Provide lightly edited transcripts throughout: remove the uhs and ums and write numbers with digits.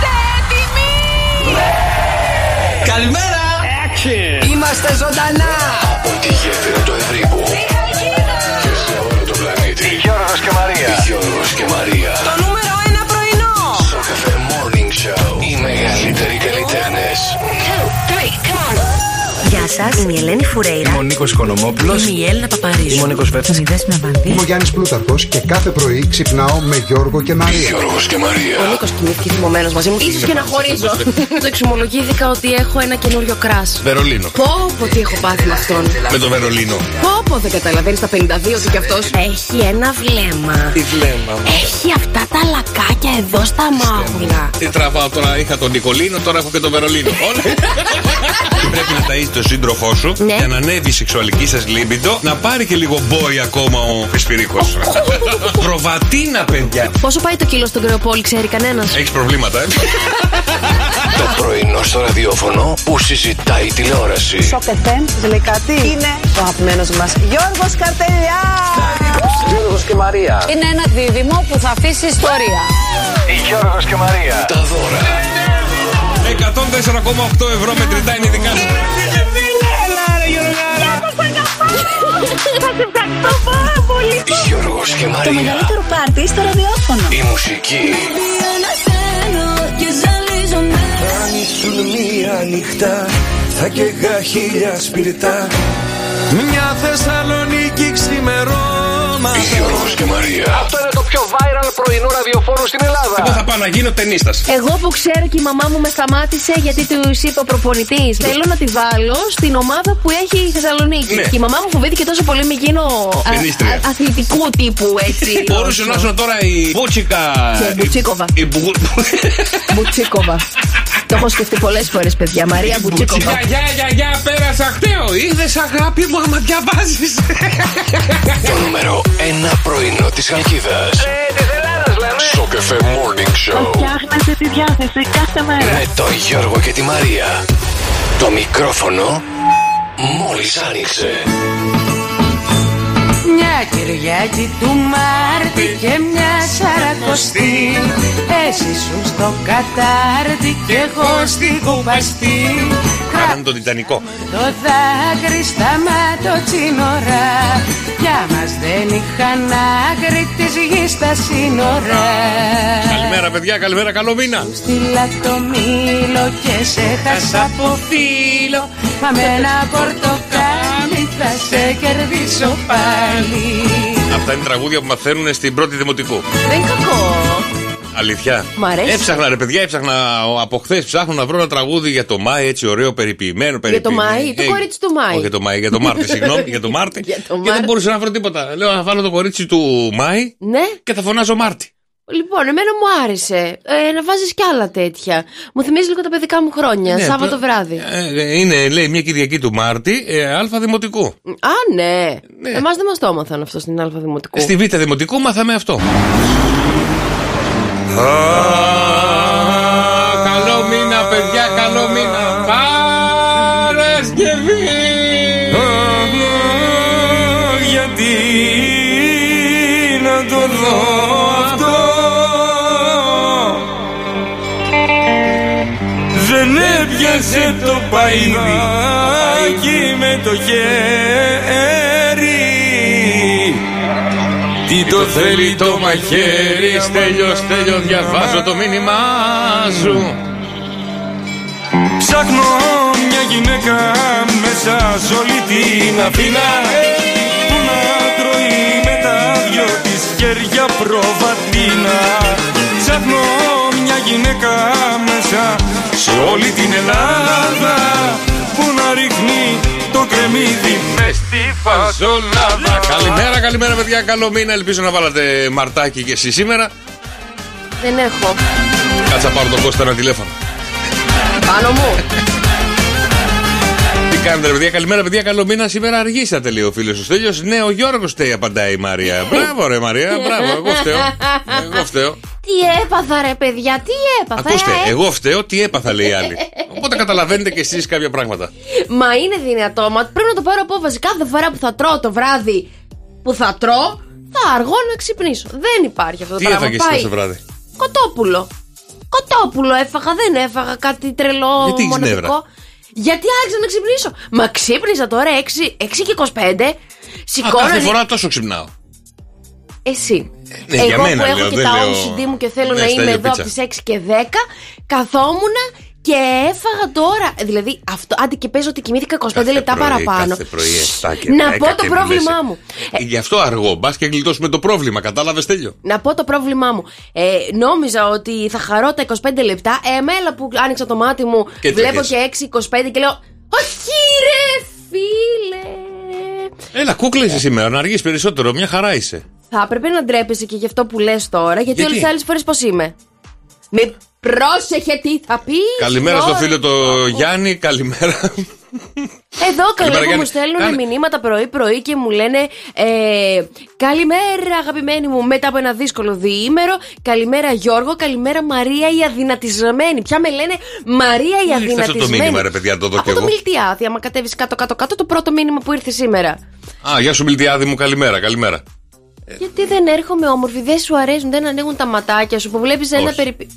Senti me! Καλημέρα! Action! Είμαστε ζωντανά! Από τη γέφυρα του Ευρύπου. Συγχαρητήρια! Και σε όλο τον πλανήτη. Η Γιώργος και Μαρία. Η Γιώργος και Μαρία. Το νούμερο 1 πρωινό. Στο Cafe Morning Show. Οι μεγαλύτεροι καλλιτέχνες. 2, 3, come on! Γεια σας, είμαι η Ελένη Φουρέιρα. Είμαι ο Νίκος Οικονομόπουλος. Είμαι η Έλληνα Παπαρίζου. Είμαι ο Νίκος Βέτσας. Είμαι η Δέσποινα Βανδύ. Είμαι ο Γιάννης Πλούταρχος και κάθε πρωί ξυπνάω με Γιώργο και Μαρία. Γιώργος και Μαρία. Ο Νίκος κοιμήθηκε θυμωμένος μαζί μου. Ίσως και να χωρίζω. Το εξομολογήθηκα ότι έχω ένα καινούριο κρας. Βερολίνο. Πω τι έχω πάθει με αυτόν. Με το Βερολίνο. Πω δεν καταλαβαίνεις τα 52 του κι αυτός. Έχει ένα βλέμμα. Τι βλέμμα. Έχει αυτά τα λακάκια εδώ στα μάγουλα. Τι τραβάω τώρα, είχα τον Νικολίνο, τώρα έχω και τον Βερολίνο. Πρέπει να ταΐζει τον σύντροφό σου, ναι, για να ανέβει η σεξουαλική σας λίμπιντο, να πάρει και λίγο μπόρι ακόμα ο Πισπυρίκος. Προβατίνα, παιδιά. Πόσο πάει το κιλό στον Κρεοπόλη, ξέρει κανένας? Έχεις προβλήματα, ε? Το πρωινό στο ραδιόφωνο που συζητάει τηλεόραση. Σοκεφέμ, σας λέει κάτι? Είναι ο αγαπημένος μας Γιώργος Καρτελιάς. Γιώργος και Μαρία. Είναι ένα δίδυμο που θα αφήσει ιστορία. Η Γιώργος και Μαρία. Τα δώρα. 104,8€ μετρητά είναι δικά σας. Θα σε ευχαριστώ πάρα πολύ. Γιώργος και Μαρία. Το μεγαλύτερο πάρτι στο ραδιόφωνο. Η μουσική. Αν ήσουν μία νύχτα θα καίγα 1000 σπιρτά. Μια Θεσσαλονίκη ξημερώματα. Γιώργος και Μαρία. Το πιο viral πρωινό ραδιοφόρου στην Ελλάδα. Εγώ θα πάω να γίνω ταινίστας. Εγώ που ξέρω και η μαμά μου με σταμάτησε γιατί του είπε ο προπονητής. Θέλω να τη βάλω στην ομάδα που έχει η Θεσσαλονίκη. Ναι. Και η μαμά μου φοβήθηκε τόσο πολύ μην γίνω αθλητικού τύπου έτσι. Μπορούσε να ήσουν τώρα η Μπούτσικα. Μπουτσίκοβα. Μπουτσίκοβα. Το έχω σκεφτεί πολλές φορές, παιδιά. Μαρία Μπουτσίκοβα. Γεια, πέρασα χταίο. Είδες αγάπη μου άμα διαβάζεις. Το νούμερο 1 πρωινό της Χαλκίδας. Της Ελλάδας, λέμε. Στο Cafe Morning Show. Φτιάχνετε τη διάθεση κάθε μέρα. Με τον Γιώργο και τη Μαρία. Το μικρόφωνο μόλις άνοιξε. Μια Κυριακή του Μάρτη και μια Σαρακοστή. Εσύ σου στο κατάρτι και εγώ στη κουπαστή. Κάναμε τον Τιτανικό. Το δάκρυ στα ματοτσίνορα. Για μας δεν είχαν άκρη της γης τα σύνορα. Καλημέρα παιδιά, καλημέρα, καλό μήνα. Στείλα το μήλο και σε χάσα από φίλο. Μα με ένα πορτοκάλι θα σε κερδίσω πάλι. Αυτά είναι τραγούδια που μαθαίνουν στην πρώτη δημοτικού. Δεν κακό. Αλήθεια. Μ' αρέσει. Έψαχνα, ρε παιδιά, από χθες ψάχνω να βρω ένα τραγούδι για το Μάη, έτσι ωραίο, περιποιημένο. Για το Μάη, το κορίτσι του Μάη. Όχι, για το Μάη, για το Μάρτι, συγγνώμη, για το Μάρτι. Και δεν μπορούσα να βρω τίποτα. Λέω, θα βάλω το κορίτσι του Μάη, ναι, και θα φωνάζω Μάρτι. Λοιπόν, εμένα μου άρεσε να βάζεις κι άλλα τέτοια. Μου θυμίζει λίγο τα παιδικά μου χρόνια, ναι, Σάββατο βράδυ. Είναι, λέει, μια Κυριακή του Μάρτη, Αλφα Δημοτικού. Α, ναι. Εμάς δεν μας το έμαθαν αυτό στην Αλφα Δημοτικού. Στη Β' Δημοτικού μάθαμε αυτό. Καλό μήνα, παιδιά, καλό μήνα. Παρασκευή. Γιατί να το δω αυτό. Δεν έπιασε το παϊδάκι με το χέρι. Τι το θέλει το μαχαίρι, στέλιο, διαβάζω το μήνυμά σου. Ψάχνω μια γυναίκα μέσα σ' όλη την Αθήνα που να τρώει με τα δυο της χέρια προβατίνα. Ψάχνω μια γυναίκα μέσα σε όλη την Ελλάδα που να ρίχνει το κρεμμύδι μες στη φασολάδα. Καλημέρα, καλημέρα παιδιά, καλό μήνα. Ελπίζω να βάλατε μαρτάκι και εσείς σήμερα. Δεν έχω. Κάτσα πάρω τον Κώστα ένα τηλέφωνο. Πάνω μου. Τι κάνετε ρε παιδιά, καλημέρα παιδιά, καλό μήνα. Σήμερα αργήσατε, λέει ο φίλος ο Στέλιος. Ναι, ο Γιώργος φταίει, απαντάει η Μαρία. Μπράβο ρε Μαρία, μπράβο, εγώ φταίω. Τι έπαθα ρε παιδιά, τι έπαθα. Ακούστε, εγώ φταίω, τι έπαθα, λέει η άλλη. Οπότε καταλαβαίνετε κι εσείς κάποια πράγματα. Μα είναι δυνατό, πρέπει να το πάρω απόφαση κάθε φορά που θα τρώω το βράδυ. Που θα τρώω, θα αργώ να ξυπνήσω. Δεν υπάρχει αυτό το πράγμα. Τι έφαγες το βράδυ? Κοτόπουλο. Κοτόπουλο έφαγα, δεν έφαγα κάτι τρελό. Γιατί μοναδικό. Γιατί άρχισα να ξυπνήσω. Μα ξύπνησα τώρα 6:25. Σηκώνω. Κάθε φορά τόσο ξυπνάω. Εσύ. Εγώ που έχω και τα OCD μου και θέλω να είμαι εδώ από τις 6:10, καθόμουνα και έφαγα τώρα. Δηλαδή, αυτό, άντε και παίζω ότι κοιμήθηκα 25 λεπτά παραπάνω. Να πω το πρόβλημά μου. Γι' αυτό αργό, μπας και γλιτώσουμε το πρόβλημα, κατάλαβες τέλειο. Να πω το πρόβλημά μου. Νόμιζα ότι θα χαρώ τα 25 λεπτά. Εμένα που άνοιξα το μάτι μου, βλέπω και 6:25 και λέω, όχι ρε φίλε. Έλα, κούκλεσαι σήμερα, να αργείς περισσότερο, μια χαρά είσαι. Θα πρέπει να ντρέπεσαι και γι' αυτό που λες τώρα, γιατί όλες τις άλλες φορές πώς είμαι. Με πρόσεχε τι θα πεις. Καλημέρα στο φίλο το Γιάννη, καλημέρα. Εδώ καλή που μου στέλνουν μηνύματα πρωί-πρωί και μου λένε καλημέρα αγαπημένη μου μετά από ένα δύσκολο διήμερο. Καλημέρα Γιώργο, καλημέρα Μαρία η αδυνατισμένη. Πια με λένε Μαρία η αδυνατισμένη. Αυτό το μήνυμα ρε παιδιά, το δω και εγώ. Από το Μιλτιάδη, άμα κατέβεις κάτω-κάτω-κάτω, το πρώτο μήνυμα που ήρθε σήμερα. Α, γεια σου Μιλτιάδη μου, καλημέρα, καλημέρα. Γιατί δεν έρχομαι όμορφη, δεν σου αρέσουν, δεν ανοίγουν τα ματάκια σου που βλέπεις ένα περιπή.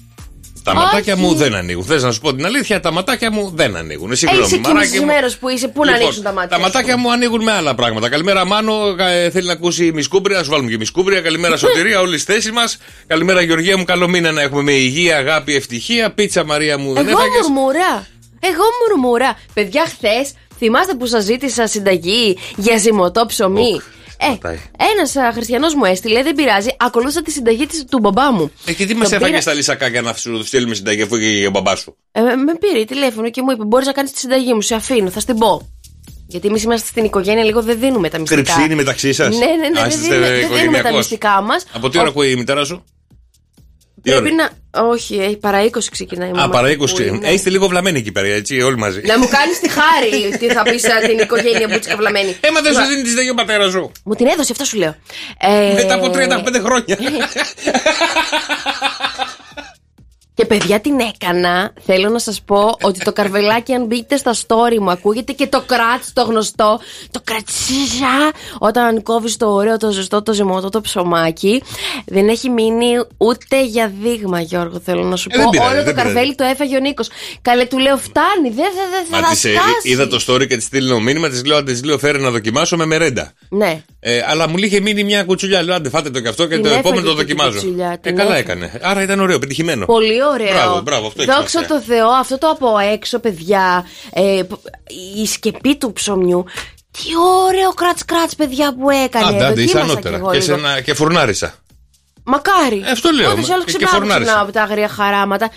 Τα ματάκια μου δεν ανοίγουν. Θες να σου πω την αλήθεια, τα ματάκια μου δεν ανοίγουν. Εσύ κλείνει το μέρο που είσαι, πού λοιπόν, να ανοίξουν τα ματάκια. Τα ματάκια μου ανοίγουν με άλλα πράγματα. Καλημέρα, Μάνο. Θέλει να ακούσει Μισκούμπρια, σου βάλουμε και Μισκούμπρια. Καλημέρα, Σωτηρία, όλες τις θέσεις μας. Καλημέρα, Γεωργία μου. Καλό μήνα να έχουμε με υγεία, αγάπη, ευτυχία. Πίτσα, Μαρία μου, δεν έφαγες. Εγώ μουρμουρά. Παιδιά, χθες θυμάστε που σας ζήτησα συνταγή για ζυμωτό ψωμί. Ένας χριστιανός μου έστειλε, δεν πειράζει, ακολούθησα τη συνταγή του μπαμπά μου. Και τι μας έφαγε στα λυσακάκια να σου στείλουμε συνταγή αφού είχε ο μπαμπά σου. Με πήρε τηλέφωνο και μου είπε: μπορείς να κάνεις τη συνταγή μου, σε αφήνω, θα την πω. Γιατί εμείς είμαστε στην οικογένεια, λίγο δεν δίνουμε τα μυστικά. Κρυψίνη μεταξύ σας. Ναι, δεν δίνουμε τα μυστικά μας. Από τι ώρα ακούει η μητέρα σου? Όχι, παρά 20 ξεκινάει. Α, παρά 20. Είστε λίγο βλαμμένοι εκεί πέρα, έτσι, όλοι μαζί. Να μου κάνεις τη χάρη, τι θα πεις την οικογένεια που είσαι βλαμμένη. Έμα δεν σου δίνει τη συνταγή ο πατέρας σου. Μου την έδωσε, αυτό σου λέω. Μετά από 35 χρόνια. Και παιδιά την έκανα. Θέλω να σας πω ότι το καρβελάκι, αν μπείτε στα story μου, ακούγεται και το κράτς, το γνωστό. Το κρατσίζα. Όταν κόβεις το ωραίο, το ζεστό, το ζυμωτό, το ψωμάκι. Δεν έχει μείνει ούτε για δείγμα, Γιώργο, θέλω να σου πω. Πειράζει, όλο το καρβέλι το έφαγε ο Νίκος. Καλέ, του λέω, φτάνει. Δεν θα σκάσει. Είδα το story και τη στείλω μήνυμα. Τη λέω, φέρε να δοκιμάσω με μερέντα. Ναι. Αλλά μου είχε μείνει μια κουτσουλιά. Λέω, άντε, φάτε το κι αυτό και το επόμενο το δοκιμάζω. Καλά έκανε. Άρα ήταν ωραίο, πετυχημένο. Ωραίο. Μπράβο, δόξα τω Θεώ, αυτό το από έξω, παιδιά. Η σκεπή του ψωμιού. Τι ωραίο κράτς, παιδιά που έκανε. Αντάντε, είσαι ανώτερα. Και φουρνάρισα. Μακάρι. Αυτό λέω. Ό,τι άλλο ξυπνάω από τα αγρία χαράματα.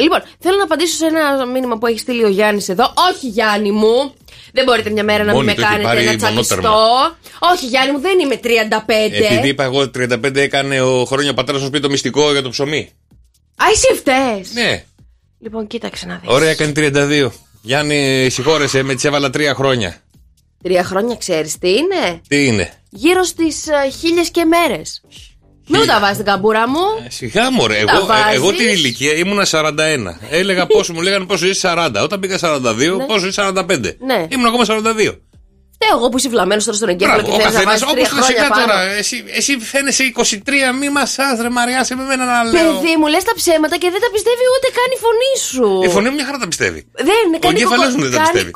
Λοιπόν, θέλω να απαντήσω σε ένα μήνυμα που έχει στείλει ο Γιάννης εδώ. Όχι, Γιάννη μου. Δεν μπορείτε μια μέρα να μην με κάνετε να τσακιστώ. Όχι, Γιάννη μου, δεν είμαι 35. Επειδή είπα εγώ 35, έκανε ο χρόνια πατέρας μου πει το μυστικό για το ψωμί. Α, εσύ φταίς. Ναι. Λοιπόν, κοίταξε να δεις. Ωραία, έκανε 32. Γιάννη, συγχώρεσαι, με τις έβαλα 3 χρόνια. 3 χρόνια, ξέρεις τι είναι. Τι είναι. Γύρω στις 1000 και μέρες. Μην τα βάζεις την καμπούρα μου. Σιγά μου, ρε. Εγώ την ηλικία ήμουνα 41. Έλεγα πόσο μου λέγανε πόσο είσαι 40. Όταν πήγα 42, ναι. Πόσο είσαι 45. Ναι. Ήμουν ακόμα 42. Εγώ που είσαι βλαμμένος τώρα στον εγκέφαλο και θέλεις να βάζεις 3 χρόνια πάνω. Εσύ φαίνεσαι 23, μη μασάς ρε Μαριά, σε μένα να λέω. Παιδί μου, λες τα ψέματα και δεν τα πιστεύει ούτε καν η φωνή σου. Η φωνή μου μια χαρά τα πιστεύει. Ο εγκέφαλος μου δεν τα πιστεύει.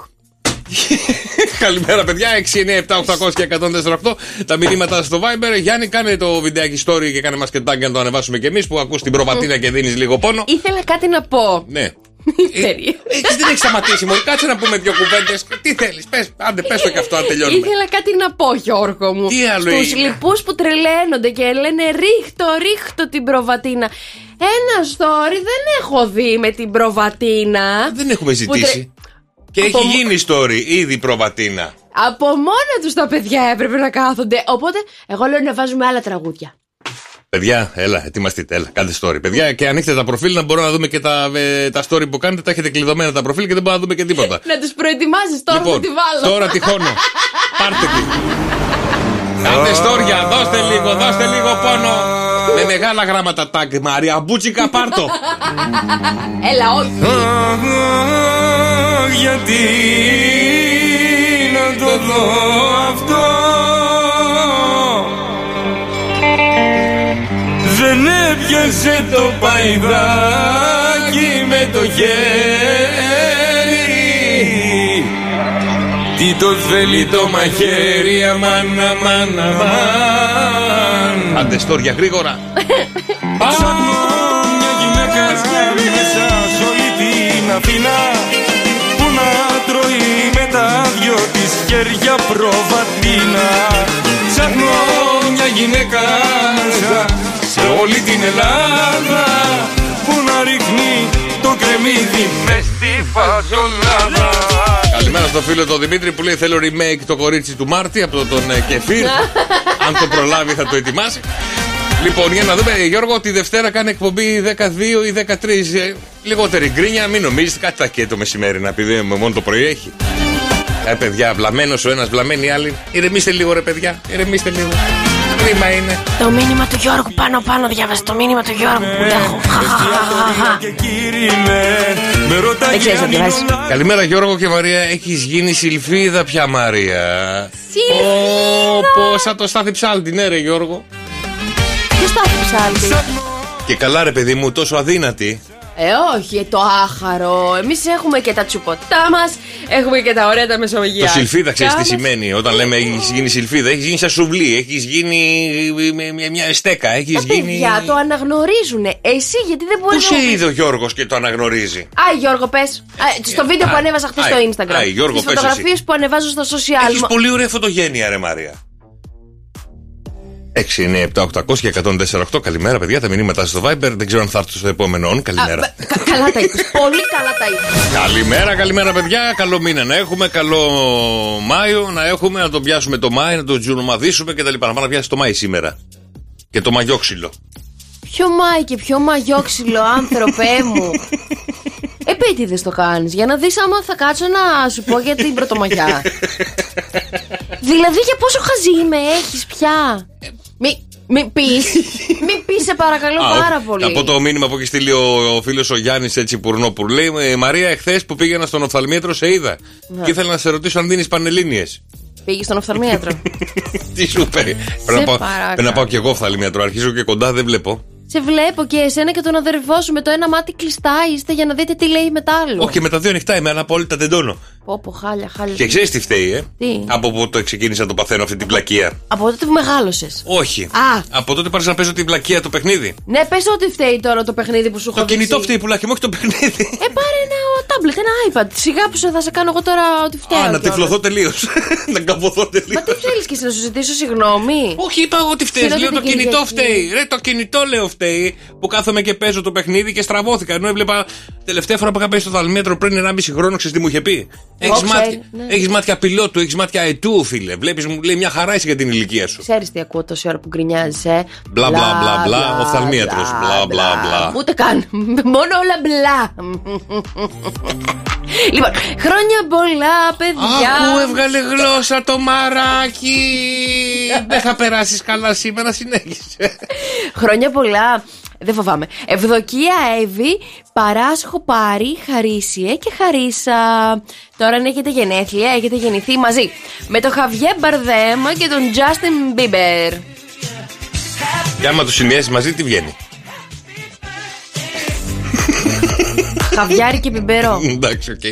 Καλημέρα παιδιά, 6, 9, 7, 800 και 148. Τα μηνύματα στο Viber. Γιάννη, κάνε το βιντεάκι story και κάνε μας και tag για να το ανεβάσουμε κι εμείς που ακούς την προβατίνα και δίνεις λίγο πόνο. Ήθελα κάτι να πω. Ναι. Δεν έχει σταματήσει μόνο. Κάτσε να πούμε 2 κουβέντες. Τι θέλεις, πες το και αυτό να τελειώνουμε. Ήθελα κάτι να πω, Γιώργο μου. Τι άλλο είναι. Στους λοιπούς που τρελαίνονται και λένε ρίχτω την προβατίνα. Ένα story δεν έχω δει με την προβατίνα. Δεν έχουμε ζητήσει. Και έχει γίνει story ήδη προβατίνα. Από μόνα τους τα παιδιά έπρεπε να κάθονται. Οπότε εγώ λέω να βάζουμε άλλα τραγούδια. Παιδιά, έλα, ετοιμαστείτε, κάντε story. Παιδιά, και ανοίξτε τα προφίλ να μπορούμε να δούμε και τα story που κάνετε. Τα έχετε κλειδωμένα τα προφίλ και δεν μπορούμε να δούμε και τίποτα. Να τους προετοιμάζεις τώρα, λοιπόν, θα τη βάλω. Τώρα τυχώνω. Πάρτε τη. Κάντε story, δώστε λίγο πόνο. Με μεγάλα γράμματα tag, Μαρία Μπούτσικα, πάρτο. Έλα, όχι. Γιατί να το δω αυτό. Δεν έπιασε το παϊδάκι με το χέρι. Τι το θέλει το μαχαίρι, αμάνα, μάνα, μάνα. Άντε στόρια γρήγορα. Ψάχνω μια γυναίκα μέσα σε όλη την Αθήνα που να τρώει με τα δυο της χέρια προβατίνα. Ψάχνω μια γυναίκα σε όλη την Ελλάδα που να ρίχνει το κρεμμύδι μες στη φασολάδα. Καλημέρα στο φίλο το Δημήτρη που λέει θέλω remake το κορίτσι του Μάρτη από τον Κεφίρ. Αν το προλάβει θα το ετοιμάσει. Λοιπόν, για να δούμε, Γιώργο, τη Δευτέρα κάνει εκπομπή 12 ή 13. Λιγότερη γκρίνια, μην νομίζετε κάτι θα καίει το μεσημέρι να πει, μόνο το πρωί έχει. Παιδιά, βλαμμένος ο ένας, βλαμμένοι οι άλλοι. Ηρεμήστε λίγο, ρε παιδιά, ηρεμήστε λίγο. Κρίμα είναι. Το μήνυμα του Γιώργου πάνω, διάβασε το μήνυμα του Γιώργου που έχω. Δεν ξέρεις να διαβάσεις. Καλημέρα, Γιώργο και Μαρία, έχεις γίνει σιλφίδα πια, Μαρία. Σιλφίδα! Σαν το Στάθη Ψάλτη, ναι, ρε Γιώργο. Και καλά ρε παιδί μου, τόσο αδύνατη. Όχι, το άχαρο. Εμείς έχουμε και τα τσουποτά μας. Έχουμε και τα ωραία τα μεσογειακά. Το σιλφίδα ξέρεις τι σημαίνει. Όταν λέμε έχεις γίνει σιλφίδα, έχεις γίνει σαν σουβλί, έχεις γίνει μια στέκα, έχεις γίνει. Παιδιά το αναγνωρίζουνε. Εσύ γιατί δεν μπορείς. Πού σε είδε ο Γιώργος και το αναγνωρίζει. Γιώργο πες. Στο βίντεο που ανέβασα χθες στο Instagram. Στις φωτογραφίες που ανεβάζω στα social. Έχεις πολύ ωραία φωτογένεια ρε Μαρία. 6, 9, 7, 800 και 148. Καλημέρα, παιδιά. Τα μηνύματα στο Viber. Δεν ξέρω αν θα έρθω στο επόμενο. Καλημέρα. Καλά τα είπες. Πολύ καλά τα είπες. Καλημέρα, παιδιά. Καλό μήνα να έχουμε. Καλό Μάιο να έχουμε. Να τον πιάσουμε το Μάη, να τον τζουρομαδίσουμε κτλ. Να πάμε να πιάσει το Μάη σήμερα. Και το μαγιόξυλο. Ποιο Μάη και ποιο μαγιόξυλο, άνθρωπέ μου. Επίτηδες το κάνεις. Για να δεις άμα θα κάτσω να σου πω για την πρωτομαγιά. Δηλαδή για πόσο χαζή με έχεις πια. Μην πεις, σε παρακαλώ πάρα πολύ. Από το μήνυμα που έχει στείλει ο φίλος ο Γιάννης έτσι Πουρνόπουλου. Λέει Μαρία, εχθές που πήγαινα στον οφθαλμίατρο σε είδα. Και ήθελα να σε ρωτήσω αν δίνεις πανελλήνιες. Πήγες στον οφθαλμίατρο. Τι σου πέρι. Πρέπει να πάω κι εγώ οφθαλμίατρο. Αρχίζω και κοντά, δεν βλέπω. Σε βλέπω και εσένα και τον αδερφό σου με το ένα μάτι κλειστά είστε για να δείτε τι λέει μετά άλλο. Όχι, με τα δύο ανοιχτά είμαι, αλλά απόλυτα τεντώνω. Πω, χάλια. Και ξέρεις τι φταίει, Τι? Από πότε ξεκίνησα το παθαίνω αυτή την πλακεία. Από τότε που μεγάλωσες. Όχι. Από τότε πάρεις να παίζω την πλακεία το παιχνίδι. Ναι, πες ότι φταίει τώρα το παιχνίδι που σου έχω πει. Το κινητό φταίει πουλάκι μου, όχι το παιχνίδι. Πάρε ένα τάμπλετ, ένα iPad. Σιγά που θα σε κάνω εγώ τώρα ότι φταίει. Να τυφλωθώ τελείως. Να καβωθώ τελείως. Μα τι θέλεις και εσύ να σου ζητήσω συγγνώμη. Όχι, είπα εγώ ότι φταίει. Λέω το κινητό φταίει. Ρε, το κινητό λέω φταίει που κάθομαι και παίζω το παιχνίδι και στραβώθηκα. Ενώ έβλεπα τελευταία φορά που είχα πέσει στο θαλμίατρο πριν 1,5 χρόνο, ξέρεις τι μου είχε πει. Έχεις μάτια πιλότου, έχεις μάτια αετού, φίλε. Βλέπεις, μου λέει μια χαρά είσαι για την ηλικία σου. Ξέρεις τι ακούω τόση ώρα που γκρινιάζεις, Μπλα μπλα μπλα μπλα, οφθαλμίατρος. Μπλα μπλα μπλα. Ούτε καν. Μόνο όλα μπλα. Λοιπόν, χρόνια πολλά, παιδιά. Αχού, έβγαλε γλώσσα το μαράκι. Δεν θα περάσεις καλά σήμερα, συνέχισε. Χρόνια πολλά. Δεν φοβάμαι. Ευδοκία Εύη, Παράσχο Πάρη, Χαρίσιε και Χαρίσα. Τώρα αν έχετε γενέθλια, έχετε γεννηθεί μαζί με τον Χαβιέ Μπαρδέμα και τον Τζάστιν Μπίμπερ. Και άμα τους συνδυάσεις μαζί, τι βγαίνει. Χαβιάρι και πιπερό. Εντάξει, οκ.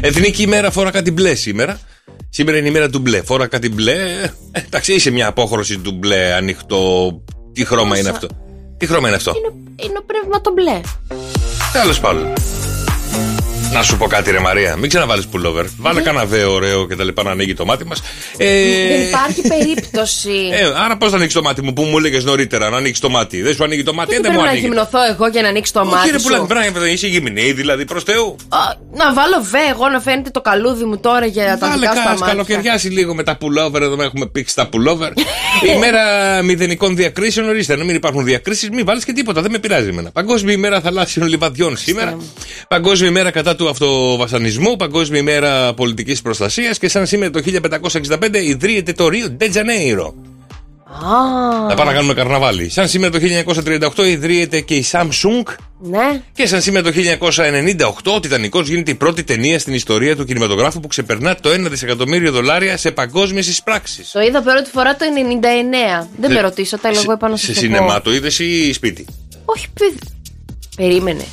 Εθνική ημέρα, φορά κάτι μπλε σήμερα. Σήμερα είναι η μέρα του μπλε. Φορά κάτι μπλε. Εντάξει, είσαι μια απόχρωση του μπλε ανοιχτό. Τι χρώμα είναι αυτό. Τι χρώμα είναι αυτό. Είναι πνεύμα το μπλε. Τέλος πάντων. Να σου πω κάτι ρε Μαρία, μην ξαναβάλεις πουλόβερ. Βάλε κανένα βέο ωραίο και τα λοιπά να ανοίγει το μάτι μας. Δεν υπάρχει περίπτωση. Άρα πώς θα ανοίξεις το μάτι μου που μου έλεγες νωρίτερα να ανοίξεις το μάτι. Δεν σου ανοίγει το μάτι, δεν μου ανοίγει. Πρέπει να γυμνωθώ εγώ για να ανοίξεις το μάτι. Κύριε Πουλάκη, πρέπει να είσαι γυμνή, δηλαδή προς Θεού. Να βάλω βέο, να φαίνεται το καλούδι μου τώρα για τα δικά σου μάτια. Καλοκαιριάσει λίγο με τα πουλόβερ, εδώ έχουμε πήξει τα πουλόβερ. Ημέρα μηδενικών διακρίσεων, ορίστε να μην υπάρχουν διακρίσεις, μην βάλεις και τίποτα, δεν με πειράζει εμένα. Παγκόσμια ημέρα θαλάσσιων λιβαδιών σήμερα. Παγκόσμια ημέρα κατά του αυτοβασανισμού, Παγκόσμια ημέρα πολιτικής προστασίας και σαν σήμερα το 1565 ιδρύεται το Ρίο ντε Τζανέιρο. Θα πάμε να κάνουμε καρναβάλι. Σαν σήμερα το 1938 ιδρύεται και η Samsung. Ναι. Και σαν σήμερα το 1998 ο Τιτανικός γίνεται η πρώτη ταινία στην ιστορία του κινηματογράφου που ξεπερνά το $1 δισεκατομμύριο σε παγκόσμιες εισπράξεις. Το είδα πρώτη φορά το 1999. Δεν με ρωτήσω, τα έλεγα εγώ επάνω σε σινεμά. Το είδες ή σπίτι. Όχι, παιδί. Περίμενε.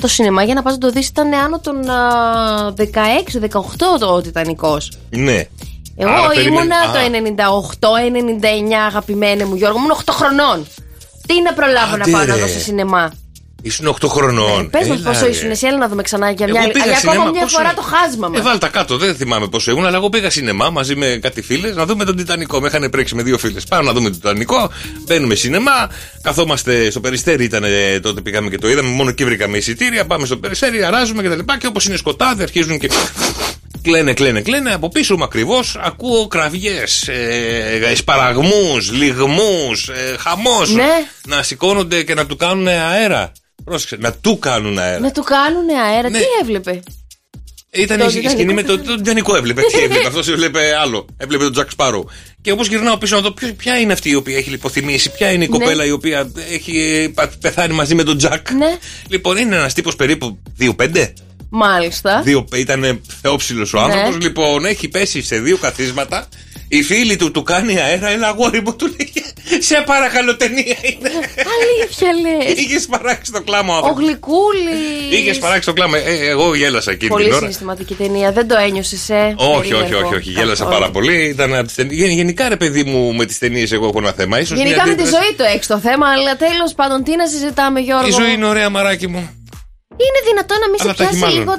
Το σινεμά για να πας να το δεις ήταν άνω των 16-18 ο Τιτανικός. Ναι. Εγώ ήμουνα το 98-99, αγαπημένε μου Γιώργο, ήμουν 8 χρονών. Τι να προλάβω να πάω να δω στο σινεμά. Ήσουν 8 χρονών. Πες μας πόσο ήσουν εσύ, έλα να δούμε ξανά για μια άλλη. Αλλά ακόμα μια φορά το χάσμα μας. Βάλτα κάτω, δεν θυμάμαι πόσο ήμουν, αλλά εγώ πήγα σινεμά μαζί με κάτι φίλες να δούμε τον Τιτανικό. Με είχαν πρέξει με δύο φίλες. Πάμε να δούμε τον Τιτανικό, μπαίνουμε σινεμά, καθόμαστε στο Περιστέρι. Ήταν τότε πήγαμε και το είδαμε, μόνο εκεί βρήκαμε εισιτήρια. Πάμε στο Περιστέρι, αράζουμε κτλ. Και όπως είναι σκοτάδι, αρχίζουν και. Κλαίνε. Από πίσω μου ακριβώς ακούω κραυγές, σπαραγμούς, λυγμούς, χαμός. Ναι. Να σηκώνονται και να του κάνουν αέρα. Πρόσεξε, να του κάνουν αέρα. Ναι. Τι έβλεπε. Ήταν η σκηνή με τον Τιτανικό. Έβλεπε. Τι έβλεπε. Αυτός έβλεπε άλλο. Έβλεπε τον Τζακ Σπάρο. Και όπως γυρνάω πίσω να δω ποια είναι αυτή η οποία έχει λιποθυμήσει, ποια είναι η κοπέλα η οποία έχει πεθάνει μαζί με τον Τζακ. Ναι. Λοιπόν, είναι ένας τύπος περίπου 2-5. Μάλιστα. Ήταν θεόψιλος ο άνθρωπος. Λοιπόν, έχει πέσει σε δύο καθίσματα. Η φίλη του κάνει αέρα. Ένα αγόρι μου του λέει: σε παρακαλώ, ταινία είναι. Αλήθεια λες. Είχε σπαράξει το κλάμα ο Γλυκούλης. Είχε σπαράξει το κλάμα. Εγώ γέλασα εκείνη την ώρα. Πολύ συναισθηματική ταινία. Δεν το ένιωσες, Όχι. Γέλασα πάρα πολύ. Γενικά, ρε παιδί μου, με τις ταινίες εγώ έχω ένα θέμα. Γενικά με τη ζωή το έχεις το θέμα, αλλά τέλος πάντων, τι να συζητάμε, Γιώργο. Η ζωή είναι ωραία, μαράκι μου. Είναι δυνατό να μην σε πιάσει λίγο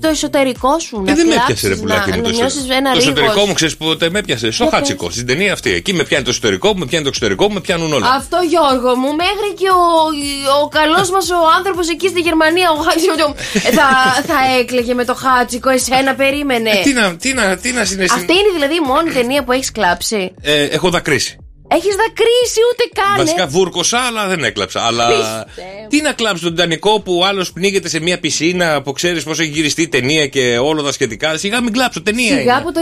το εσωτερικό σου. Και δεν με πιάσε, ρε πουλάκι μου. Το εσωτερικό μου, ξέρεις πότε με πιάσε. Στο Χάτσικο, στην ταινία αυτή. Εκεί με πιάνει το εσωτερικό μου, με πιάνουν όλα. Αυτό, Γιώργο μου, μέχρι και ο καλός μας ο άνθρωπος εκεί στη Γερμανία, ο Χάτσικο, θα έκλαιγε με το Χάτσικο. Εσένα περίμενε. Τι να συναισθηθεί. Αυτή είναι δηλαδή η μόνη ταινία που έχεις κλάψει. Έχω δακρύσει. Έχεις δακρύσει, ούτε καν. Βασικά βούρκωσα, αλλά δεν έκλαψα. Αλλά τι να κλάψει τον Τιτανικό που άλλος πνίγεται σε μια πισίνα που ξέρεις πως έχει γυριστεί η ταινία και όλα τα σχετικά. Σιγά μην κλάψω, ταινία. Σιγά είναι. Από το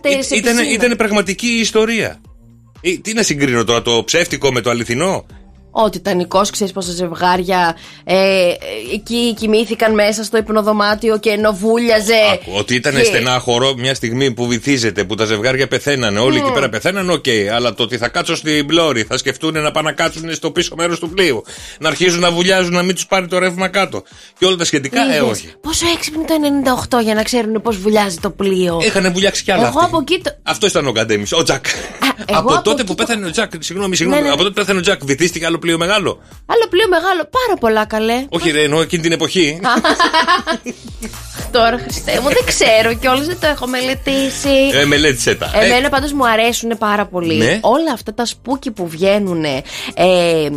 98 ήταν πραγματική ιστορία. Τι να συγκρίνω τώρα, το ψεύτικο με το αληθινό. Ο Τιτανικός, ξέρεις πόσα ζευγάρια εκεί κοιμήθηκαν μέσα στο υπνοδωμάτιο και ενώ βούλιαζε. Ότι ήταν στενά χορό μια στιγμή που βυθίζεται, που τα ζευγάρια πεθαίνανε. Όλοι εκεί πέρα πεθαίνανε, αλλά το ότι θα κάτσω στην πλώρη, θα σκεφτούν να πάνε να κάτσουν στο πίσω μέρος του πλοίου, να αρχίζουν να βουλιάζουν, να μην τους πάρει το ρεύμα κάτω. Και όλα τα σχετικά, όχι. Πόσο έξυπνοι το 98 για να ξέρουν πώς βουλιάζει το πλοίο. Έχανε βουλιάξει κι άλλα. Αυτό ήταν ο Καντέμις, ο Τζακ. Από τότε που πέθανε ο Τζακ, βυθίστηκε άλλο πλοίο μεγάλο. Πάρα πολλά, καλέ. Όχι, ρε, εννοώ εκείνη την εποχή. Τώρα, Χριστέ μου, δεν ξέρω κιόλας, δεν το έχω μελετήσει. Μελέτησε τα. Εμένα πάντως μου αρέσουν πάρα πολύ όλα αυτά τα σπούκι που βγαίνουν.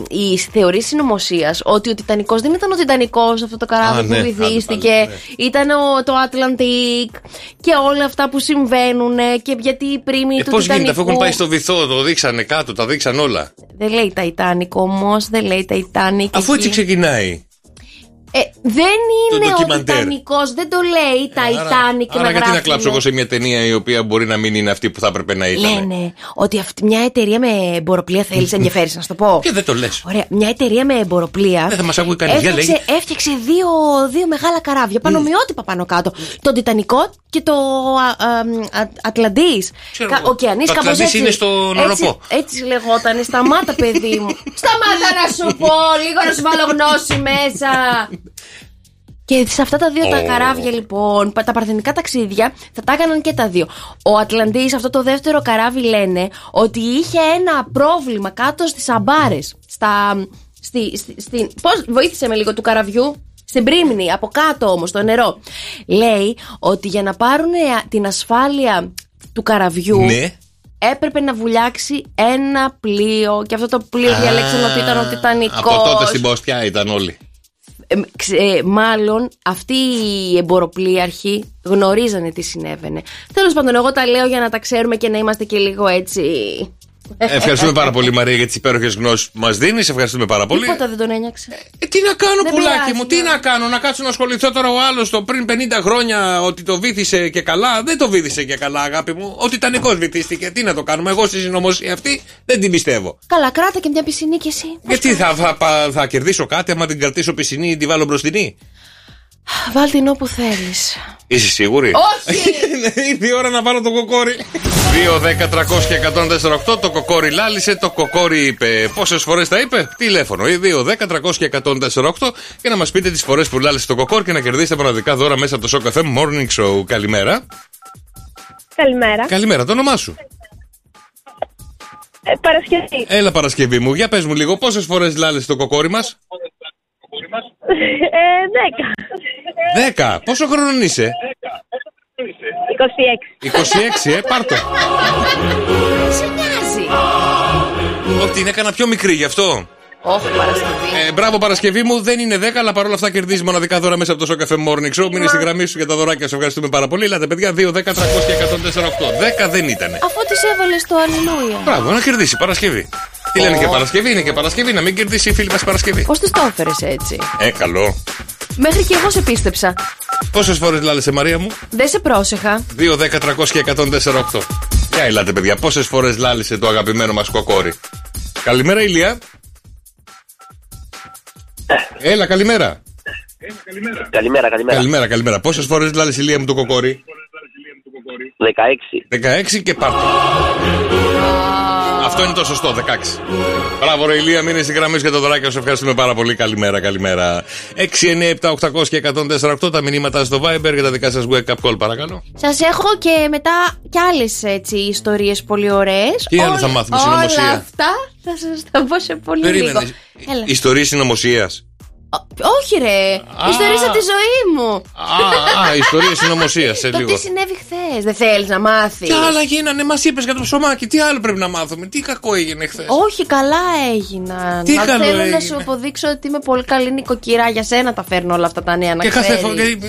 Οι θεωρίες συνωμοσίας ότι ο Τιτανικός δεν ήταν ο Τιτανικός, αυτό το καράβι που βυθίστηκε. Ήταν το Atlantic και όλα αυτά που συμβαίνουν και γιατί οι πρίμοι του Τιτανικού. Πώς γίνεται, αφού έχουν πάει στο βυθό, το δείξανε κάτω, τα δείξαν όλα. Δεν λέει Titanic όμως, δεν λέει Titanic. Αφού έτσι ξεκινάει. Δεν είναι ο Τιτανικός, δεν το λέει Titanic. Άρα γιατί να κλάψω εγώ σε μια ταινία η οποία μπορεί να μην είναι αυτή που θα έπρεπε να ήταν. Λένε ότι μια εταιρεία με εμποροπλία θέλεις ενδιαφέρεις να σου το πω. Και δεν το λες. Ωραία, μια εταιρεία με εμποροπλία. Δεν θα μας ακούει κανένα, λέει. Έφτιαξε δύο μεγάλα καράβια, πανομοιότυπα πάνω κάτω. Τον Τιτανικό και το Ατλαντής. Ωκεανής, κάπως έτσι. Ατλαντής είναι στον Οροπό. Έτσι λεγότανε, σταμάτα παιδί μου. Σταμάτα να σου πω, λίγο να σου βάλω γνώση μέσα. Και σε αυτά τα δύο τα καράβια, λοιπόν, τα παρθενικά ταξίδια, θα τα έκαναν και τα δύο. Ο Ατλαντής, αυτό το δεύτερο καράβι, λένε ότι είχε ένα πρόβλημα κάτω στις αμπάρες. Πώς βοήθησε με λίγο του καραβιού. Στην πρίμνη, από κάτω όμως το νερό. Λέει ότι για να πάρουν την ασφάλεια του καραβιού, έπρεπε να βουλιάξει ένα πλοίο. Και αυτό το πλοίο διαλέξαν ότι ήταν ο Τιτανικός. Από τότε στην Πόστια ήταν όλοι. Μάλλον αυτοί οι εμποροπλοίαρχοι γνωρίζανε τι συνέβαινε. Τέλος πάντων, εγώ τα λέω για να τα ξέρουμε και να είμαστε και λίγο έτσι. Ευχαριστούμε πάρα πολύ, Μαρία, για τις υπέροχες γνώσεις που μας δίνεις. Ευχαριστούμε πάρα πολύ. Τίποτα δεν τον ένιωξε. Τι να κάνω, δεν πουλάκι πειράζει, μου, να κάνω, να κάτσω να ασχοληθώ τώρα ο άλλος το πριν 50 χρόνια ότι το βύθισε και καλά. Δεν το βύθισε και καλά, αγάπη μου. Ο Τιτανικός βυθίστηκε. Τι να το κάνουμε, εγώ στη συνωμοσία αυτή δεν την πιστεύω. Καλά, κράτα και μια πισινή κι εσύ. Γιατί θα κερδίσω κάτι άμα την κρατήσω πισινή ή την βάλω μπροστινή. Βάλ την όπου θέλεις. Είσαι σίγουρη? Όχι! Είναι η ώρα να βάλω το κοκόρι. 2, 10, 300 και 148. Το κοκόρι λάλησε, το κοκόρι είπε. Πόσες φορές τα είπε? Τηλέφωνο 2, 10, 300 και 148. Και να μας πείτε τις φορές που λάλησε το κοκόρι και να κερδίσετε μοναδικά δώρα μέσα από το Show Cafe Morning Show. Καλημέρα. Καλημέρα. Καλημέρα, το όνομά σου? Παρασκευή. Έλα Παρασκευή μου, για πες μου λίγο, πόσες φορές λάλησε το κοκόρι μας? 10. 10. Πόσο χρονών είσαι? 26. Πάρ' το. Σε νοιάζει. Ότι την έκανα πιο μικρή γι' αυτό. Όχι, Παρασκευή. Μπράβο, Παρασκευή μου. Δεν είναι 10, αλλά παρόλα αυτά κερδίζει μοναδικά δώρα μέσα από το Show Cafe Morning Show. Μείνε στη γραμμή σου για τα δωράκια. Σε ευχαριστούμε πάρα πολύ. Λάτε, παιδιά, 2, 10, 300 και 148. 10 δεν ήτανε. Αφού τη έβαλε το Αλληλούια. Μπράβο, να κερδίσει Παρασκευή. Τι λένε και Παρασκευή, είναι και Παρασκευή, να μην κερδίσει η φίλη μας Παρασκευή. Πώς τη το έφερες έτσι? Καλό. Μέχρι και εγώ σε πίστεψα. Πόσες φορές λάλεσε, Μαρία μου? Δεν σε πρόσεχα. 2, 10, 300 και 148. Για ελάτε, παιδιά, πόσες φορές λάλεσε το αγαπημένο μας κοκόρι? Καλημέρα, Ηλία. Έλα, καλημέρα. Καλημέρα. Πόσες φορές λάλεσε, Ηλία μου, το κοκόρι? 16 και πάρτε. Αυτό είναι το σωστό, 16. Μπράβο, ρε Ηλία, μείνε στη γραμμή για το δωράκι. Σας ευχαριστούμε πάρα πολύ. Καλημέρα, καλημέρα. 6, 9, 7, 800 και 148. Τα μηνύματα στο Viber για τα δικά σας wake up call, παρακαλώ. Σας έχω και μετά κι άλλες ιστορίες πολύ ωραίες. Τι άλλο θα μάθουμε? Συνωμοσία. Όλα αυτά θα σας τα πω σε πολύ λίγο. Ιστορίες συνωμοσίας. Όχι ρε, ιστορίες από τη ζωή μου. Ιστορίες συνωμοσίας. Το τι συνέβη χθες, δεν θέλεις να μάθεις? Τι άλλα γίνανε, μας είπες για το ψωμάκι. Τι άλλο πρέπει να μάθουμε, τι κακό έγινε χθες? Όχι, καλά έγιναν. Τι καλό έγινε? Θέλω να σου αποδείξω ότι είμαι πολύ καλή νοικοκυρά. Για σένα τα φέρνω όλα αυτά τα νέα, να ξέρεις.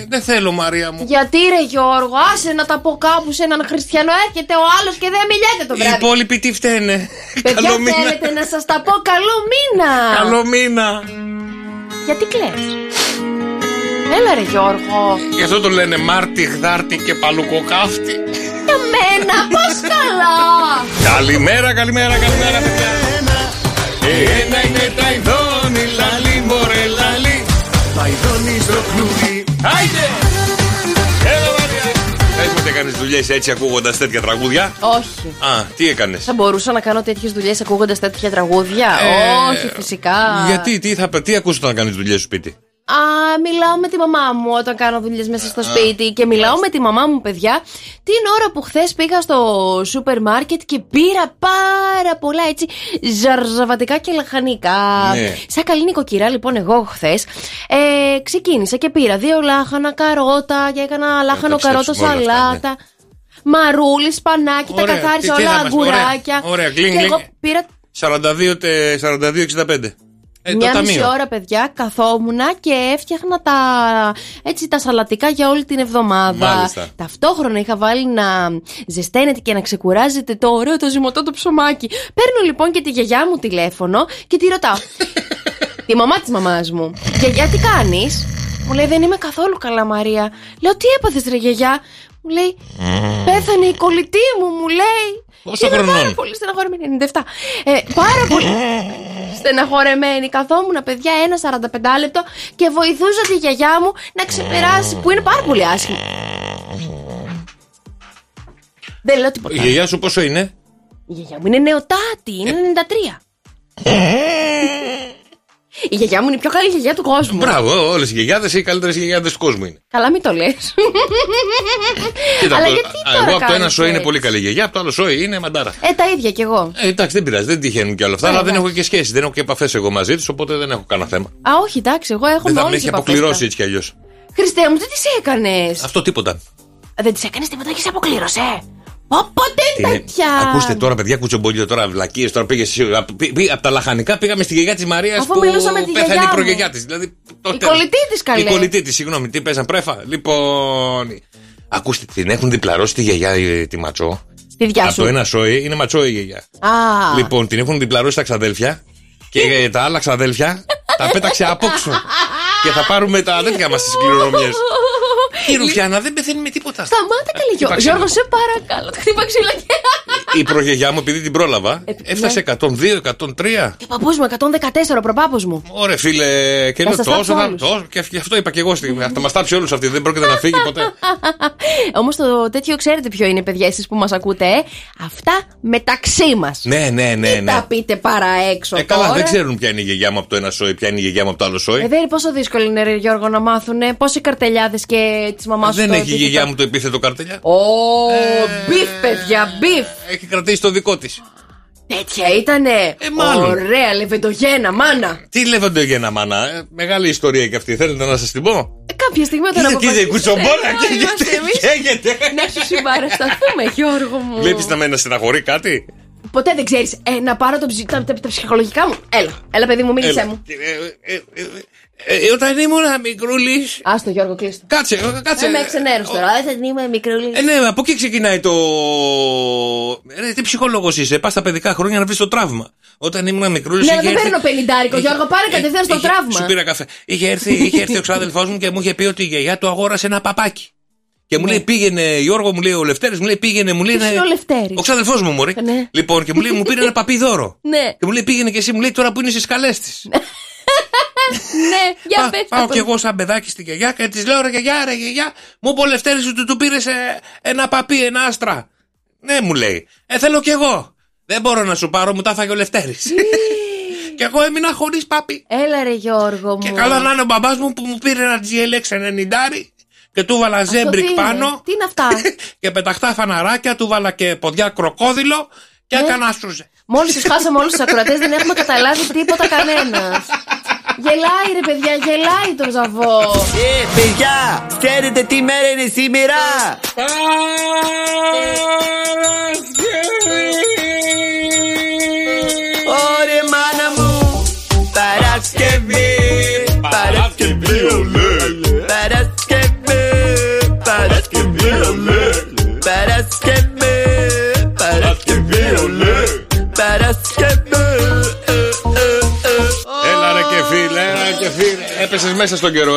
Δεν θέλω, Μαρία μου. Γιατί ρε Γιώργο, άσε να τα πω κάπου σε έναν χριστιανό. Έρχεται ο άλλος και δεν μιλιέται το βράδυ. Οι υπόλοιποι τι φταίνε? Παιδιά, θέλετε να σας τα πω? Καλό μήνα. Καλό μήνα. Γιατί κλαις? Έλα ρε Γιώργο. Γι' αυτό το λένε Μάρτι, Γδάρτι και Παλουκοκάφτη. Για μένα πώς καλά. Καλημέρα παιδιά. Ένα είναι τα ειδώνη, λαλή μωρέ λαλή. Τα ειδώνη στο κλουβί. Άιντε. Έλα Μαρία. Πες μου ότι έκανες δουλειές έτσι ακούγοντας τέτοια τραγούδια? Όχι. Τι έκανες? Θα μπορούσα να κάνω τέτοιες δουλειές ακούγοντας τέτοια τραγούδια? Όχι, φυσικά. Γιατί, τι ακούς όταν κάνεις δουλειές στο σπίτι? Μιλάω με τη μαμά μου όταν κάνω δουλειές μέσα στο σπίτι. Και μιλάω με τη μαμά μου, παιδιά, την ώρα που χθες πήγα στο σούπερ μάρκετ και πήρα πάρα πολλά έτσι ζαρζαβατικά και λαχανικά. Ναι. Σαν καλή νοικοκυρά, λοιπόν, εγώ χθες ξεκίνησα και πήρα 2 λάχανα καρότα και έκανα λάχανο καρότο σαλάτα. Ναι. Μαρούλι, σπανάκι, ωραία, τα καθάρισα όλα, αγκουράκια. Ωραία, γκλίνγκ. Και εγώ πήρα 42,65. Μια μισή ώρα, παιδιά, καθόμουνα και έφτιαχνα τα σαλατικά για όλη την εβδομάδα. Μάλιστα. Ταυτόχρονα είχα βάλει να ζεσταίνεται και να ξεκουράζεται το ωραίο το ζυμωτό το ψωμάκι. Παίρνω λοιπόν και τη γιαγιά μου τηλέφωνο και τη ρωτάω. Τη μαμά της μαμάς μου. Γιαγιά, τι κάνεις? Μου λέει, δεν είμαι καθόλου καλά, Μαρία. Λέω, τι έπαθες ρε γιαγιά? Μου λέει, πέθανε η κολλητή μου, μου λέει. Πόσο χρονών? Πάρα πολύ στεναχωρεμένη, 97. Πάρα πολύ στεναχωρεμένη. Καθόμουν, παιδιά, ένα 45 λεπτό και βοηθούσα τη γιαγιά μου να ξεπεράσει, που είναι πάρα πολύ άσχημη. Δεν λέω τίποτα. Η γιαγιά σου πόσο είναι? Η γιαγιά μου είναι νεοτάτη, είναι 93. Η γιαγιά μου είναι η πιο καλή γιαγιά του κόσμου. Μπράβο, όλες οι γιαγιάδες, οι καλύτερες γιαγιάδες του κόσμου είναι. Καλά, μην το λες. Αλλά γιατί τώρα? Εγώ από το ένα σόι είναι πολύ καλή γιαγιά, από το άλλο σόι είναι μαντάρα. Τα ίδια κι εγώ. Εντάξει, δεν πειράζει, δεν τυχαίνουν κι όλα αυτά. Αλλά δεν έχω και σχέση, δεν έχω και επαφές εγώ μαζί τους, οπότε δεν έχω κανένα θέμα. Όχι, εντάξει, εγώ έχω μόνο. Δεν θα με έχει αποκληρώσει έτσι κι αλλιώς. Χριστέ μου, τι τις έκανες? Αυτό τίποτα. Δεν τις έκανες τίποτα και σε αποκλήρωσε. Ακούστε τώρα, παιδιά, κουτσομπολιό τώρα, βλακίες. Τώρα από τα λαχανικά πήγαμε στη γιαγιά της Μαρίας που πέθανε η προγιαγιά της. Δηλαδή, η κολλητή της, καλέ. Η κολλητή της, συγγνώμη, τι πέσαν πρέφα. Λοιπόν. Ακούστε, την έχουν διπλαρώσει τη γιαγιά τη Ματσό. Τη διά σου. Από το ένα σόι είναι Ματσό η γιαγιά. Λοιπόν, την έχουν διπλαρώσει τα ξαδέλφια και τα άλλα ξαδέλφια τα πέταξε απόξω. Και θα πάρουμε τα αδέλφια μας στις κληρονομιές. Η Ρουφιάνα δεν πεθαίνει με τίποτα. Σταμάτα, καλή Γιώργο, σε παρακαλώ. Χτύπα ξύλα και... Η προγιαγιά μου, επειδή την πρόλαβα, έφτασε 102, 103. Και παππούς μου, 114, προπάππους μου. Ωραία, φίλε, και είναι τόσο. Και αυτό είπα και εγώ. Θα μας τάψει όλους αυτή, δεν πρόκειται να φύγει ποτέ. Όμως το τέτοιο ξέρετε ποιο είναι, παιδιά, εσείς που μας ακούτε. Αυτά μεταξύ μας. Ναι, ναι, ναι. Τι τα πείτε παρά έξω. Καλά, δεν ξέρουν ποια είναι η γιαγιά μου από το ένα σόι, ποια είναι η γιαγιά μου από το άλλο σόι. Δεν είναι πόσο δύσκολο είναι, ρε Γιώργο, να μάθουν πόσοι καρτελιάδες και τη μαμά σου. Δεν έχει η γιαγιά μου το επίθετο καρτελιά. Ω, μπιφ, παιδιά, μπιφ. Έχει κρατήσει το δικό της. Τέτοια ήτανε. Ωραία, λεβεντογένα μάνα. Τι λεβεντογένα μάνα, μεγάλη ιστορία κι αυτή. Θέλετε να σας την πω? Κάποια στιγμή όταν αποφασίσετε. Κοίτα, κουτσομπόλα, καίγεται. Να σου συμπαρασταθούμε, Γιώργο μου. Βλέπεις να με να στεναχωρεί κάτι? Ποτέ δεν ξέρεις. Να πάρω τα ψυχολογικά μου. Έλα, έλα παιδί μου, μίλησέ μου. Όταν ήμουν μικρούλης. Άστο, Γιώργο, κλείστο. Κάτσε, κάτσε. Με εξενέρωσε τώρα. Όταν ήμουν μικρούλης. Ναι, από εκεί ξεκινάει το. Τι ψυχολόγος είσαι? Πας στα παιδικά χρόνια να βρεις το τραύμα. Όταν ήμουν μικρούλης. Ναι, δεν παίρνω πενιντάρικο, Γιώργο, πάρε κατευθείαν στο τραύμα. Σου πήρα καφέ. Είχε έρθει ο ξάδελφός μου και μου είχε πει ότι η γιαγιά του αγόρασε ένα παπάκι. Και μου λέει πήγαινε, Γιώργο, μου λέει ο Λευτέρης, μου λέει πήγαινε, μου λέει. Ο ξάδελφός μου, μωρή. Λοιπόν, και μου λέει μου πήρε ένα παπί δώρο. Και μου λέει πήγαινε και εσύ, μου λέει τώρα που είναι στις καλές της. Ναι, για πες. Πάω κι εγώ σαν παιδάκι στην γιαγιά και της λέω ρε γιαγιά, ρε γιαγιά, μου είπε ο Λευτέρης ότι του πήρες ένα παπί, ένα άστρα. Ναι, μου λέει. Θέλω κι εγώ. Δεν μπορώ να σου πάρω, μου τα έφαγε ο Λευτέρης. Και εγώ έμεινα χωρίς παπί. Έλα ρε Γιώργο μου. Και καλά να είναι ο μπαμπάς μου που μου πήρε ένα GLX 90. Και του βάλα ζέμπρικ πάνω. Τι είναι αυτά? Και πεταχτά φαναράκια, του βάλα και ποδιά κροκόδιλο και έκανα άστρουζε. Μόλις τους χάσαμε όλους τους ακροατές, δεν έχουμε καταλάβει τίποτα κανένας. Γελάει ρε παιδιά, γελάει το ζαβό. Παιδιά, ξέρετε τι μέρα είναι σήμερα? Ωρε μάνα μου, Παρασκευή. Παρασκευή, ολέ. Παρασκευή, Παρασκευή, ολέ. Παρασκευή, Παρασκευή, ολέ. Παρασκευή. Έπεσες μέσα στον καιρό,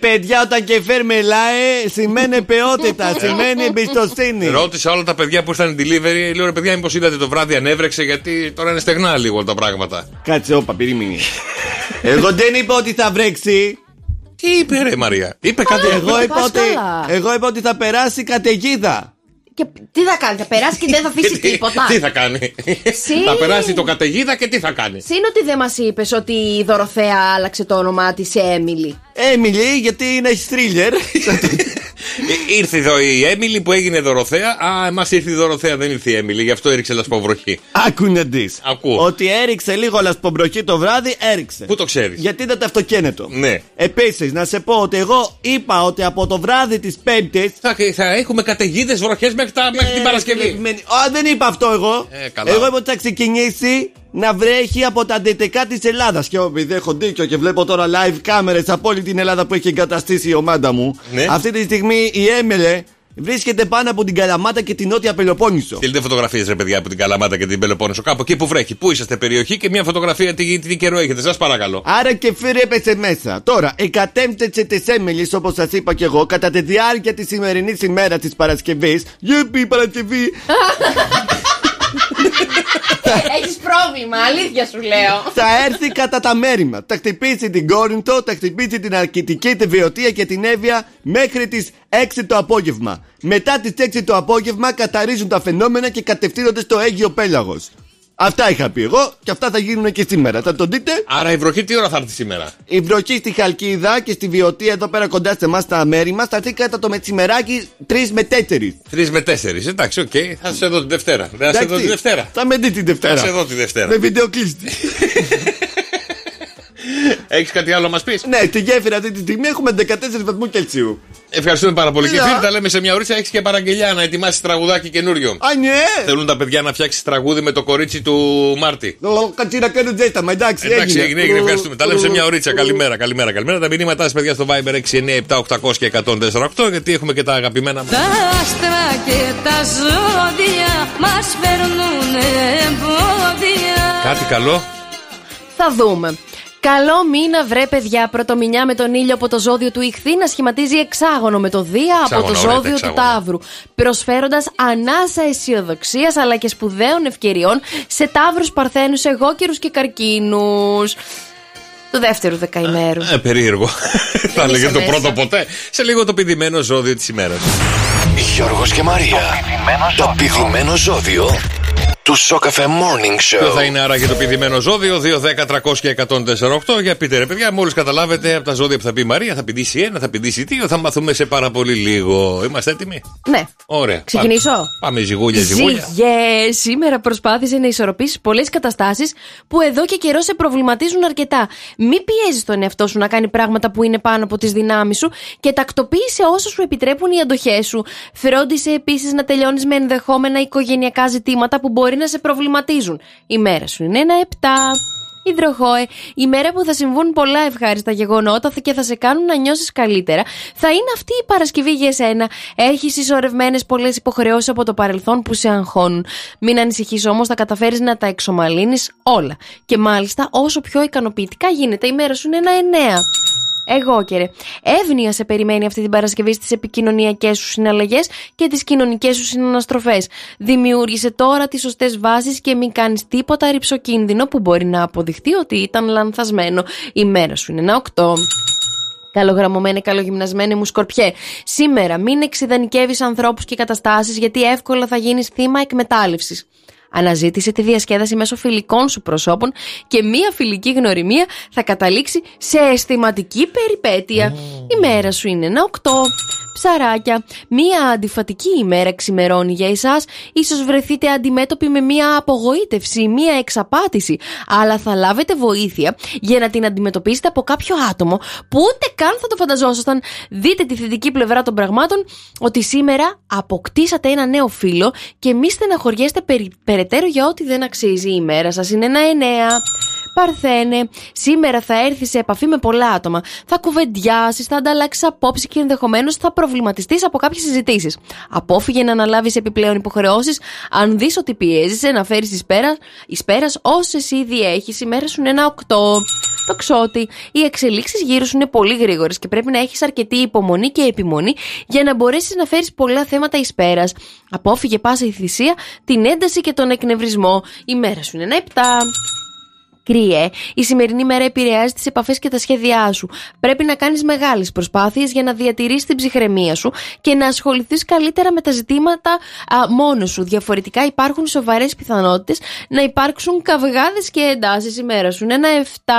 παιδιά, όταν και φέρμελάε σημαίνει ποιότητα, σημαίνει εμπιστοσύνη. Ρώτησα όλα τα παιδιά που ήρθαν delivery, λέω ρε παιδιά, μήπως είδατε το βράδυ ανέβρεξε? Γιατί τώρα είναι στεγνά λίγο τα πράγματα. Κάτσε, όπα, περίμενε. Εγώ δεν είπα ότι θα βρέξει. Τι είπε, ρε Μαρία? Είπε κάτι. Εγώ είπα ότι θα περάσει καταιγίδα. Και τι θα κάνει, θα περάσει και δεν θα αφήσει τίποτα. Τι θα κάνει? Θα περάσει το καταιγίδα και τι θα κάνει? Συν ότι δεν μας είπες ότι η Δωροθέα άλλαξε το όνομά της σε Έμιλι. Έμιλι, γιατί είναι θρίλερ. Ήρθε εδώ η Έμιλι που έγινε Δωροθέα. Α, μας ήρθε η Δωροθέα, δεν ήρθε η Έμιλι. Γι' αυτό έριξε λασποβροχή. Άκου να δεις. Ότι έριξε λίγο λασποβροχή το βράδυ, έριξε. Πού το ξέρεις? Γιατί ήταν αυτοκαίνετο. Ναι. Επίσης, να σε πω ότι εγώ είπα ότι από το βράδυ της Πέμπτης θα έχουμε καταιγίδες, βροχές μέχρι την Παρασκευή. Δεν είπα αυτό εγώ. Εγώ είπα ότι θα ξεκινήσει να βρέχει από τα δυτικά της Ελλάδας. Και επειδή έχω δίκιο και βλέπω τώρα live κάμερες από όλη την Ελλάδα που έχει εγκαταστήσει η ομάδα μου, ναι. Αυτή τη στιγμή η Έμελε βρίσκεται πάνω από την Καλαμάτα και την Νότια Πελοπόννησο. Στείλτε φωτογραφίες, ρε παιδιά, από την Καλαμάτα και την Πελοπόννησο. Κάπου εκεί που βρέχει. Πού είσαστε περιοχή και μια φωτογραφία τι καιρό έχετε, σας παρακαλώ. Άρα και φύρε έπεσε μέσα. Τώρα, εκατέμπτετσε τις Έμελες, όπως σας είπα και εγώ, κατά τη διάρκεια της σημερινής ημέρα της Παρασκευής. Γιουπι, Παρασκευή! Έχεις πρόβλημα, αλήθεια σου λέω. Θα έρθει κατά τα μέρημα. Θα χτυπήσει την Κόρινθο, θα χτυπήσει την Αρκητική, τη Βιωτία και την Εύβοια μέχρι τις 6 το απόγευμα. Μετά τις 6 το απόγευμα καταρρίζουν τα φαινόμενα και κατευθύνονται στο Αίγιο Πέλαγος. Αυτά είχα πει εγώ και αυτά θα γίνουν και σήμερα. Θα το δείτε. Άρα η βροχή τι ώρα θα έρθει σήμερα? Η βροχή στη Χαλκίδα και στη Βιωτία εδώ πέρα κοντά σε εμάς τα μέρη μας θα έρθει κατά το μεσημεράκι 3 με 4. 3 με 4, εντάξει, οκ. Okay. Θα σε δω την Δευτέρα. Δεν θα σε δω την Δευτέρα. Θα με δει την Δευτέρα. Θα σε δω την Δευτέρα. Με βιντεοκλείστη. Έχεις κάτι άλλο να μας πεις? Ναι, τη γέφυρα αυτή τη στιγμή έχουμε 14 βαθμούς Κελσίου. Ευχαριστούμε πάρα πολύ. Και φίλοι, τα λέμε σε μια ωρίτσα. Έχεις και παραγγελιά να ετοιμάσεις τραγουδάκι καινούριο. Α, ναι! Θέλουν τα παιδιά να φτιάξεις τραγούδι με το κορίτσι του Μάρτη. Κάτσε να κάνουν ζέστα, μα εντάξει. Εντάξει, έγινε. Ευχαριστούμε. Τα λέμε σε μια ωρίτσα. Καλημέρα, καλημέρα, καλημέρα. Τα μηνύματά σας, παιδιά, στο Viber 697 800 και 148, γιατί έχουμε και τα αγαπημένα μας. Τα άστρα και τα ζώδια μας φέρνουν εμπόδια. Κάτι καλό. Θα δούμε. Καλό μήνα, βρε παιδιά. Πρωτομηνιά με τον ήλιο από το ζώδιο του Ιχθύνα σχηματίζει εξάγωνο με το Δία από το ζώδιο του Ταύρου, προσφέροντας ανάσα αισιοδοξίας αλλά και σπουδαίων ευκαιριών σε Ταύρους, Παρθένους, Εγώκερους και Καρκίνους. Του δεύτερου δεκαημέρου. Περίεργο. Θα έλεγε το πρώτο ποτέ. Σε λίγο το πηδημένο ζώδιο της ημέρας. Γιώργος και Μαρία. Το πηδημένο ζώδιο. Του Σοκαφέ Morning Show. Ποιο θα είναι άραγε το πηδημένο ζώδιο? 2, 10, 300 και 148. Για πείτε ρε παιδιά, μόλις καταλάβετε από τα ζώδια που θα πει η Μαρία, θα πηδήσει ένα, θα πηδήσει δύο, θα μαθούμε σε πάρα πολύ λίγο. Είμαστε έτοιμοι? Ναι. Ωραία. Ξεκινήσω. Πάμε ζυγούλια. Σήμερα προσπάθησε να ισορροπήσει πολλές καταστάσεις που εδώ και καιρό σε προβληματίζουν αρκετά. Μην πιέζεις τον εαυτό σου να κάνει πράγματα που είναι πάνω από τις δυνάμεις σου και τακτοποίησε όσο σου επιτρέπουν οι αντοχές σου. Φρόντισε επίσης να τελειώνεις με ενδεχόμενα οικογενειακά ζητήματα που μπορεί να σε προβληματίζουν. Η μέρα σου είναι ένα 7. Υδροχόε, η μέρα που θα συμβούν πολλά ευχάριστα γεγονότα και θα σε κάνουν να νιώσεις καλύτερα, θα είναι αυτή η Παρασκευή για εσένα. Έχεις ισορρευμένες πολλές υποχρεώσεις από το παρελθόν που σε αγχώνουν. Μην ανησυχείς όμως, θα καταφέρεις να τα εξομαλύνεις όλα. Και μάλιστα όσο πιο ικανοποιητικά γίνεται. Η μέρα σου είναι ένα 9. Εγώ και ρε. Εύνοια σε περιμένει αυτή την Παρασκευή στις επικοινωνιακές σου συναλλαγές και τις κοινωνικές σου συναναστροφές. Δημιούργησε τώρα τις σωστές βάσεις και μην κάνεις τίποτα ρηψοκίνδυνο που μπορεί να αποδειχτεί ότι ήταν λανθασμένο. Η μέρα σου είναι ένα 8. Καλογραμμωμένε, καλογυμνασμένε μου Σκορπιέ. Σήμερα μην εξιδανικεύεις ανθρώπους και καταστάσεις, γιατί εύκολα θα γίνεις θύμα εκμετάλλευσης. Αναζήτησε τη διασκέδαση μέσω φιλικών σου προσώπων και μία φιλική γνωριμία θα καταλήξει σε αισθηματική περιπέτεια. Η μέρα σου είναι ένα 8. Ψαράκια, μία αντιφατική ημέρα ξημερώνει για εσάς. Ίσως βρεθείτε αντιμέτωποι με μία απογοήτευση, μία εξαπάτηση, αλλά θα λάβετε βοήθεια για να την αντιμετωπίσετε από κάποιο άτομο που ούτε καν θα το φανταζόσασταν. Δείτε τη θετική πλευρά των πραγμάτων, ότι σήμερα αποκτήσατε ένα νέο φίλο και μη στεναχωριέστε περαιτέρω για ό,τι δεν αξίζει. Η μέρα σας είναι ένα 9. Παρθένε, σήμερα θα έρθεις σε επαφή με πολλά άτομα. Θα κουβεντιάσεις, θα ανταλλάξεις απόψεις και ενδεχομένως θα προβληματιστείς από κάποιες συζητήσεις. Απόφυγε να αναλάβεις επιπλέον υποχρεώσεις αν δεις ότι πιέζεσαι να φέρεις εις πέρας όσες ήδη έχεις. Η μέρα σου είναι ένα 8. Τοξότη, οι εξελίξεις γύρω σου είναι πολύ γρήγορες και πρέπει να έχεις αρκετή υπομονή και επιμονή για να μπορέσεις να φέρεις πολλά θέματα εις πέρας. Απόφυγε πάσα η θυσία, την ένταση και τον εκνευρισμό. Η μέρα σου είναι ένα 7. Κριέ, η σημερινή μέρα επηρεάζει τις επαφές και τα σχέδιά σου. Πρέπει να κάνεις μεγάλες προσπάθειες για να διατηρήσεις την ψυχραιμία σου και να ασχοληθείς καλύτερα με τα ζητήματα μόνος σου. Διαφορετικά υπάρχουν σοβαρές πιθανότητες να υπάρξουν καυγάδες και εντάσεις. Η μέρα σου είναι ένα 7.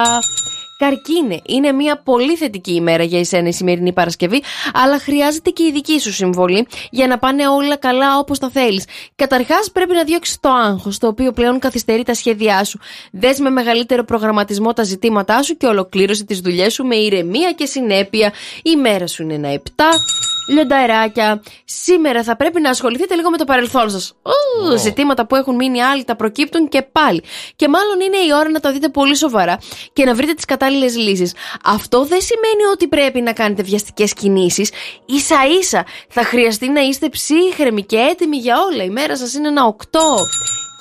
Καρκίνε, είναι μια πολύ θετική ημέρα για εσένα η σημερινή Παρασκευή, αλλά χρειάζεται και η δική σου συμβολή για να πάνε όλα καλά όπως τα θέλεις. Καταρχάς πρέπει να διώξεις το άγχος, το οποίο πλέον καθυστερεί τα σχέδιά σου. Δες με μεγαλύτερο προγραμματισμό τα ζητήματά σου και ολοκλήρωσε τις δουλειές σου με ηρεμία και συνέπεια. Η μέρα σου είναι ένα 7. Λιονταράκια, σήμερα θα πρέπει να ασχοληθείτε λίγο με το παρελθόν σας. Ζητήματα που έχουν μείνει άλυτα προκύπτουν και πάλι. Και μάλλον είναι η ώρα να τα δείτε πολύ σοβαρά και να βρείτε τις κατάλληλες λύσεις. Αυτό δεν σημαίνει ότι πρέπει να κάνετε βιαστικές κινήσεις. Ίσα ίσα θα χρειαστεί να είστε ψύχρεμοι και έτοιμοι για όλα. Η μέρα σας είναι ένα 8.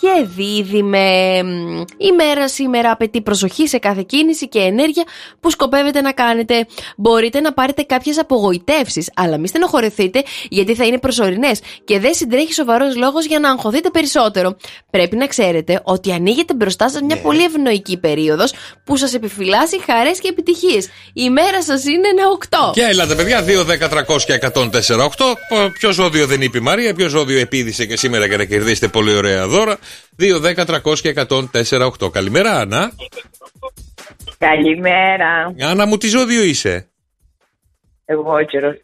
Και Δίδυμε, η μέρα σήμερα απαιτεί προσοχή σε κάθε κίνηση και ενέργεια που σκοπεύετε να κάνετε. Μπορείτε να πάρετε κάποιες απογοητεύσεις, αλλά μην στενοχωρηθείτε, γιατί θα είναι προσωρινές και δεν συντρέχει σοβαρός λόγος για να αγχωθείτε περισσότερο. Πρέπει να ξέρετε ότι ανοίγετε μπροστά σας μια πολύ ευνοϊκή περίοδος που σας επιφυλάσσει χαρές και επιτυχίες. Η μέρα σας είναι ένα 8. Και έλατε παιδιά, 2, 10, 300 και 148. Ποιο ζώδιο δεν είπε η Μαρία, ποιο ζώδιο επίδησε και σήμερα για να κερδίσετε πολύ ωραία δώρα. 2, 10, 300 και 148. Καλημέρα, Άννα. Καλημέρα. Άννα μου, τι ζώδιο είσαι?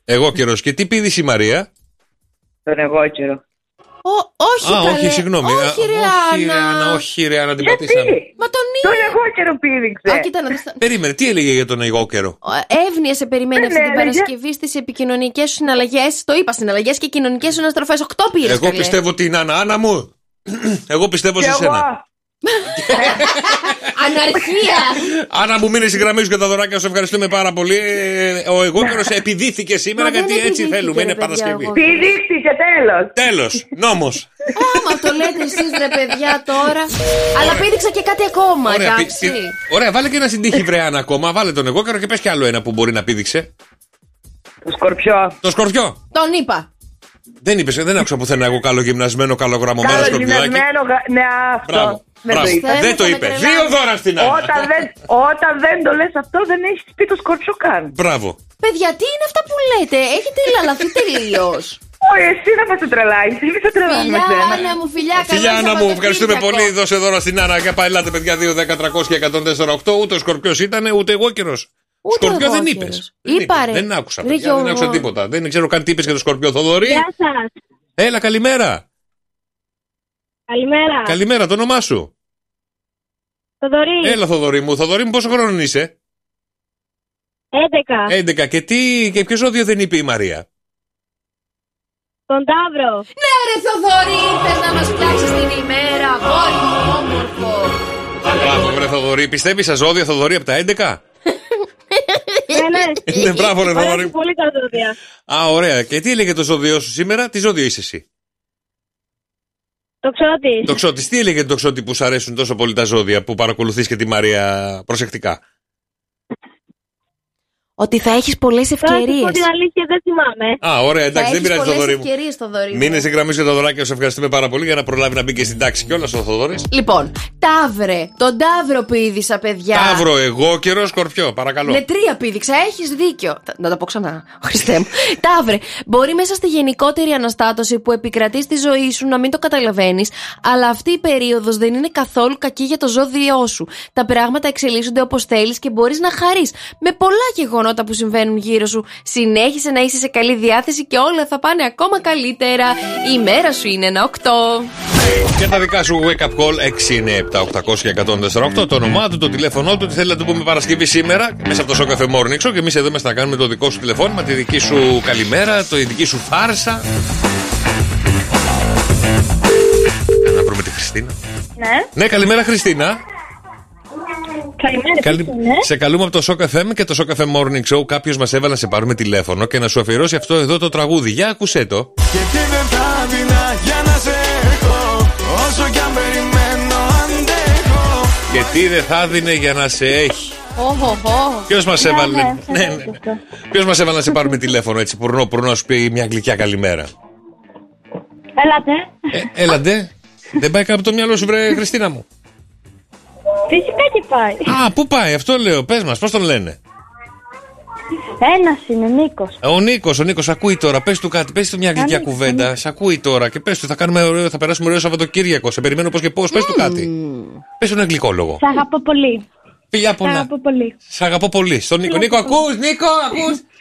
Εγώ καιρός. Και τι πήδησε η Μαρία? Τον εγώ καιρο. Όχι, ρε Άννα, την πατήσαμε. Μα τον εγώ καιρο πήδηξε. Περίμενε, τι έλεγε για τον εγώ καιρο? Εύνοια σε περιμένει αυτή την Παρασκευή στις επικοινωνικές σου συναλλαγές. Το είπα, συναλλαγές και κοινωνικές σου αναστροφές. 8 πήρες. Εγώ πιστεύω την Άννα μου. Εγώ πιστεύω σε σένα. Αναρχία. Άρα που μείνει στη γραμμή σου και τα δωράκια σου, ευχαριστούμε πάρα πολύ. Ο εγώκερος επιδίθηκε σήμερα γιατί έτσι θέλουμε. Είναι Παρασκευή. Επιδίθηκε, τέλος. Τέλος, νόμος. Άμα το λέτε εσείς ρε παιδιά τώρα. Αλλά πήδηξα και κάτι ακόμα. Ωραία, βάλε και ένα συντύχη βρεάν ακόμα. Βάλε τον εγώκερο και πες κι άλλο ένα που μπορεί να πήδηξε. Το σκορπιό. Το σκορπιό. Τον είπα. Δεν είπες, δεν άκουσα πουθενά εγώ καλογυμνασμένο, καλογραμμωμένο σκορπιουδάκι. Ναι, αυτό. Μπράβο. Δεν το είπε. Δύο δώρα στην άλλη. Όταν δεν το λες αυτό, δεν έχεις πει το σκορπιό καν. Μπράβο. Παιδιά, τι είναι αυτά που λέτε? Έχετε λαλαθεί τελείως. Όχι, εσύ να μας τρελάεις. Είμαι σε τρελάτη. Φιλιά μου, φιλιά, καλά. Φιλιά Άννα μου, ευχαριστούμε πολύ. Δώσε δώρα στην Άννα. Για παελάτε, παιδιά, 2, 10, 300 και 148. Ούτε ο σκορπιός ήταν, ούτε εγώ καιρός. Σκορπιό δεν είπες. Δεν άκουσα. Δεν άκουσα τίποτα. Δεν ξέρω καν τι είπες για το σκορπιό. Θοδωρή. Γεια σας. Έλα, καλημέρα. Καλημέρα. Καλημέρα, το όνομά σου? Θοδωρή. Έλα, Θοδωρή μου. Θοδωρή μου, πόσο χρόνο είσαι? 11. 11. Και ποιο ζώδιο δεν είπε η Μαρία? Τον Ταύρο. Ναι, ρε Θοδωρή, ήρθες να μας φτιάξεις την ημέρα. Γόρι μου, όμορφο. Μπράβο, ρε Θοδωρή. Πιστεύεις στα ζώδια, Θοδωρή, από τα 11? Ναι, μπράβο, ρε Θοδωρή. Πολύ τα ζώδια. Α, ωραία. Και τι έλεγε το ζώδιο σου σήμερα? Τι ζώδιο είσαι εσύ? Τοξότης. Τοξότης. Τι έλεγε το Τοξότη που σου αρέσουν τόσο πολύ τα ζώδια, που παρακολουθείς και τη Μαρία προσεκτικά? Ότι θα έχεις πολλές ευκαιρίες. Την αλήθεια δεν θυμάμαι. Α, ωραία, εντάξει, δεν πειράζει το Θοδωρή μου. Μείνε σε γραμμή για τα δωράκια, σε ευχαριστούμε πάρα πολύ για να προλάβει να μπει και στην τάξη κιόλας ο Θοδωρής. Λοιπόν, Ταύρε, τον Ταύρο πήδησα, παιδιά. Ταύρο, εγώ καιρό, σκορπιό, παρακαλώ. Με τρία πήδηξα, έχεις δίκιο. Να τα πω ξανά, Χριστέ μου. Ταύρε, μπορεί μέσα στη γενικότερη αναστάτωση που επικρατεί στη ζωή σου να μην το καταλαβαίνεις, αλλά αυτή η περίοδος δεν είναι καθόλου κακή για το ζώδιό σου. Τα πράγματα εξελίσσονται όπως θέλεις και μπορείς να χαρείς με πολλά γεγονότα που συμβαίνουν γύρω σου. Συνέχισε να είσαι σε καλή διάθεση και όλα θα πάνε ακόμα καλύτερα. Η μέρα σου είναι ένα 8. Και τα δικά σου wake up call 697-800-1048. Το όνομά του, το τηλέφωνό του, τι θέλει να του πούμε Παρασκευή σήμερα, μέσα από το Show Cafe Morning Show. Και εμείς εδώ μέσα θα κάνουμε το δικό σου τηλεφώνημα, τη δική σου καλημέρα, τη δική σου φάρσα. Να βρούμε τη Χριστίνα. Ναι. Ναι, καλημέρα Χριστίνα. Καλημέρα, σε καλούμε από το Show FM και το Show Cafe Morning Show. Κάποιος μας έβαλε να σε πάρουμε τηλέφωνο και να σου αφιερώσει αυτό εδώ το τραγούδι. Για ακούσέ το. Και τι δεν θα δεινά για να σε έχω, όσο κι αν περιμένω αντέχω. Και τι δεν θα δίνε για να σε έχει. Ποιος μας έβαλε? Ποιος μας έβαλε να σε πάρουμε τηλέφωνο έτσι πουρνό να σου πει μια γλυκιά καλημέρα? Έλατε. Δεν πάει κάπου το μυαλό σου βρε Χριστίνα μου? Φυσικά και πάει. Α, πού πάει, αυτό λέω. Πες μας, πώς τον λένε? Ένας είναι, Νίκος. Ο Νίκος, ακούει τώρα. Πες του κάτι, πες του μια γλυκιά κουβέντα. Σ' ακούει τώρα και πες του, θα περάσουμε ωραίο Σαββατοκύριακο. Σε περιμένω πώς και πώς. Πες του κάτι. Πες του ένα γλυκό λόγο. Σ' αγαπώ πολύ. Φιλιά πολλά. Σ' αγαπώ πολύ. Στον Νίκο. Νίκο, ακούς,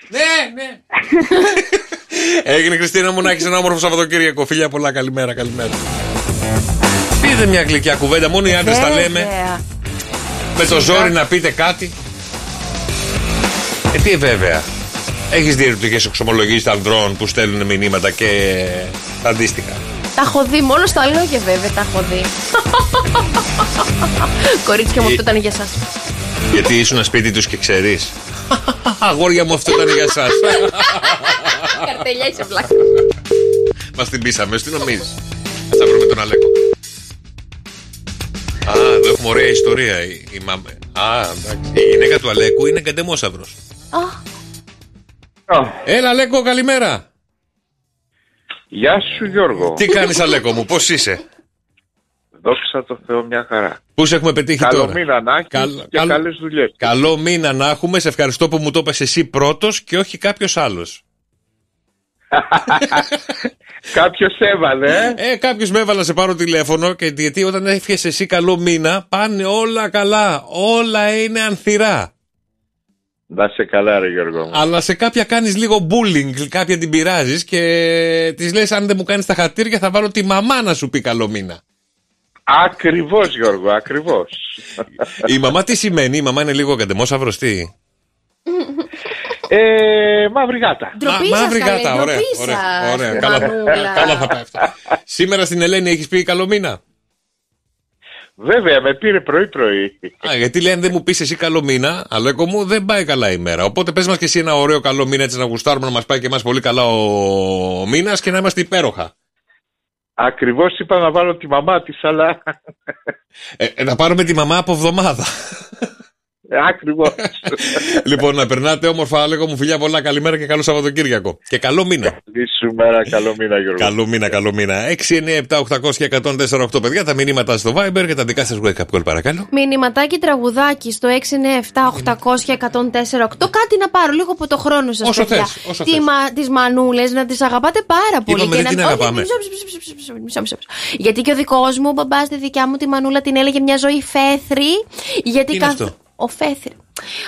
Ναι. Έγινε Χριστίνα μου, να έχεις ένα όμορφο Σαββατοκύριακο. Φιλιά πολλά, καλημέρα. Πείτε μια γλυκιά κουβέντα, μόνο οι άντρες τα λέμε. Με το ζόρι να πείτε κάτι. Τι βέβαια. Έχεις δει ερωτικές εξομολογήσεις ανδρών που στέλνουν μηνύματα και τα αντίστοιχα? Τα έχω δει, μόνο στα λόγια βέβαια τα έχω δει. Κορίτσια μου, αυτό ήταν για σας. Γιατί ήσουν σπίτι τους και ξέρεις. Αγόρια μου, αυτό ήταν για σας. Καρτελιά είσαι πλάκα. Μας την πείσαμε, τι νομίζεις? Θα βρούμε τον Αλέκο. Α, εδώ έχουμε ωραία ιστορία. Η γυναίκα του Αλέκου είναι καντεμόσαυρος. Έλα Αλέκο, καλημέρα. Γεια σου Γιώργο. Τι κάνεις Αλέκο μου, πώς είσαι? Δόξα τω Θεώ, μια χαρά. Πού σε έχουμε πετύχει τώρα? Καλό μήνα να έχει και καλές δουλειές. Καλό μήνα να έχουμε, σε ευχαριστώ που μου το είπες εσύ πρώτος και όχι κάποιος άλλος. Κάποιος έβαλε. Κάποιος με έβαλε να σε πάρω τηλέφωνο. Γιατί όταν έφυγες εσύ καλό μήνα, πάνε όλα καλά. Όλα είναι ανθυρά. Να σε καλά ρε Γιώργο. Αλλά σε κάποια κάνεις λίγο bullying. Κάποια την πειράζεις και της λες αν δεν μου κάνεις τα χατήρια θα βάλω τη μαμά να σου πει καλό μήνα. Ακριβώς Γιώργο, ακριβώς. Η μαμά τι σημαίνει? Η μαμά είναι λίγο καντεμόσαυρος τι? Μαύρη γάτα. Μαύρη γάτα, ωραία. Καλά θα πάει αυτό. Σήμερα στην Ελένη έχεις πει καλό μήνα? Βέβαια, με πήρε πρωί-πρωί. Α, γιατί λένε δεν μου πεις εσύ καλό μήνα, Αλέκο μου, δεν πάει καλά η μέρα. Οπότε πες μας και εσύ ένα ωραίο καλό μήνα, έτσι να γουστάρουμε, να μας πάει και εμάς πολύ καλά ο μήνας και να είμαστε υπέροχα. Ακριβώς είπα να βάλω τη μαμά της, αλλά... να πάρουμε τη μαμά από εβδομάδα. Ακριβώς. Λοιπόν, να περνάτε όμορφα, Αλέκο μου, φιλιά πολλά, καλημέρα και καλό Σαββατοκύριακο. Και καλό μήνα. Καλή σου μέρα, καλό μήνα, Γιώργο. Καλό μήνα, καλό μήνα. 697-800-1048, παιδιά, τα μηνύματα στο Viber και τα δικά σας wake up call, παρακαλώ. Μηνυματάκι τραγουδάκι στο 697-800-1048. Κάτι να πάρω λίγο από το χρόνο σας. Όσο θες. Τις μανούλες να τις αγαπάτε πάρα πολύ. Είπαμε, και να αγαπάμε. Γιατί και ο δικός μου μπαμπάς, τη δικιά μου τη μανούλα την έλεγε μια ζωή φέθρη. Γιατί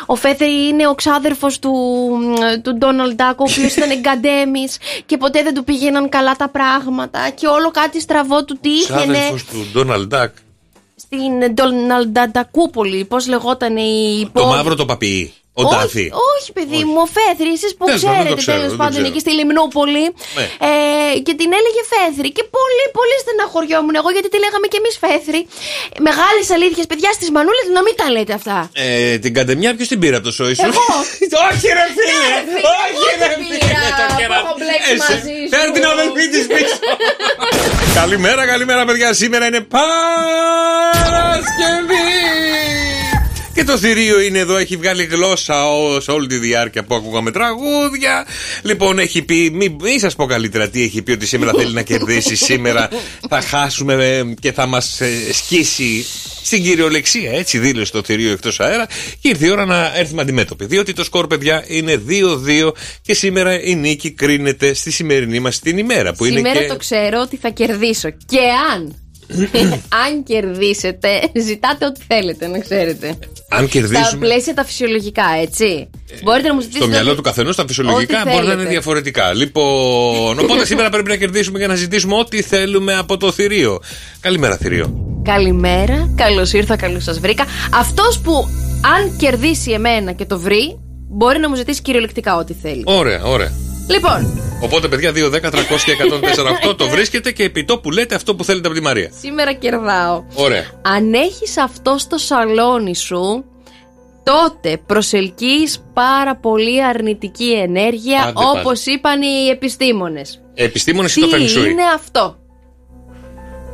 Ο Φέθρη είναι ο ξάδερφος του Ντόναλντ Ντάκ, ο οποίος ήταν εγκαντέμις και ποτέ δεν του πήγαιναν καλά τα πράγματα και όλο κάτι στραβό του τύχαινε. Ξάδερφος του Ντόναλντ Ντάκ. Στην Ντόναλντ Ντακούπολη, πώς λεγόταν η... Το μαύρο το παπί. Όχι, παιδί μου, ο Φέθρη, εσείς που ξέρετε τέλος πάντων εκεί στη Λιμνούπολη. Και την έλεγε Φέθρη. Και πολύ, πολύ στεναχωριόμουν εγώ, γιατί τη λέγαμε κι εμείς Φέθρη. Μεγάλες αλήθειες, παιδιά, στις μανούλες να μην τα λέτε αυτά. Την καντεμιά, ποιος την πήρε από το σόι σου? Εγώ. Όχι, ρε φίλε! Όχι, ρε φίλε! Φέρ την αδελφή της πίσω. Καλημέρα, καλημέρα, παιδιά. Σήμερα είναι Παρασκευή. Και το θηρίο είναι εδώ, έχει βγάλει γλώσσα σε όλη τη διάρκεια που ακούγαμε τραγούδια. Λοιπόν, έχει πει, μην σας πω καλύτερα τι έχει πει, ότι σήμερα θέλει να κερδίσει. Σήμερα θα χάσουμε και θα μας σκίσει στην κυριολεξία. Έτσι δήλωσε το θηρίο εκτός αέρα. Και ήρθε η ώρα να έρθουμε αντιμέτωποι. Διότι το σκορ, παιδιά, είναι 2-2 και σήμερα η νίκη κρίνεται στη σημερινή μας την ημέρα. Που σήμερα είναι και... το ξέρω ότι θα κερδίσω. Και αν κερδίσετε, ζητάτε ό,τι θέλετε, να ξέρετε. Αν κερδίσουμε. Στα πλαίσια τα φυσιολογικά, έτσι. Μπορείτε να μου ζητήσετε. Στο μυαλό του καθενός τα φυσιολογικά μπορεί να είναι διαφορετικά. Λοιπόν, οπότε σήμερα πρέπει να κερδίσουμε για να ζητήσουμε ό,τι θέλουμε από το θηρίο. Καλημέρα, θηρίο. Καλημέρα, καλώς ήρθα, καλώς σας βρήκα. Αυτός που αν κερδίσει εμένα και το βρει, μπορεί να μου ζητήσει κυριολεκτικά ό,τι θέλει. Ωραία, ωραία. Λοιπόν. Οπότε, παιδιά, 2-10-300-148 το βρίσκετε και επί το που λέτε αυτό που θέλετε από τη Μαρία. Σήμερα κερδάω. Ωραία. Αν έχεις αυτό στο σαλόνι σου, τότε προσελκύεις πάρα πολύ αρνητική ενέργεια, όπως είπαν οι επιστήμονες. Επιστήμονες ή το Feng Shui. Τι είναι αυτό?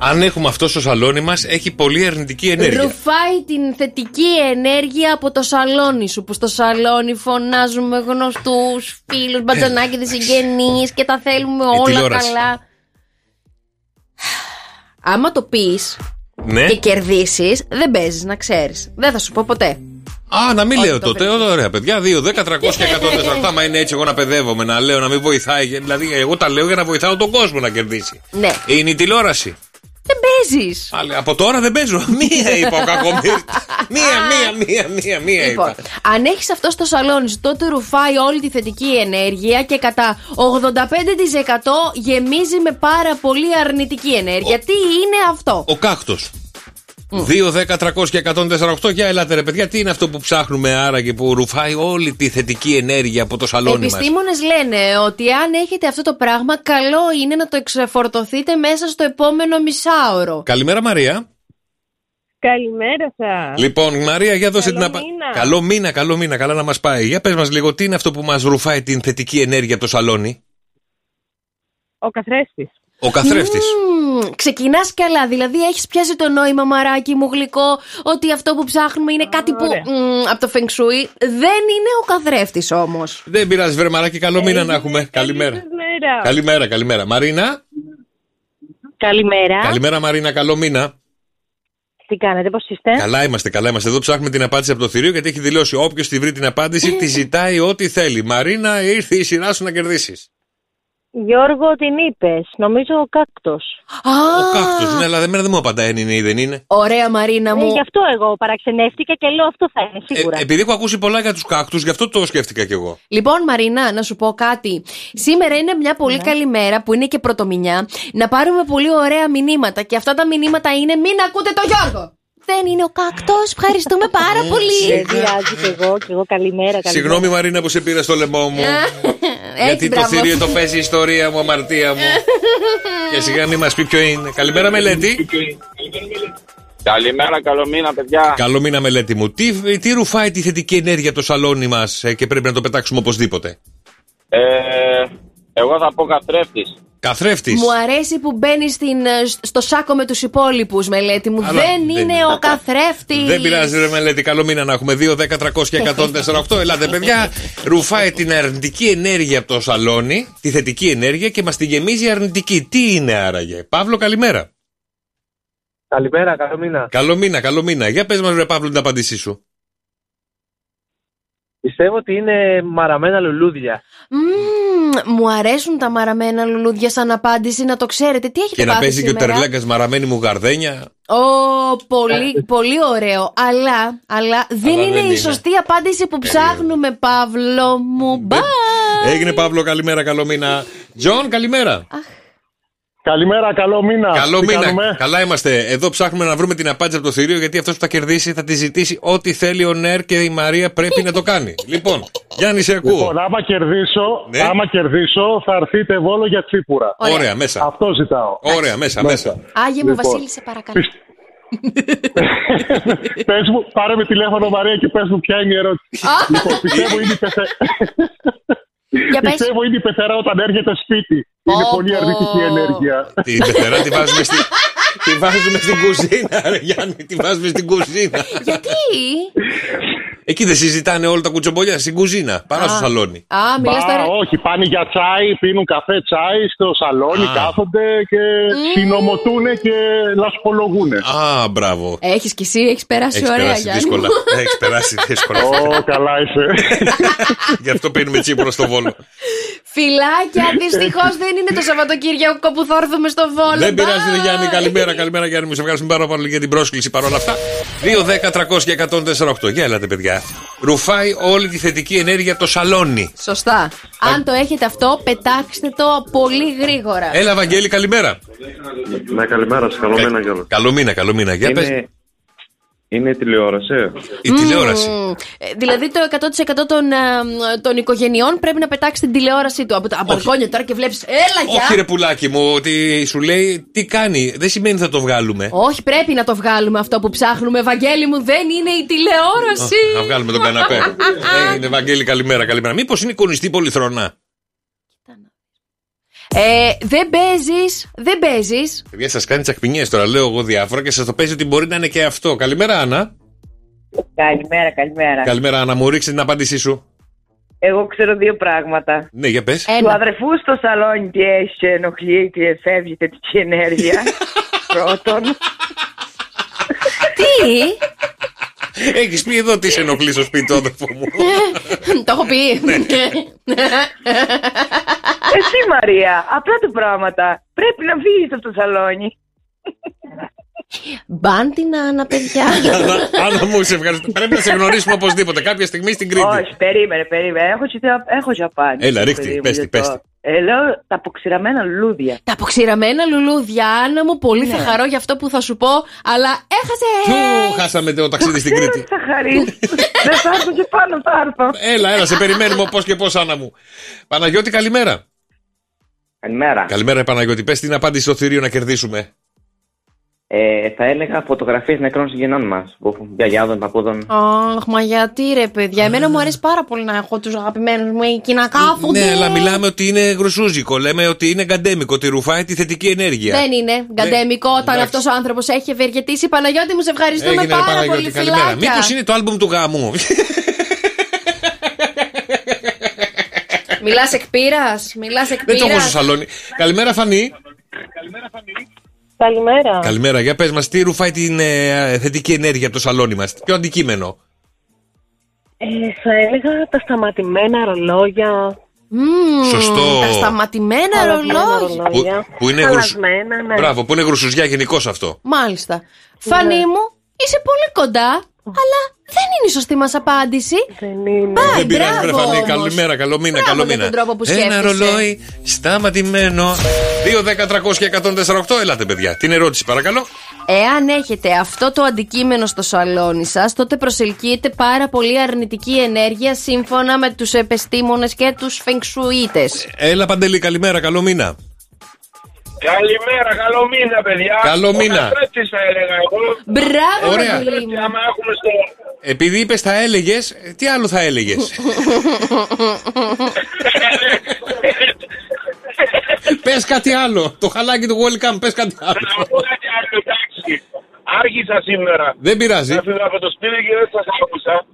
Αν έχουμε αυτό στο σαλόνι μας, έχει πολύ αρνητική ενέργεια. Ρουφάει την θετική ενέργεια από το σαλόνι σου. Που στο σαλόνι φωνάζουμε γνωστούς, φίλους, μπατζανάκηδες, συγγενείς και τα θέλουμε όλα καλά. Άμα το πεις και κερδίσεις, δεν παίζεις, να ξέρεις. Δεν θα σου πω ποτέ. Α, να μην λέω τότε. Ωραία, παιδιά. 2, 10, 300 και 148. Άμα είναι έτσι, εγώ να παιδεύομαι, να λέω, να μην βοηθάει. Δηλαδή, εγώ τα λέω για να βοηθάω τον κόσμο να κερδίσει. Είναι η τηλεόραση. Δεν παίζεις. Από τώρα δεν παίζω. Μία είπα ο κακομοίρης. Μία είπα. Λοιπόν, αν έχεις αυτό στο σαλόνι σου, τότε ρουφάει όλη τη θετική ενέργεια και κατά 85% γεμίζει με πάρα πολύ αρνητική ενέργεια. Τι είναι αυτό? Ο κάκτος. 2-10-300-148. Για ελάτε ρε παιδιά, τι είναι αυτό που ψάχνουμε άραγε που ρουφάει όλη τη θετική ενέργεια από το σαλόνι μας? Επιστήμονες λένε ότι αν έχετε αυτό το πράγμα, καλό είναι να το εξεφορτωθείτε μέσα στο επόμενο μισάωρο. Καλημέρα Μαρία. Καλημέρα σας. Λοιπόν Μαρία, για δώσε την απάντηση. Καλό μήνα, καλό μήνα, καλά να μας πάει. Για πες μας λίγο, τι είναι αυτό που μας ρουφάει την θετική ενέργεια από το σαλόνι? Ο καθρέφτης. Ο καθρέφτης. Ξεκινάς καλά, δηλαδή έχεις πιάσει το νόημα, μαράκι μου γλυκό, ότι αυτό που ψάχνουμε είναι κάτι που από το Feng Shui δεν είναι ο καθρέφτης όμως. Δεν πειράζει βρε μαράκι, καλό μήνα να έχουμε. Καλημέρα. Καλημέρα, καλημέρα. Μαρίνα. Καλημέρα. Καλημέρα Μαρίνα, καλό μήνα. Τι κάνετε, πώς είστε? Καλά είμαστε, καλά είμαστε. Εδώ ψάχνουμε την απάντηση από το θηρίο γιατί έχει δηλώσει όποιος τη βρει την απάντηση τη ζητάει ό,τι θέλει. Μαρίνα, ήρθε η σειρά σου να κερδίσεις. Γιώργο, την είπες. Νομίζω ο κάκτος. Ο κάκτος, ναι, αλλά δεν μου απαντάει αν είναι ή δεν είναι. Ωραία, Μαρίνα μου. Γι' αυτό εγώ παραξενεύτηκα και λέω αυτό θα είναι σίγουρα. Επειδή έχω ακούσει πολλά για τους κάκτους, γι' αυτό το σκέφτηκα κι εγώ. Λοιπόν, Μαρίνα, να σου πω κάτι. Σήμερα είναι μια πολύ καλή μέρα που είναι και πρωτομηνιά. Να πάρουμε πολύ ωραία μηνύματα. Και αυτά τα μηνύματα είναι μην ακούτε το Γιώργο. Δεν είναι ο κάκτος, ευχαριστούμε πάρα πολύ. Δεν πειράζει κι εγώ καλημέρα. Συγγνώμη Μαρίνα που σε πήρα στο λαιμό μου. Γιατί το θηρίο το παίζει η ιστορία μου, αμαρτία μου. Και σιγά μην μας πει ποιο είναι. Καλημέρα Μελέτη. Καλημέρα, καλό μήνα, παιδιά. Καλό μήνα, μελέτη μου. Τι ρουφάει τη θετική ενέργεια το σαλόνι μας και πρέπει να το πετάξουμε οπωσδήποτε? Εγώ θα πω καθρέφτης. Καθρέφτης. Μου αρέσει που μπαίνει στο σάκο με τους υπόλοιπους, μελέτη μου. Δεν είναι ο καθρέφτης. Δεν πειράζει, ρε μελέτη. Καλό μήνα να έχουμε. 2, 10, 300 και 148. Ελάτε, παιδιά. Ρουφάει την αρνητική ενέργεια από το σαλόνι, τη θετική ενέργεια, και μας τη γεμίζει αρνητική. Τι είναι άραγε? Παύλο, καλημέρα. Καλημέρα, καλό μήνα. Καλό μήνα, καλό μήνα. Για πες μας, ρε Παύλο, την απάντησή σου. Πιστεύω ότι είναι μαραμένα λουλούδια. Μου αρέσουν τα μαραμένα λουλούδια σαν απάντηση, να το ξέρετε. Τι έχετε πάθει σήμερα? Και να παίζει και ο Τερλέγκας μαραμένη μου γαρδένια. Πολύ, πολύ ωραίο. Αλλά δεν είναι η σωστή απάντηση που ψάχνουμε, Παύλο μου. Bye. Έγινε, Παύλο, καλημέρα, καλό μήνα. Τζον, καλημέρα. Καλημέρα, καλό μήνα. Καλό μήνα. Κάνουμε? Καλά είμαστε. Εδώ ψάχνουμε να βρούμε την απάντηση από το θηρίο, γιατί αυτός που θα κερδίσει θα τη ζητήσει ό,τι θέλει ο Νέρ και η Μαρία πρέπει να το κάνει. Λοιπόν, Γιάννη, σε ακούω. Λοιπόν, άμα κερδίσω, θα έρθετε Βόλο για τσίπουρα. Ωραία, μέσα. Αυτό ζητάω. Ωραία, μέσα. Άγιε μου, λοιπόν. Βασίλη, σε παρακαλώ. Πες μου, πάρε με τηλέφωνο, Μαρία, και πες μου ποια είναι η ερώτηση. Λοιπόν, πιστεύω είναι η πεθερά όταν έρχεται σπίτι. Είναι πολύ αρνητική ενέργεια. Την πεθερά τη βάζουμε στην κουζίνα, ρε Γιάννη. Τη βάζουμε στην κουζίνα. Γιατί? Εκεί δεν συζητάνε όλα τα κουτσομπολιά στην κουζίνα, παρά στο σαλόνι. Όχι, πάνε για τσάι, πίνουν καφέ τσάι στο σαλόνι, κάθονται και συνομωτούν και λασπολογούν. Μπράβο. Έχεις κι εσύ, έχεις περάσει ωραία, Γιάννη. Έχεις περάσει δύσκολα. Καλά είσαι. Γι' αυτό πίνουμε τσίπουρα στο Βόλο. Φιλάκια, δυστυχώς δεν είναι το Σαββατοκύριακο που θα έρθουμε στο Βόλο. Δεν πειράζει, Γιάννη. Καλημέρα, Γιάννη μου. Σε ευχαριστούμε πάρα πολύ για την πρόσκληση παρόλα αυτά. 2, 10, 300 και 148. Για έλατε, παιδιά. Ρουφάει όλη τη θετική ενέργεια το σαλόνι. Σωστά. Αν το έχετε αυτό, πετάξτε το πολύ γρήγορα. Έλα, Βαγγέλη, καλημέρα. Ναι, καλημέρα σας. Καλό μήνα κιόλας. Καλό μήνα, καλό μήνα. Για πες. Είναι τηλεόραση. Η τηλεόραση. Δηλαδή το 100% των οικογενειών πρέπει να πετάξει την τηλεόρασή του. Από τα μπαλκόνια τώρα και βλέπεις. Έλα, γεια. Όχι, ρε πουλάκι μου, ότι σου λέει τι κάνει. Δεν σημαίνει θα το βγάλουμε. Όχι, πρέπει να το βγάλουμε αυτό που ψάχνουμε. Βαγγέλη μου, δεν είναι η τηλεόραση. Να βγάλουμε τον καναπέ. Βαγγέλη, καλημέρα. Μήπως είναι κονιστή πολυθρονά? Δεν παίζεις. Παιδιά, σας κάνει τσακπινιές τώρα, λέω εγώ διάφορα και σας το παίζει ότι μπορεί να είναι και αυτό. Καλημέρα, Άννα. Καλημέρα. Καλημέρα, Άννα, μου ρίξε την απάντησή σου. Εγώ ξέρω δύο πράγματα. Ναι, για πες. Του αδερφού στο σαλόνι τι έχει και ενοχλεί, τι εφεύγει θετική ενέργεια. Πρώτον. Τι? Έχεις πει εδώ τι σε ενοχλεί στο σπίτι του αδερφού μου? Το έχω πει. Εσύ, Μαρία, απλά τα πράγματα. Πρέπει να φύγεις από το σαλόνι. Μπάντινα, Άννα, παιδιά. Άννα μου, σε ευχαριστώ. Πρέπει να σε γνωρίσουμε οπωσδήποτε κάποια στιγμή στην Κρήτη. Όχι, περίμενε. Έχω και απάντηση. Έλα, ρίχτη, πες τη. Λέω τα αποξηραμένα λουλούδια. Τα αποξηραμένα λουλούδια, Άννα μου, πολύ θα χαρώ για αυτό που θα σου πω, αλλά έχασε! Χάσαμε το ταξίδι στην Κρήτη. Θα χαρείς. Δεν θα έρθω και πάνω, θα έρθω. Έλα, σε περιμένουμε πώς και πώς, Άννα μου. Παναγιώτη, καλημέρα. Καλημέρα, Παναγιώτη. Πες την απάντηση στο θηρίο να κερδίσουμε. Θα έλεγα φωτογραφίες νεκρών συγγενών μας, γιαγιάδων, παππούδων. Αχ, μα γιατί, ρε παιδιά, εμένα μου αρέσει πάρα πολύ να έχω τους αγαπημένους μου εκεί να κάθονται. Ναι, αλλά μιλάμε ότι είναι γρουσούζικο, λέμε ότι είναι γκαντέμικο, ότι ρουφάει τη θετική ενέργεια. Δεν είναι γκαντέμικο όταν αυτός ο άνθρωπος έχει ευεργετήσει. Παναγιώτη μου, σε ευχαριστούμε. Έγινε, πάρα Παναγιώτη, πολύ. Φιλάκια. Μήπως είναι το άλμπουμ του γάμου? Μιλάς εκ πείρας. Δεν το έχω στο σαλόνι. Καλημέρα, Φανή. Καλημέρα. Για πες μας, τι ρουφάει την θετική ενέργεια από το σαλόνι μας? Ποιο αντικείμενο? Θα έλεγα τα σταματημένα ρολόγια. Σωστό. Τα σταματημένα ρολόγια. Ναι. Μπράβο, που είναι γρουσουζιά γενικώς αυτό. Μάλιστα. Φανή μου, είσαι πολύ κοντά, αλλά δεν είναι η σωστή μας απάντηση. Δεν είναι. Δεν πειράζει, Φανή. Καλημέρα, καλό μήνα. Ένα ρολόι σταματημένο. 2, 10, 300 και 148. Ελάτε, παιδιά. Την ερώτηση, παρακαλώ. Εάν έχετε αυτό το αντικείμενο στο σαλόνι σας, τότε προσελκύεται πάρα πολύ αρνητική ενέργεια σύμφωνα με τους επιστήμονες και τους φεγγσουίτες. Έλα, Παντελή, καλημέρα, καλό μήνα. Καλημέρα, καλό μήνα, παιδιά. Καλό μήνα. Στρέψεις θα έλεγα εγώ. Μπράβο, ωραία. Στρέψεις, άμα έχουμε στο... Επειδή είπες θα έλεγες, τι άλλο θα έλεγες? Πες κάτι άλλο. Το χαλάκι του Welcome, πες κάτι άλλο. Να πω κάτι άλλο, εντάξει. Άργησα σήμερα. Δεν πειράζει. Έφυγα από το σπίτι και δεν σας άκουσα.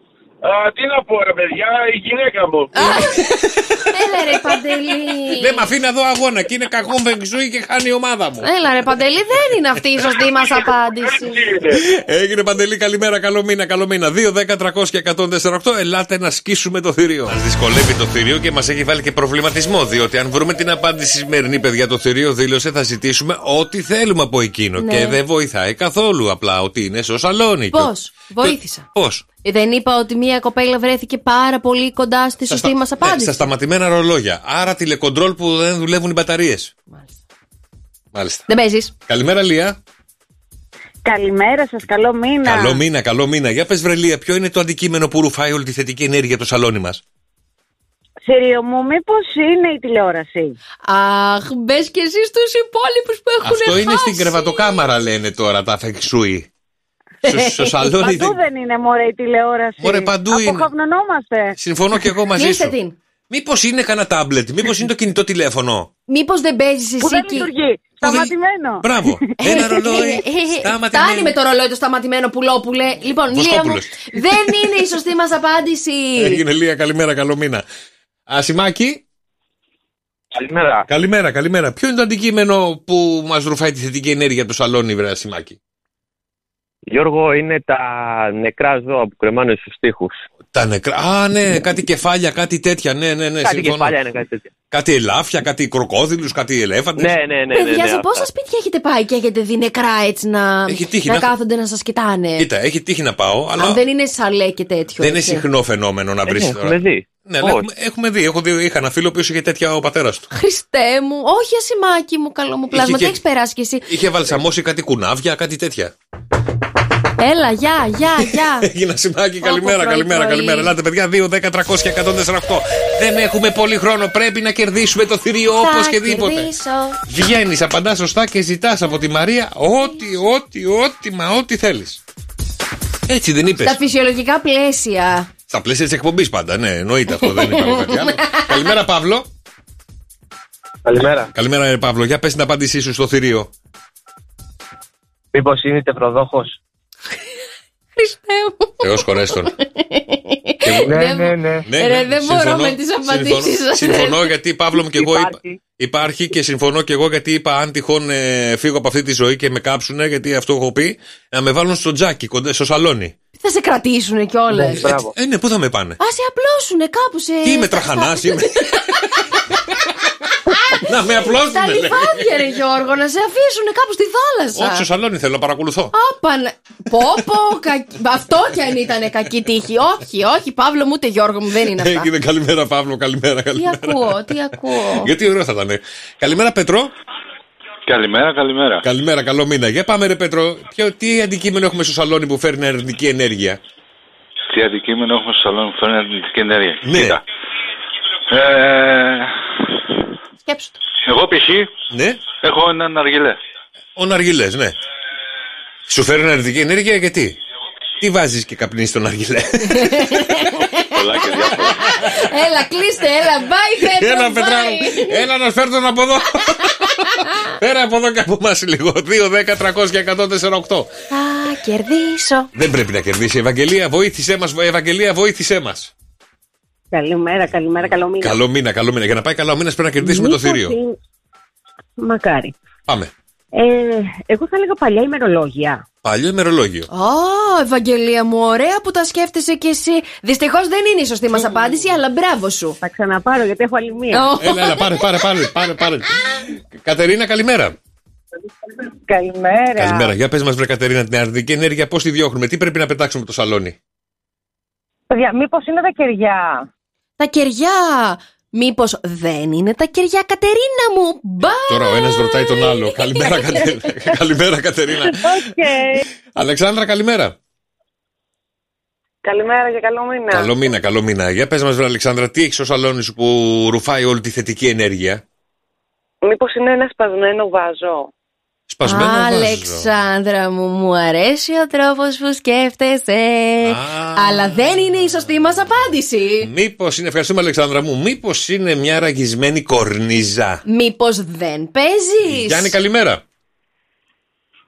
Τι να πω ρε παιδιά, η γυναίκα μου. Έλα ρε Παντελή. Δεν μ' αφήνει να δω αγώνα και είναι κακό φεγγσούι και χάνει η ομάδα μου. Έλα ρε Παντελή, δεν είναι αυτή η σωστή μας απάντηση. Έγινε Παντελή, καλημέρα, καλό μήνα, καλό μήνα. 2-10-300-1048, ελάτε να σκίσουμε το θηρίο. Μας δυσκολεύει το θηρίο και μας έχει βάλει και προβληματισμό. Διότι αν βρούμε την απάντηση σημερινή, παιδιά, το θηρίο δήλωσε θα ζητήσουμε ό,τι θέλουμε από εκείνο. Ναι. Και δεν βοηθάει καθόλου απλά ότι είναι στο σαλόνι. Πώς, βοήθησα. Πώς. Δεν είπα ότι μία κοπέλα βρέθηκε πάρα πολύ κοντά στη σωστή μας απάντηση. Ναι, στα σταματημένα ρολόγια. Άρα τηλεκοντρόλ που δεν δουλεύουν οι μπαταρίες. Μάλιστα. Δεν παίζεις. Καλημέρα, Λία. Καλημέρα σας, καλό μήνα. Καλό μήνα, καλό μήνα. Για πες, βρε Λία, ποιο είναι το αντικείμενο που ρουφάει όλη τη θετική ενέργεια το σαλόνι μας? Σερίο μου, μήπως είναι η τηλεόραση? Αχ, μπες κι εσύ στους υπόλοιπους που έχουν χάσει. Αυτό είναι στην κρεβατοκάμαρα, λένε τώρα τα φεξούι. Παντού δεν είναι μωρέ η τηλεόραση. Μωρέ παντού είναι. Αποχαυνωνόμαστε. Συμφωνώ και εγώ μαζί σου. Μήπως είναι κανένα τάμπλετ, μήπως είναι το κινητό τηλέφωνο. Μήπως δεν παίζεις εσύ. Που δεν λειτουργεί. Σταματημένο. Μπράβο. Ένα ρολόι. Σταματημένο. Φτάνει με το ρολόι το σταματημένο, πουλόπουλε. Λοιπόν, Λία μου, δεν είναι η σωστή μας απάντηση. Έγινε, Λία, καλημέρα, καλό μήνα. Ασημάκι. Καλημέρα. Καλημέρα, καλημέρα. Ποιο είναι το αντικείμενο που μας ρουφάει τη θετική ενέργεια του σαλόνι, βρε Ασημάκι? Γιώργο, είναι τα νεκρά ζώα που κρεμάνε στους τοίχους. Τα νεκρά. Α, ναι, κάτι κεφάλια, κάτι τέτοια. Ναι, ναι, ναι. Κάτι συμφωνώ. Κεφάλια είναι κάτι τέτοια. Κάτι ελάφια, κάτι κροκόδιλους, κάτι ελέφαντες. Ναι, ναι, ναι. Παιδιά, σε πόσα σπίτια έχετε πάει και έχετε δει νεκρά έτσι να κάθονται να σας κοιτάνε? Κοίτα, έχει τύχει να πάω. Αλλά... Αν δεν είναι σαλέ και τέτοιο. Δεν είναι συχνό φαινόμενο να βρεις. Έχουμε δει. Ναι, έχουμε δει. Έχω δει. Είχα ένα φίλο που είχε τέτοια ο πατέρας του. Χριστέ μου, όχι Ασημάκι μου, καλό μου πλάσμα. Τι έχει περάσει κι εσύ? Είχε βαλσαμώσει κάτι κουνάβια, κάτι τέτοια. Έλα, γεια, γεια, γεια. Έγινα Σημάκι, καλημέρα, καλημέρα, καλημέρα. Ελάτε, παιδιά, 2-10-300-1048. Δεν έχουμε πολύ χρόνο. Πρέπει να κερδίσουμε το θηρίο όπως και δίποτε. Βγαίνεις, απαντάς σωστά και ζητάς από τη Μαρία ό,τι θέλεις. Έτσι δεν είπες? Στα φυσιολογικά πλαίσια. Στα πλαίσια της εκπομπής πάντα, ναι, εννοείται αυτό. Δεν υπάρχει κάτι άλλο. Καλημέρα, Παύλο. Καλημέρα. Καλημέρα, Παύλο. Για πες την απάντησή σου στο θηρίο. Μήπως είναι τεφροδόχος? Θεός χωρέστον. Ναι. Ρε, δεν μπορώ με τις απαντήσεις σας. Συμφωνώ γιατί Παύλο μου και εγώ είπα. Υπάρχει και συμφωνώ και εγώ γιατί είπα αν τυχόν φύγω από αυτή τη ζωή και με κάψουνε, γιατί αυτό έχω πει, να με βάλουν στο τζάκι, στο σαλόνι. Θα σε κρατήσουνε κιόλας. Ναι, πού θα με πάνε? Α, σε απλώσουνε κάπου σε... Τι είμαι τραχανάς? Να με απλώσουν. Τα λιβάδια, ρε Γιώργο, να σε αφήσουν κάπου στη θάλασσα. Όχι, στο σαλόνι θέλω να παρακολουθώ. Άπαν. Πόπο, αυτό κι αν ήταν κακή τύχη. Όχι, όχι, Παύλο μου, ούτε Γιώργο μου, δεν είναι αυτά. Έγινε, καλημέρα, Παύλο, καλημέρα. Τι ακούω. Γιατί ωραίο θα ήταν. Καλημέρα, Πέτρο. Καλημέρα, καλημέρα. Καλημέρα, καλό μήνα. Για πάμε, ρε Πέτρο. Τι αντικείμενο έχουμε στο σαλόνι που φέρνει αρνητική ενέργεια? Τι αντικείμενο έχουμε στο σαλόνι που φέρνει αρνητική ενέργεια? Ναι. Εγώ π.χ. Ναι. Έχω έναν αργυλέ. Ο αργυλές, ναι. Σου φέρνει αρνητική ενέργεια γιατί? Τι βάζεις και καπνίζεις τον αργυλέ? Πολλά και διάφορα. Έλα, κλείστε, έλα, bye, Πέτρο. Έλα, Πέτρα, έλα να φέρω τον από εδώ. Πέρα από εδώ και από εμάς λίγο. 2-10-300-1048. Θα κερδίσω. Δεν πρέπει να κερδίσει η Ευαγγελία. Βοήθησέ μας, Ευαγγελία, βοήθησέ μας. Καλημέρα, καλημέρα, καλό μήνα. Καλό μήνα, καλό μήνα. Για να πάει καλά ο μήνας πρέπει να κερδίσουμε το θηρίο. Μακάρι. Πάμε. Εγώ θα έλεγα παλιά ημερολόγια. Παλιό ημερολόγιο. Ευαγγελία μου, ωραία που τα σκέφτεσαι κι εσύ. Δυστυχώς δεν είναι η σωστή μας απάντηση, αλλά μπράβο σου. Θα ξαναπάρω γιατί έχω άλλη μία. Έλα, πάρε. Κατερίνα, καλημέρα. Καλημέρα. Καλημέρα. Για πες μας, βρε Κατερίνα, την αρνητική ενέργεια πώς τη διώχνουμε? Τι πρέπει να πετάξουμε το σαλόνι? Παιδιά, μήπως είναι τα κεριά? Τα κεριά! Μήπως δεν είναι τα κεριά, Κατερίνα μου? Bye. Τώρα ο ένας ρωτάει τον άλλο. Καλημέρα, καλημέρα, Κατερίνα. Okay. Αλεξάνδρα, καλημέρα. Καλημέρα και καλό μήνα. Καλό μήνα, καλό μήνα. Για πες μας, βρε Αλεξάνδρα, τι έχεις στο σαλόνι σου που ρουφάει όλη τη θετική ενέργεια? Μήπως είναι ένα σπασμένο βάζο. Σπασμένο βάζο. Αλεξάνδρα μου, μου αρέσει ο τρόπος που σκέφτεσαι. Αλλά δεν είναι η σωστή μας απάντηση. Μήπως είναι, ευχαριστούμε Αλεξάνδρα μου, μήπως είναι μια ραγισμένη κορνίζα. Μήπως δεν παίζεις. Γιάννη, καλημέρα.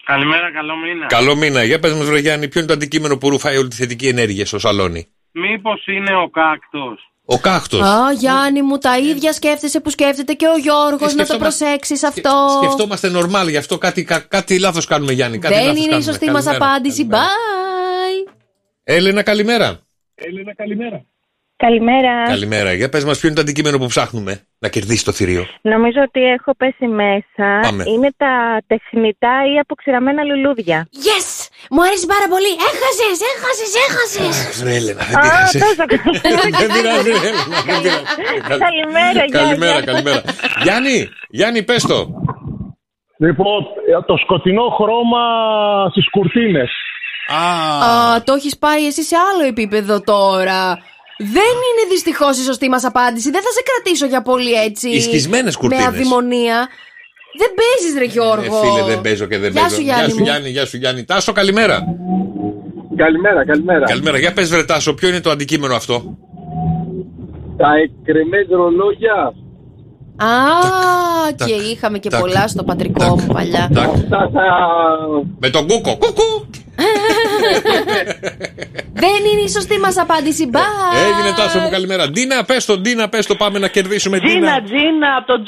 Καλημέρα, καλό μήνα. Καλό μήνα. Για πες μας, βρε Γιάννη, ποιο είναι το αντικείμενο που ρουφάει όλη τη θετική ενέργεια στο σαλόνι. Μήπως είναι ο κάκτος. Ο κάκτος. Α, Γιάννη μου, τα ίδια σκέφτεσαι που σκέφτεται και ο Γιώργος, να το προσέξεις αυτό. Σκεφτόμαστε normal, γι' αυτό κάτι λάθος κάνουμε, Γιάννη. Κάτι δεν είναι η σωστή μας απάντηση. Bye. Έλενα, καλημέρα. Έλενα, καλημέρα. Καλημέρα. Καλημέρα. Για πες μας, ποιο είναι το αντικείμενο που ψάχνουμε να κερδίσει το θηρίο. Νομίζω ότι έχω πέσει μέσα. Πάμε. Είναι τα τεχνητά ή αποξηραμένα λουλούδια. Yes! Μου αρέσει πάρα πολύ. Έχασες. Ναι, Έλενα, δεν πειράζει. Καλημέρα, Γιάννη. Καλημέρα. Γιάννη, πες το. Λοιπόν, το σκοτεινό χρώμα στις κουρτίνες. Α, το έχεις πάει εσύ σε άλλο επίπεδο τώρα. Δεν είναι δυστυχώς η σωστή μας απάντηση. Δεν θα σε κρατήσω για πολύ έτσι. Οι σκισμένες κουρτίνες. Με αδειμονία. Δεν παίζεις, ρε Γιώργο. Φίλε, δεν παίζω και δεν παίζω. Γεια σου Γιάννη. Τάσο, καλημέρα. Καλημέρα. Για πες, βρε Τάσο, ποιο είναι το αντικείμενο αυτό. Τα εκκρεμές ρολόγια. Και είχαμε και πολλά στο πατρικό μου παλιά. Με τον κούκο. Κούκου. Δεν είναι η σωστή μας απάντηση. Έγινε, Τάσο μου, καλημέρα. Ντίνα, πες το, πάμε να κερδίσουμε. Τζίνα, από τον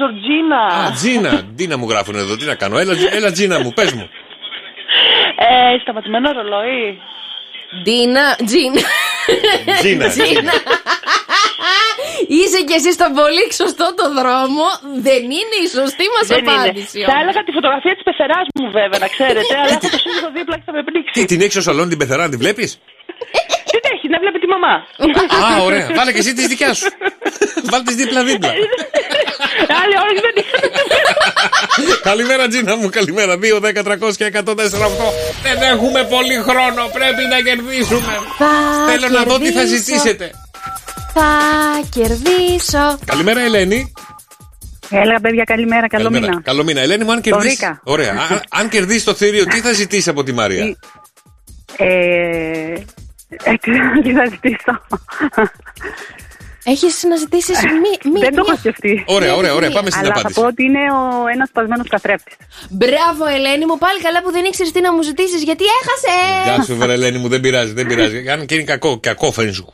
Τζορτζίνα. Α, Ντίνα μου γράφουν εδώ, τι να κάνω. Έλα Τζίνα μου, πες μου. Σταματημένο ρολόι. Τζίνα. Είσαι κι εσύ στον πολύ σωστό το δρόμο. Δεν είναι η σωστή μας απάντηση. Θα έλεγα τη φωτογραφία της πεθεράς μου, βέβαια, να ξέρετε. Αλλά έχω το σύζυγο δίπλα και θα με πνίξει. Τι, την έχεις στο σαλόνι την πεθερά, την βλέπεις? Δεν έχει, να βλέπει τη μαμά. Α, ωραία. Βάλε και εσύ τη δικιά σου. Βάλε τη δίπλα-δίπλα. Άλλη ώρα δεν είχα. Καλημέρα, Τζίνα μου, καλημέρα. 2-10-300-104-8. Δεν έχουμε πολύ χρόνο. Πρέπει να κερδίσουμε. Θέλω να δω τι θα ζητήσετε. Θα κερδίσω. Καλημέρα, Ελένη. Έλα, παιδιά, καλημέρα. Καλό μήνα. Καλό μήνα. Ελένη μου, αν κερδίσει. Ωραία. Αν κερδίσει το θηρίο, τι θα ζητήσει από τη Μαρία? Τι θα ζητήσω. Έχεις να ζητήσεις μία. Δεν το έχω σκεφτεί. Ωραία. Πάμε στην απάντηση. Αλλά θα πω ότι είναι ένας σπασμένος καθρέφτης. Μπράβο, Ελένη μου. Πάλι καλά που δεν ήξερες τι να μου ζητήσεις, γιατί έχασες. Γεια σου, βέβαια, Ελένη μου. Δεν πειράζει. Αν και είναι κακό, φέγγσου.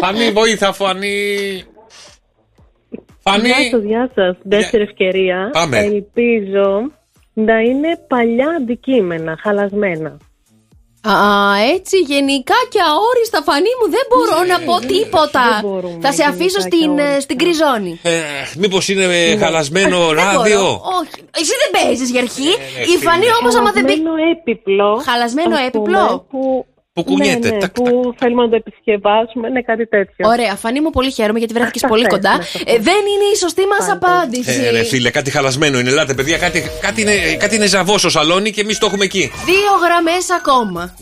Φανή, βοήθα, Φανή. Γεια σας. Δεύτερη ευκαιρία. Ελπίζω να είναι παλιά αντικείμενα, χαλασμένα. Έτσι γενικά και αόριστα, Φανή μου, δεν μπορώ να πω τίποτα. Θα σε αφήσω στην κρυζόνη. Μήπως είναι χαλασμένο ράδιο? Όχι, εσύ δεν παίζεις για αρχή. Η Φανή όμως, άμα δεν πει. Χαλασμένο έπιπλο που κουνιέται. Που θέλουμε να το επισκευάσουμε, είναι κάτι τέτοιο. Ωραία, Φανή μου, πολύ χαίρομαι γιατί βρέθηκες πολύ κοντά. Δεν είναι η σωστή μας απάντηση. Ρε φίλε, κάτι χαλασμένο είναι. Ελάτε, παιδιά, κάτι είναι ζαβό στο σαλόνι και εμείς το έχουμε εκεί. 2 γραμμές ακόμα.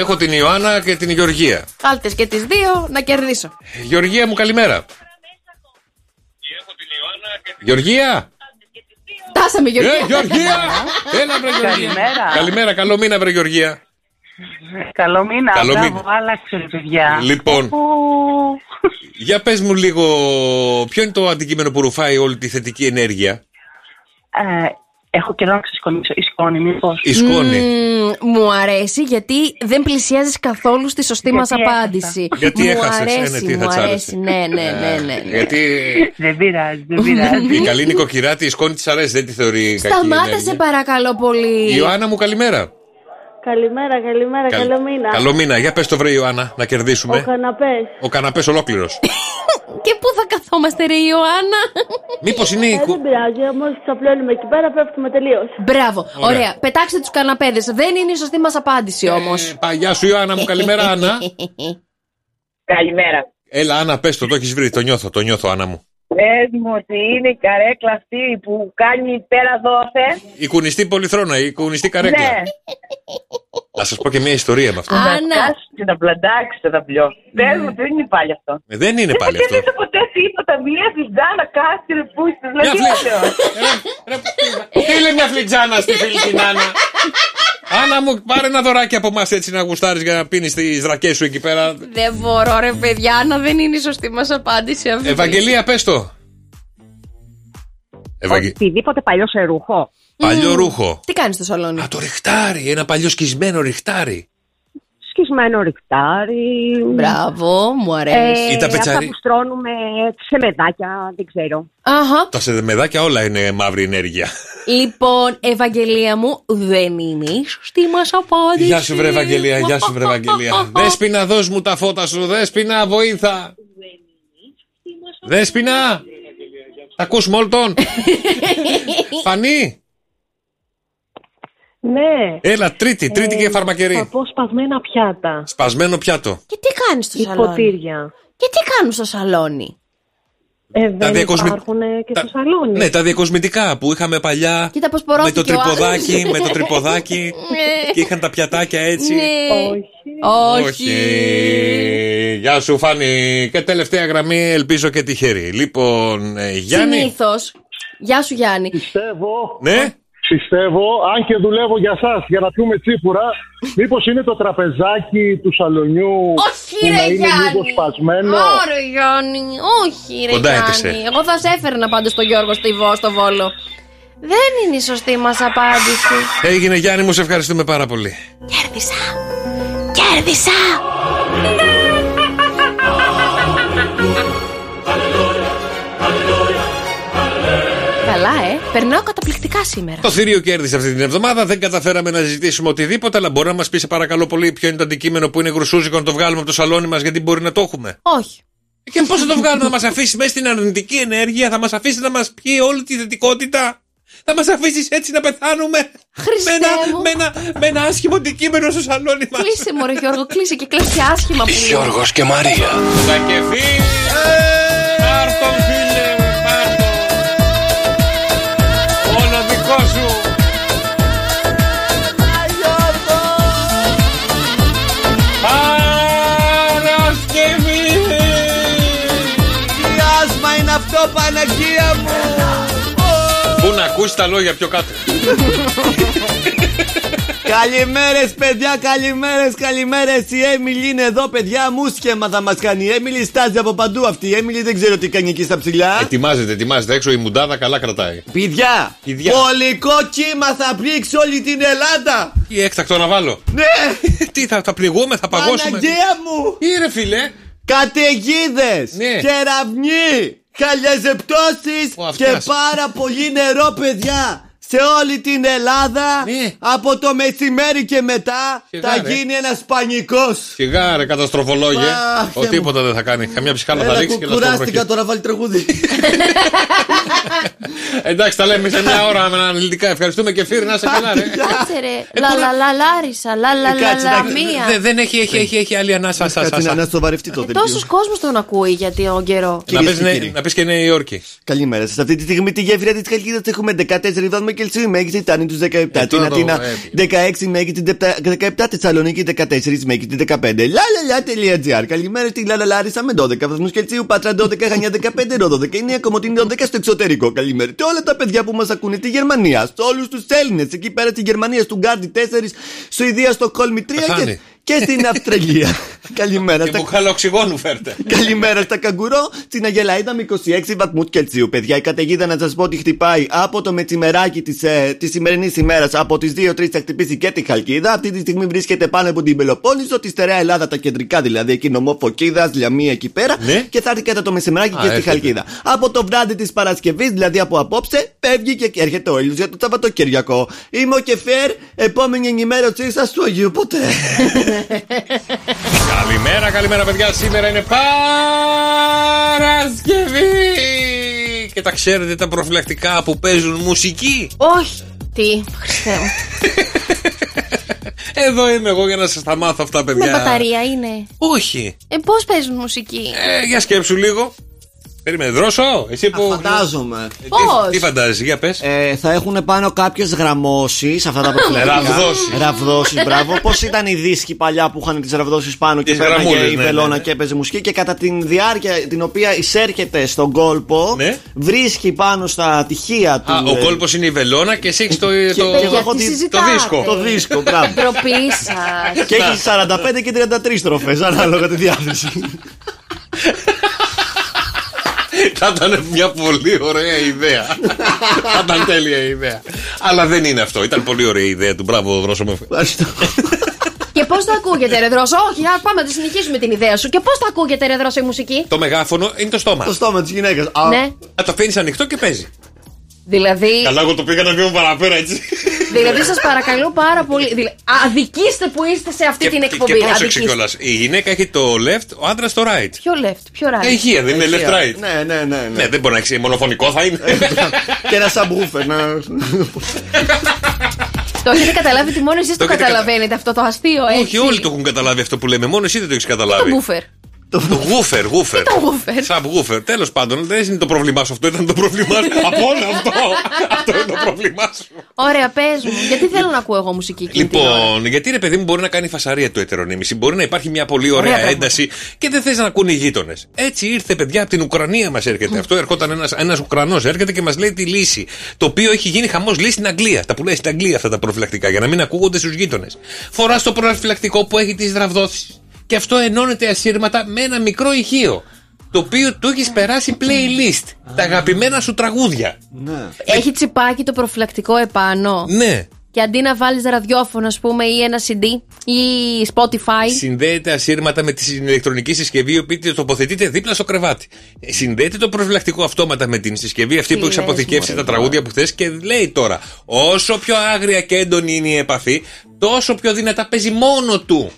Έχω την Ιωάννα και την Γεωργία. Άλτες και τις δύο να κερδίσω. Γεωργία μου, καλημέρα. Γεωργία! Τάσαμε, Γεωργία! Έλα, βρε Γεωργία. Καλημέρα, καλό μήνα, βρε Γεωργία. Καλό μήνα, μπράβο, άλλαξε ρε παιδιά. Λοιπόν, για πες μου λίγο, ποιο είναι το αντικείμενο που ρουφάει όλη τη θετική ενέργεια? Έχω καιρό να ξεσκονίσω. Η σκόνη, μήπως? Η σκόνη. Μου αρέσει, γιατί δεν πλησιάζεις καθόλου στη σωστή μας απάντηση. Γιατί μου αρέσει, ναι. Γιατί... Δεν πειράζει. Η καλή νοικοκυρά, η σκόνη της αρέσει, δεν τη θεωρεί κακή. Σταμάτασε, παρακαλώ πολύ. Η Ιωάννα μου, καλημέρα. Καλημέρα, καλό μήνα. Καλό μήνα, για πες το, βρε Ιωάννα, να κερδίσουμε. Ο καναπές ολόκληρος. Και πού θα καθόμαστε, ρε Ιωάννα? Μήπως είναι η Δεν πειράζει, όμως ξαπλώνουμε εκεί πέρα, πέφτουμε τελείως. Μπράβο, ωραία. Πετάξτε τους καναπέδες. Δεν είναι η σωστή μας απάντηση όμως. Γεια σου, Ιωάννα μου, καλημέρα, Άννα. Καλημέρα. Έλα, Άννα, πες το έχεις βρει. Το νιώθω, Άννα μου. Πες μου ότι είναι καρέκλα αυτή που κάνει πέρα δόθε. Η κουνιστή πολυθρόνα, η κουνιστή καρέκλα. Ναι. Να σας πω και μια ιστορία με αυτό. Να κάτσεις και να πλαντάξεις τα ταμπλιό. Πες μου, δεν είναι πάλι αυτό. Δεν είναι πάλι αυτό. Δεν είναι ποτέ τίποτα, μια φλιτζάνα κάστηρε που είσαι. Μια φλιτζάνα. Θέλει μια φλιτζάνα στη φίλη την Άννα. Άννα μου, πάρε ένα δωράκι από εμάς έτσι να γουστάρεις για να πίνεις τις ρακές σου εκεί πέρα. Δεν μπορώ ρε παιδιά, Άννα δεν είναι η σωστή μας απάντηση αυτή. Ευαγγελία, πες το. Οτιδήποτε παλιό σε ρούχο. Παλιό ρούχο. Τι κάνεις στο σαλόνι? Α, το ριχτάρι, ένα παλιό σκισμένο ριχτάρι. Σκισμένο ριχτάρι. Μπράβο, μου αρέσει. Ή τα πετσαρία. Αυτά που στρώνουμε σεμεδάκια, δεν ξέρω. Αχα. Τα σεμεδάκια όλα είναι μαύρη ενέργεια. Λοιπόν, Ευαγγελία μου, δεν είναι η σωστή μας απάντηση. Γεια σου βρε Ευαγγελία, γεια σου βρε Ευαγγελία. Δέσποινα, δώσ' μου τα φώτα σου, Δέσποινα, βοήθα. Δέσποινα, τα ακούσουμε όλ' τον. Φανή. Ναι. Έλα, τρίτη και φαρμακερή. Θα πω σπασμένα πιάτα. Σπασμένο πιάτο. Και τι κάνεις στο σαλόνι? Ποτήρια. Και τι κάνουν στο σαλόνι? Υπάρχουν και στο σαλόνι. Ναι, τα διακοσμητικά που είχαμε παλιά. Κοίτα πως με το τρυποδάκι, με το τρυποδάκι. Και είχαν τα πιατάκια έτσι. Όχι. Γεια σου Φάνη. Και τελευταία γραμμή, ελπίζω και τυχερή. Λοιπόν, Γιάννη. Συνήθως. Γεια σου Γιάννη. Πιστεύω. Ναι. Πιστεύω, αν και δουλεύω για σας, για να πιούμε τσίπουρα, μήπως είναι το τραπεζάκι του σαλονιού? Όχι, που να είναι λίγο σπασμένο. Ωραία Γιάννη, όχι ρε Κοντά Γιάννη έτησε. Εγώ θα σε έφερνα πάντως στον Γιώργο Στυβό, στο Βόλο. Δεν είναι η σωστή μας απάντηση. Έγινε Γιάννη μου, σε ευχαριστούμε πάρα πολύ. Κέρδισα. Καλά, περνάω καταπληκτικά σήμερα. Το θηρίο κέρδισε αυτή την εβδομάδα. Δεν καταφέραμε να ζητήσουμε οτιδήποτε, αλλά μπορεί να μας πει, σε παρακαλώ πολύ, ποιο είναι το αντικείμενο που είναι γρουσούζικο να το βγάλουμε από το σαλόνι μας, γιατί μπορεί να το έχουμε. Όχι. Και πώς θα το βγάλουμε, να μας αφήσει μέσα στην αρνητική ενέργεια, θα μας αφήσει να μας πιει όλη τη θετικότητα, θα μας αφήσει έτσι να πεθάνουμε με ένα άσχημο αντικείμενο στο σαλόνι μας? Κλείσε, μωρέ Γιώργο, κλείσε και κλείσε άσχημα που. Γιώργος και Μαρία. Παναγία μου! Πού να ακούσει τα λόγια πιο κάτω. Καλημέρες παιδιά, καλημέρες. Η Έμιλη είναι εδώ παιδιά, μουσκεμα θα μας κάνει. Η Έμιλη στάζει από παντού αυτή. Η Έμιλη δεν ξέρω τι κάνει εκεί στα ψηλιά. Ετοιμάζεται έξω, η μουντάδα καλά κρατάει. Παιδιά, πολικό κύμα θα πλήξει όλη την Ελλάδα. Ή έκτακτο να βάλω. Ναι! Τι θα πληγούμε, θα παγώσουμε? Παναγία μου! Ήρε φίλε! Καταιγίδες! Ναι. Κεραυνοί! Χαλιαζεπτώσεις και πάρα πολύ νερό παιδιά σε όλη την Ελλάδα. Από το μεσημέρι και μετά θα γίνει ένας πανικός. Σιγά ρε καταστροφολόγε. Ο τίποτα δεν θα κάνει. Καμιά ψυχάλα θα ρίξει και να κουράστηκα τώρα, βάλει τραγούδι. Εντάξει, τα λέμε σε μια ώρα με αναλυτικά. Ευχαριστούμε και Φύρη, να σε καλά ρε. Κάτσε ρε, λαλαλαρίσα, λαλαλαμία. Δεν έχει άλλη ανάσα. Τόσος κόσμος τον ακούει για τον καιρό. Να πεις και Νέα Υόρκη. Καλημέρα σας, αυτή τη στιγμή τη γέφυρα της Χαλκίδας έχουμε 14 βαθμού Κελσίου μέχρι τη φτάνει τους 17. Την Αθήνα 16 μέχρι την 17. Θεσσαλονίκη 14 μέχρι την 15. Λαλαλα.gr. Καλημέρα στη Λαλαλάρισα με 12 βαθμούς Κελσίου. Πάτρα 12, Χανιά 15, Ρόδο 19, Κομοτήνη 12 στο εξωτερικό. Καλημέρα σε όλα τα παιδιά που μας ακούνε στη Γερμανία, σε όλους τους Έλληνες εκεί πέρα στη Γερμανία, στον Γκάρντι 4, Σουηδία, στο Κόλμη 3 και στην Αυστραλία. Καλημέρα. Και μπουκαλοξυγόνου φέρτε. Καλημέρα στα Καγκουρό. Στην Αγελά είδαμε 26 βαθμούς Κελσίου. Παιδιά, η καταιγίδα να σας πω ότι χτυπάει από το μετσημεράκι της σημερινής ημέρας. Από τις 2-3 θα χτυπήσει και τη Χαλκίδα. Αυτή τη στιγμή βρίσκεται πάνω από την Πελοπόννησο, τη Στερεά Ελλάδα, τα κεντρικά δηλαδή. Εκεί Νομοφοκίδα, Λαμία εκεί πέρα. Ναι. Και θα έρθει κατά το μεσημεράκι και στη Χαλκίδα. Από το βράδυ της Παρασκευής, δηλαδή από απόψε, φεύγει και έρχεται ο ήλιος για το Σαββατοκύριακο. Είμαι ο Κεφέρ, επόμενη ενημέρωσή σας του Αγίου ποτέ. Καλημέρα παιδιά, σήμερα είναι Παρασκευή. Και τα ξέρετε τα προφυλακτικά που παίζουν μουσική? Όχι. Τι, Χριστέ μου. Εδώ είμαι εγώ για να σας τα μάθω αυτά παιδιά. Με μπαταρία είναι? Όχι. Πώς παίζουν μουσική? Για σκέψου λίγο. Περίμενε, Δρόσο, εσύ που. Φαντάζομαι. Πώς? Τι φαντάζεσαι, για πες. Θα έχουν πάνω κάποιες γραμμώσεις αυτά τα προβλήματα. Ραβδόσεις. Ραβδόσεις, μπράβο. Πώς ήταν οι δίσκοι παλιά που είχαν τις ραβδόσεις πάνω και πέραγε η βελόνα και έπαιζε μουσική και κατά τη διάρκεια την οποία εισέρχεται στον κόλπο, βρίσκει πάνω στα τυχεία του. Ο κόλπος είναι η βελόνα και εσύ έχεις το δίσκο. Το δίσκο, μπράβο. Και έχει 45 και 33 στροφές, ανάλογα τη διάθεση. Θα ήταν μια πολύ ωραία ιδέα. Θα ήταν τέλεια ιδέα. Αλλά δεν είναι αυτό. Ήταν πολύ ωραία ιδέα του. Μπράβο, Δρόσο. Και πώς θα ακούγεται, ρε Δρόσο? Όχι, πάμε να τη συνεχίσουμε την ιδέα σου. Και πώς θα ακούγεται, ρε Δρόσο, η μουσική? Το μεγάφωνο είναι το στόμα. Το στόμα της γυναίκας. Ναι. Το αφήνεις ανοιχτό και παίζει. Δηλαδή. Καλά, εγώ το πήγα να βγω παραπέρα έτσι. Δηλαδή, σας παρακαλώ πάρα πολύ. Αδικήστε που είστε σε αυτή την εκπομπή. Και πρόσεξε κιόλας. Η γυναίκα έχει το left, ο άντρας το right. Ποιο left, ποιο right? Ηχεία, δεν είναι left-right. Ναι. Ναι, δεν μπορεί να έχει. Μονοφωνικό θα είναι. Και ένα σαμπούφερ. Το έχετε καταλάβει ότι μόνο εσείς το καταλαβαίνετε αυτό το αστείο, έτσι? Όχι, όλοι το έχουν καταλάβει αυτό που λέμε. Μόνο εσύ δεν το έχεις καταλάβει. Το μπούφερ. Το γούφερ. Σαμπ γούφερ. Τέλος πάντων, δεν είναι το πρόβλημά σου αυτό, ήταν το πρόβλημά σου. Από όλο αυτό. Αυτό είναι το πρόβλημά σου. Ωραία, πες μου, γιατί θέλω να ακούω εγώ μουσική εκείνη την ώρα? Λοιπόν, γιατί ρε παιδί μου μπορεί να κάνει φασαρία του ετερονίμηση, μπορεί να υπάρχει μια πολύ ωραία ένταση και δεν θες να ακούνε οι γείτονες. Έτσι ήρθε, παιδιά, από την Ουκρανία μας έρχεται αυτό. Ερχόταν ένας Ουκρανός, έρχεται και μας λέει τη λύση. Το οποίο έχει γίνει χαμός λύση στην Αγγλία. Τα πουλάει στην Αγγλία αυτά τα προφυλακτικά για να μην ακούγονται στους γείτονες. Φοράς το προφυλακτικό που έχει τις ραβδόσεις. Και αυτό ενώνεται ασύρματα με ένα μικρό ηχείο, το οποίο του έχεις περάσει playlist, τα αγαπημένα σου τραγούδια. Ναι. Έχει τσιπάκι το προφυλακτικό επάνω. Ναι. Και αντί να βάλεις ραδιόφωνο, ας πούμε, ή ένα CD ή Spotify, συνδέεται ασύρματα με την ηλεκτρονική συσκευή, η οποία τοποθετείται δίπλα στο κρεβάτι. Συνδέεται το προφυλακτικό αυτόματα με την συσκευή αυτή που έχει αποθηκεύσει τα τραγούδια που θες και λέει τώρα, όσο πιο άγρια και έντονη είναι η επαφή, τόσο πιο δυνατά παίζει μόνο του.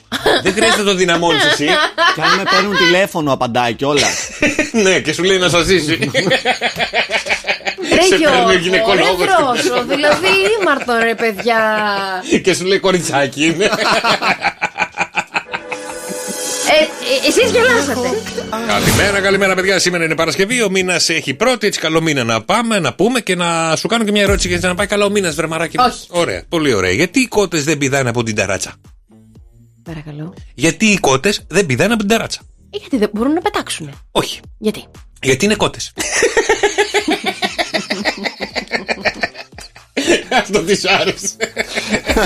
Δεν χρειάζεται να το δυναμώνεις εσύ. Και αν με παίρνουν τηλέφωνο, απαντάει κιόλα. Ναι, και σου λέει να σας ζήσει. Ρε Δρόσο, δηλαδή ήμαρτον, ρε παιδιά. Και σου λέει κοριτσάκι είναι. Εσείς γελάσατε. Καλημέρα παιδιά, σήμερα είναι Παρασκευή, ο μήνας έχει πρώτη, έτσι καλό μήνα να πάμε, να πούμε και να σου κάνω και μια ερώτηση γιατί να πάει καλά ο μήνας, βρε μαράκι μας. Ωραία, πολύ ωραία. Γιατί οι κότες δεν πηδάνε από την ταράτσα? Παρακαλώ. Γιατί οι κότες δεν πηδάνε από την ταράτσα? Γιατί δεν μπορούν να πετάξουν? Όχι. Γιατί είναι κότες. Αυτό της άρεσε.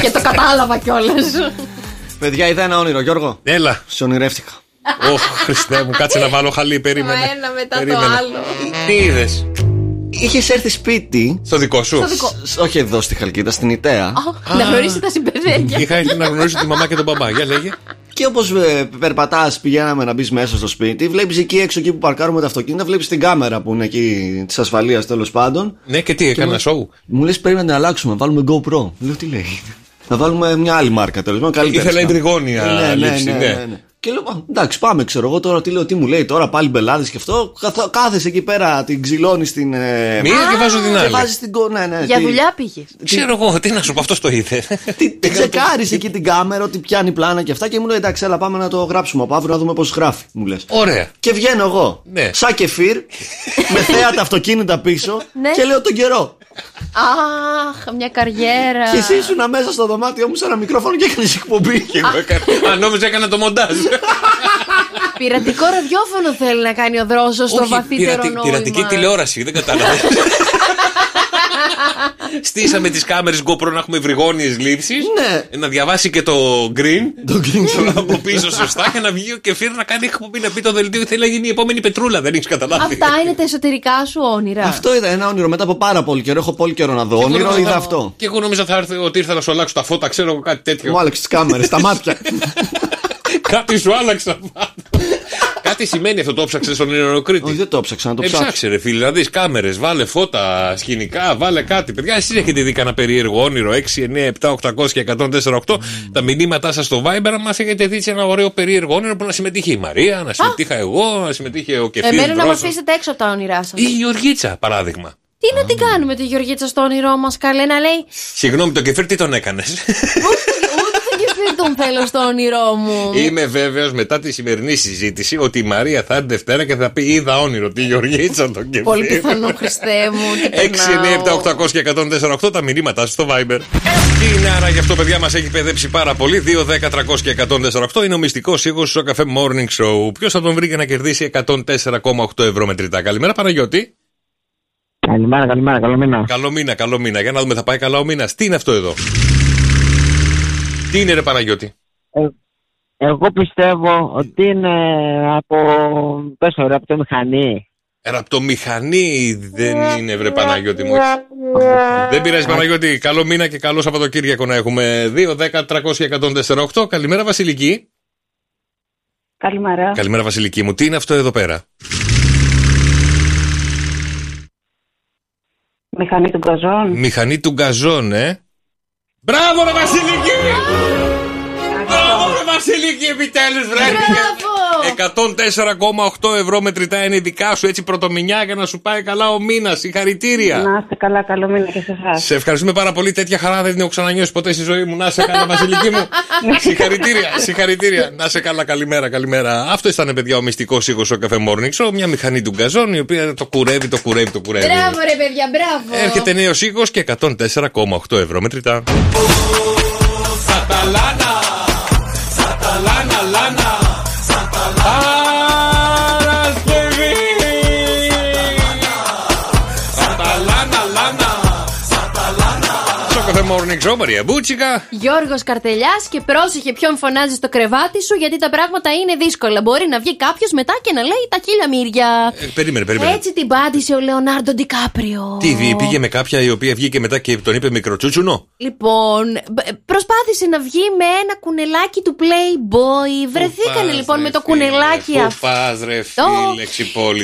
Και το κατάλαβα κιόλας. Παιδιά, είδα ένα όνειρο, Γιώργο. Έλα. Σε ονειρεύτηκα. Ωχ, Χριστέ μου, κάτσε να βάλω χαλί, περίμενε. Το ένα μετά το άλλο. Τι είδες? Είχες έρθει σπίτι. Στο δικό σου? Όχι εδώ στη Χαλκίδα, στην Ιταία. Να γνωρίσει τα συμπεδέλια. Είχα έρθει να γνωρίσω τη μαμά και τον μπαμπά, για λέγε. Και όπως περπατάς, πηγαίναμε να μπεις μέσα στο σπίτι, βλέπεις εκεί έξω, εκεί που παρκάρουμε τα αυτοκίνητα, βλέπεις την κάμερα που είναι εκεί της ασφαλείας, τέλος πάντων. Ναι, και τι, έκανα σόου? Μου λες πρέπει να αλλάξουμε, βάλουμε GoPro. Λέω τι λέει? Να βάλουμε μια άλλη μάρκα, τέλος πάντων. Καλύτερα. Ήθελα εντριγώνια λήψη, ναι. Και λέω, εντάξει, πάμε, ξέρω εγώ τώρα τι λέω, τι μου λέει τώρα, πάλι μπελάδες και αυτό. Κάθεσαι εκεί πέρα, την ξυλώνεις την. Μία και βάζω την άλλη. Και βάζεις την ναι. Για δουλειά πήγες. Ξέρω εγώ, τι να σου πω, αυτό το είδε. Την τσεκάρισε εκεί την κάμερα, ότι πιάνει πλάνα και αυτά. Και μου λέει, εντάξει, έλα πάμε να το γράψουμε από αύριο, να δούμε πώς γράφει. Μου λες. Ωραία. Και βγαίνω εγώ, σαν κεφίρ, με θέα τα αυτοκίνητα πίσω και λέω τον καιρό. Αχ, μια καριέρα. Και εσύ ήσουν μέσα στο δωμάτιό μου σε ένα μικρόφωνο και έκανες εκπομπή. Αν νόμιζα έκανα το μοντάζ. Πειρατικό ραδιόφωνο θέλει να κάνει ο Δρόσος στο βαθύτερο νόημα. Πειρατική τηλεόραση, δεν κατάλαβα. Στήσαμε τις κάμερες GoPro να έχουμε βρυγόνιες λήψεις. Να διαβάσει και το green. Το green από πίσω σωστά. Και να βγει ο κεφίρ να κάνει εκπομπή, να πει το δελτίο. Θέλει να γίνει η επόμενη πετρούλα. Δεν έχεις καταλάβει. Αυτά είναι τα εσωτερικά σου όνειρα. Αυτό είδα, ένα όνειρο μετά από πάρα πολύ καιρό. Έχω πολύ καιρό να δω όνειρο. Είδα αυτό. Και εγώ νόμιζα ότι ήρθα να σου αλλάξω τα φώτα, ξέρω εγώ κάτι τέτοιο. Μου άλλαξε τις κάμερες, τα μάτια. Κάτι σου άλλαξα. Κάτι σημαίνει αυτό, το ψάξε στον Ινωνοκρίτη? Όχι, δεν το ψάξα, να το ψάξω. Ψάξε, ρε φίλε, να δεις κάμερες, βάλε φώτα, σκηνικά, βάλε κάτι. Παιδιά, εσείς έχετε δει κανένα περίεργο όνειρο? 6, 9, 7, 800 και 148. Τα μηνύματά σας στο Viber μας έχετε δει σε ένα ωραίο περίεργο όνειρο που να συμμετείχε η Μαρία, να συμμετείχα εγώ, να συμμετείχε ο Κεφίλ. Εμένα να μας αφήσετε έξω από τα όνειρά σας. Ή η Γεωργίτσα, παράδειγμα. Τι να την κάνουμε τη Γεωργίτσα στο όνειρό μας, καλέ, να λέει. Συγγνώμη, τον Κεφίλ, τι τον έκανες? δεν τον θέλω στο όνειρό μου. Είμαι βέβαιος μετά τη σημερινή συζήτηση ότι η Μαρία θα είναι Δευτέρα και θα πει: είδα όνειρο τη Γεωργίτσα τον Κεφτή. Πολύ πιθανό, Χριστέ μου. 697-800-1048 τα μηνύματά σου στο Viber. Τι είναι άρα γι' αυτό, παιδιά, μας έχει παιδέψει πάρα πολύ. 2-10-300-1048 είναι ο μυστικός ήχος στο Cafe Morning Show. Ποιος θα τον βρει για να κερδίσει 104,8 ευρώ μετρητά. Καλημέρα, Παναγιώτη. Καλημέρα, καλό μήνα. Καλό μήνα. Για να δούμε, θα πάει καλά ο μήνας. Τι είναι αυτό εδώ? Τι είναι, ρε Παναγιώτη? Εγώ πιστεύω ότι είναι από, πες, ραπτομηχανή. Ραπτομηχανή δεν είναι, βρε Παναγιώτη μου. Δεν πειράζει, Παναγιώτη. Καλό μήνα και καλό Σαββατοκύριακο να έχουμε. 2-10-300-1048. Καλημέρα, Βασιλική. Καλημέρα, Βασιλική μου. Τι είναι αυτό εδώ πέρα? Μηχανή του γκαζόν. Μηχανή του γκαζόν, Μπράβο, ρε Βασιλική! Μπράβο, ρε Βασιλική, επιτέλους βρέθηκε. 104,8 ευρώ μετρητά είναι δικά σου, έτσι πρωτομηνιά, για να σου πάει καλά ο μήνας. Συγχαρητήρια. Να είστε καλά, καλό μήνα και σε εσάς. Σε ευχαριστούμε πάρα πολύ. Τέτοια χαρά δεν την έχω ξανανιώσει ποτέ στη ζωή μου. Να είσαι καλά, Βασιλική μου. Συγχαρητήρια. Να είσαι καλά, καλημέρα. Αυτό ήταν, παιδιά, ο μυστικός ήχος ο Cafe Morning Show. Μια μηχανή του γκαζόν, η οποία το κουρεύει. Μπράβο, ρε παιδιά, μπράβο. Έρχεται νέος ήχος και 104,8 ευρώ μετρητά. Σαταλάνα. Παρασκευή! Σαταλάνα! Στο Cafe Morning Show, Μαρία Μπούτσικα, Γιώργος Καρτελιάς, και πρόσεχε ποιον φωνάζει στο κρεβάτι σου, γιατί τα πράγματα είναι δύσκολα. Μπορεί να βγει κάποιος μετά και να λέει τα χίλια μύρια. Περίμενε. Έτσι την πάτησε ο Λεονάρντο Ντικάπριο. Τι, πήγε με κάποια η οποία βγήκε μετά και τον είπε μικροτσούτσουνο? Λοιπόν, προσπάθησε να βγει με ένα κουνελάκι του Playboy. Βρεθήκανε λοιπόν με το κουνελάκι αυτό.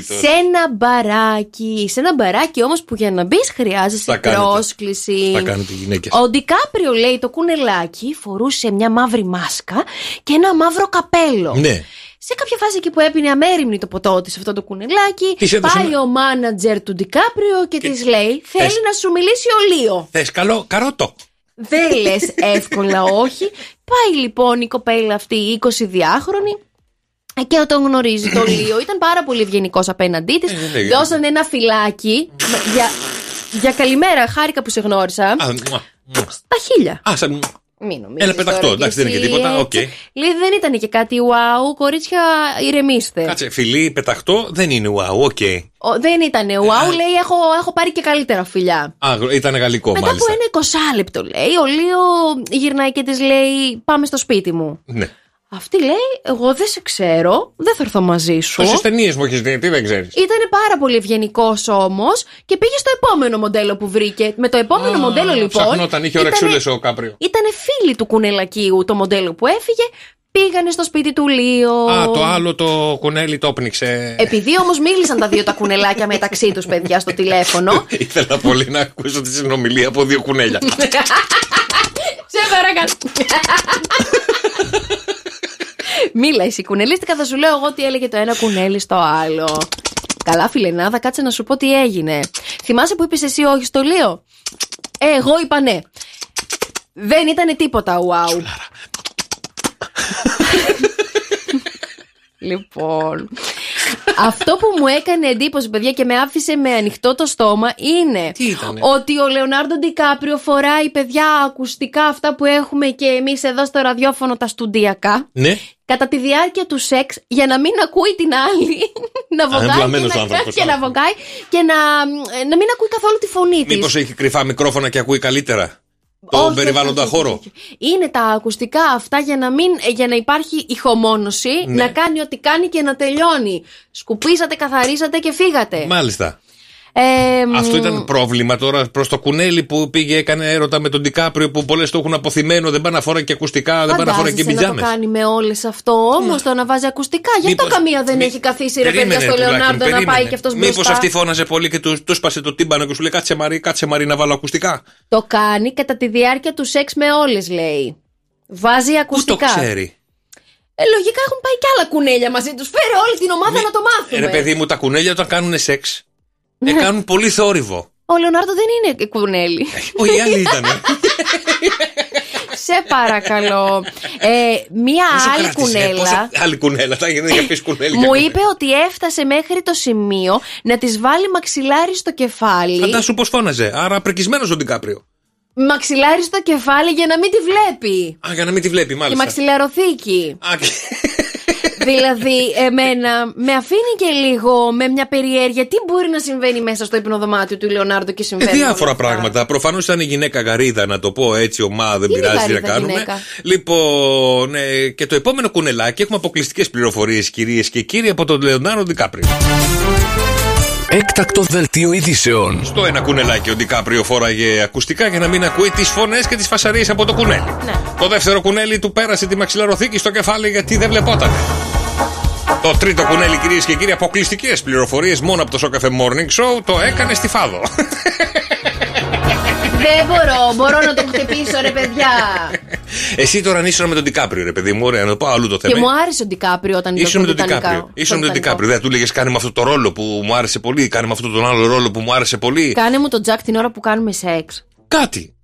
Σε ένα μπαράκι. Σε ένα μπαράκι όμως που για να μπεις χρειάζεσαι πρόσκληση. Θα κάνετε γυναίκες. Ο Ντικάπριο, λέει, το κουνελάκι φορούσε μια μαύρη μάσκα και ένα μαύρο καπέλο. Ναι. Σε κάποια φάση εκεί που έπινε αμέριμνη το ποτό της αυτό το κουνελάκι, πάει ο μάνατζερ του Ντικάπριο και της λέει: θέλει να σου μιλήσει ο Λίο. Θες καλό καρότο? Δεν λες εύκολα όχι. Πάει λοιπόν η κοπέλα αυτή, η 22χρονη, και τον γνωρίζει το Λίο. Ήταν πάρα πολύ ευγενικός απέναντί της. Δώσανε ένα φυλάκι για καλημέρα, χάρηκα που σε γνώρισα. Στα χίλια. Έλα, πεταχτώ, εντάξει, δεν είναι και τίποτα. Okay. Λέει, δεν ήταν και κάτι wow, κορίτσια, ηρεμήστε. Κάτσε, φιλί, πεταχτώ, δεν είναι wow, οκ. Okay. Δεν ήταν wow, λέει, έχω πάρει και καλύτερα φιλιά. Ήταν γαλλικό, μετά μάλιστα. Μετά από ένα 20 λεπτό, λέει, ο Λίο γυρνάει και της λέει: πάμε στο σπίτι μου. Ναι. Αυτή λέει: εγώ δεν σε ξέρω, δεν θα έρθω μαζί σου. Τόσες ταινίες μου έχεις δει, τι δεν ξέρεις. Ήταν πάρα πολύ ευγενικός όμως και πήγε στο επόμενο μοντέλο που βρήκε. Με το επόμενο μοντέλο λοιπόν. Ψαχνόταν, είχε ορεξούλες ο Κάπριο. Ήτανε φίλη του κουνελακίου το μοντέλο που έφυγε. Πήγανε στο σπίτι του Λίο. Το άλλο το κουνέλι το όπνιξε. Επειδή όμως μίλησαν τα δύο τα κουνελάκια μεταξύ τους, παιδιά, στο τηλέφωνο. Ήθελα πολύ να ακούσω τη συνομιλία από δύο κουνέλια. Σε παρακαλώ. Μίλα εσύ κουνελίστηκα, θα σου λέω εγώ τι έλεγε το ένα κουνέλι στο άλλο. Καλά, φιλενάδα, κάτσε να σου πω τι έγινε. Θυμάσαι που είπες εσύ όχι στο Λίο? Εγώ είπα ναι. Δεν ήτανε τίποτα wow. Λοιπόν, αυτό που μου έκανε εντύπωση, παιδιά, και με άφησε με ανοιχτό το στόμα είναι ότι ο Λεονάρντο Ντικάπριο φοράει, παιδιά, ακουστικά αυτά που έχουμε και εμείς εδώ στο ραδιόφωνο, τα στουντιακά. Ναι. Κατά τη διάρκεια του σεξ, για να μην ακούει την άλλη να βογάει και να μην ακούει καθόλου τη φωνή της. Μήπως έχει κρυφά μικρόφωνα και ακούει καλύτερα τον περιβάλλοντα χώρο? Είναι τα ακουστικά αυτά για να υπάρχει ηχομόνωση, ναι. Να κάνει ό,τι κάνει και να τελειώνει. Σκουπίσατε, καθαρίσατε και φύγατε. Μάλιστα. Αυτό ήταν πρόβλημα τώρα προς το κουνέλι που πήγε, έκανε έρωτα με τον Ντικάπριο, που πολλές το έχουν αποθυμένο. Δεν πάνε να φοράνε και ακουστικά, δεν πάνε να φοράνε και πιτζάμες. Δεν το κάνει με όλες αυτό όμως, το να βάζει ακουστικά. Γιατί το καμία δεν έχει καθίσει, ρε παιδιά, στο Λεονάρντο να πάει και αυτός μπροστά. Μήπως αυτή φώναζε πολύ και του σπάσε το τύμπανο και σου λέει: κάτσε Μαρή να βάλω ακουστικά. Το κάνει κατά τη διάρκεια του σεξ με όλες, λέει. Βάζει ακουστικά. Πού το ξέρει? Λογικά έχουν πάει κι άλλα κουνέλια μαζί του. Φέρε όλη την ομάδα να το μάθουν. Ρε παιδί μου, τα κουνέλια όταν κάνουν σεξ. Κάνουν πολύ θόρυβο. Ο Λεονάρντο δεν είναι κουνέλι. Όχι, άλλη ήτανε. σε παρακαλώ. Μία άλλη κουνέλα. Άλλη κουνέλα, θα γίνει για κουνέλα. Μου είπε ότι έφτασε μέχρι το σημείο να τη βάλει μαξιλάρι στο κεφάλι. Φαντάσου πως φώναζε. Άρα πρικισμένος ο Ντικάπριο. Μαξιλάρι στο κεφάλι για να μην τη βλέπει. Α, για να μην τη βλέπει, μάλιστα. Η μαξιλαροθήκη. Δηλαδή, εμένα με αφήνει και λίγο με μια περιέργεια. Τι μπορεί να συμβαίνει μέσα στο υπνοδωμάτιο του Λεωνάρντο και συμβαίνει. Διάφορα πράγματα. Προφανώς ήταν η γυναίκα γαρίδα, να το πω έτσι, ομάδα, δεν πειράζει να κάνουμε. Γυναίκα. Λοιπόν, και το επόμενο κουνελάκι έχουμε αποκλειστικές πληροφορίες, κυρίες και κύριοι, από τον Λεωνάρντο Ντικάπριο. Έκτακτο δελτίο ειδήσεων. Στο ένα κουνελάκι ο Ντικάπριο φόραγε ακουστικά για να μην ακούει τις φωνές και τις φασαρίες από το κουνέλι. Ναι. Το δεύτερο κουνέλι του πέρασε τη μαξιλαροθήκη στο κεφάλι γιατί δεν βλεπότανε. Το τρίτο κουνέλι, κυρίες και κύριοι, αποκλειστικές πληροφορίες μόνο από το Show Cafe Morning Show, το έκανε στη Φάδο. Δεν μπορώ να το χτυπήσω, ρε παιδιά. Εσύ τώρα ήσουν με τον Ντικάπριο, ρε παιδί μου, ωραία, να το πάω αλλού το θέμα. Και μου άρεσε ο Ντικάπριο όταν ήσουν με τον Ντικάπριο. Ήσουν με τον Ντικάπριο. Δεν του λέγες κάνε με αυτόν τον ρόλο που μου άρεσε πολύ, κάνε με αυτόν τον άλλο ρόλο που μου άρεσε πολύ. Κάνε μου τον Τζακ την ώρα που κάνουμε σεξ. Κάτι.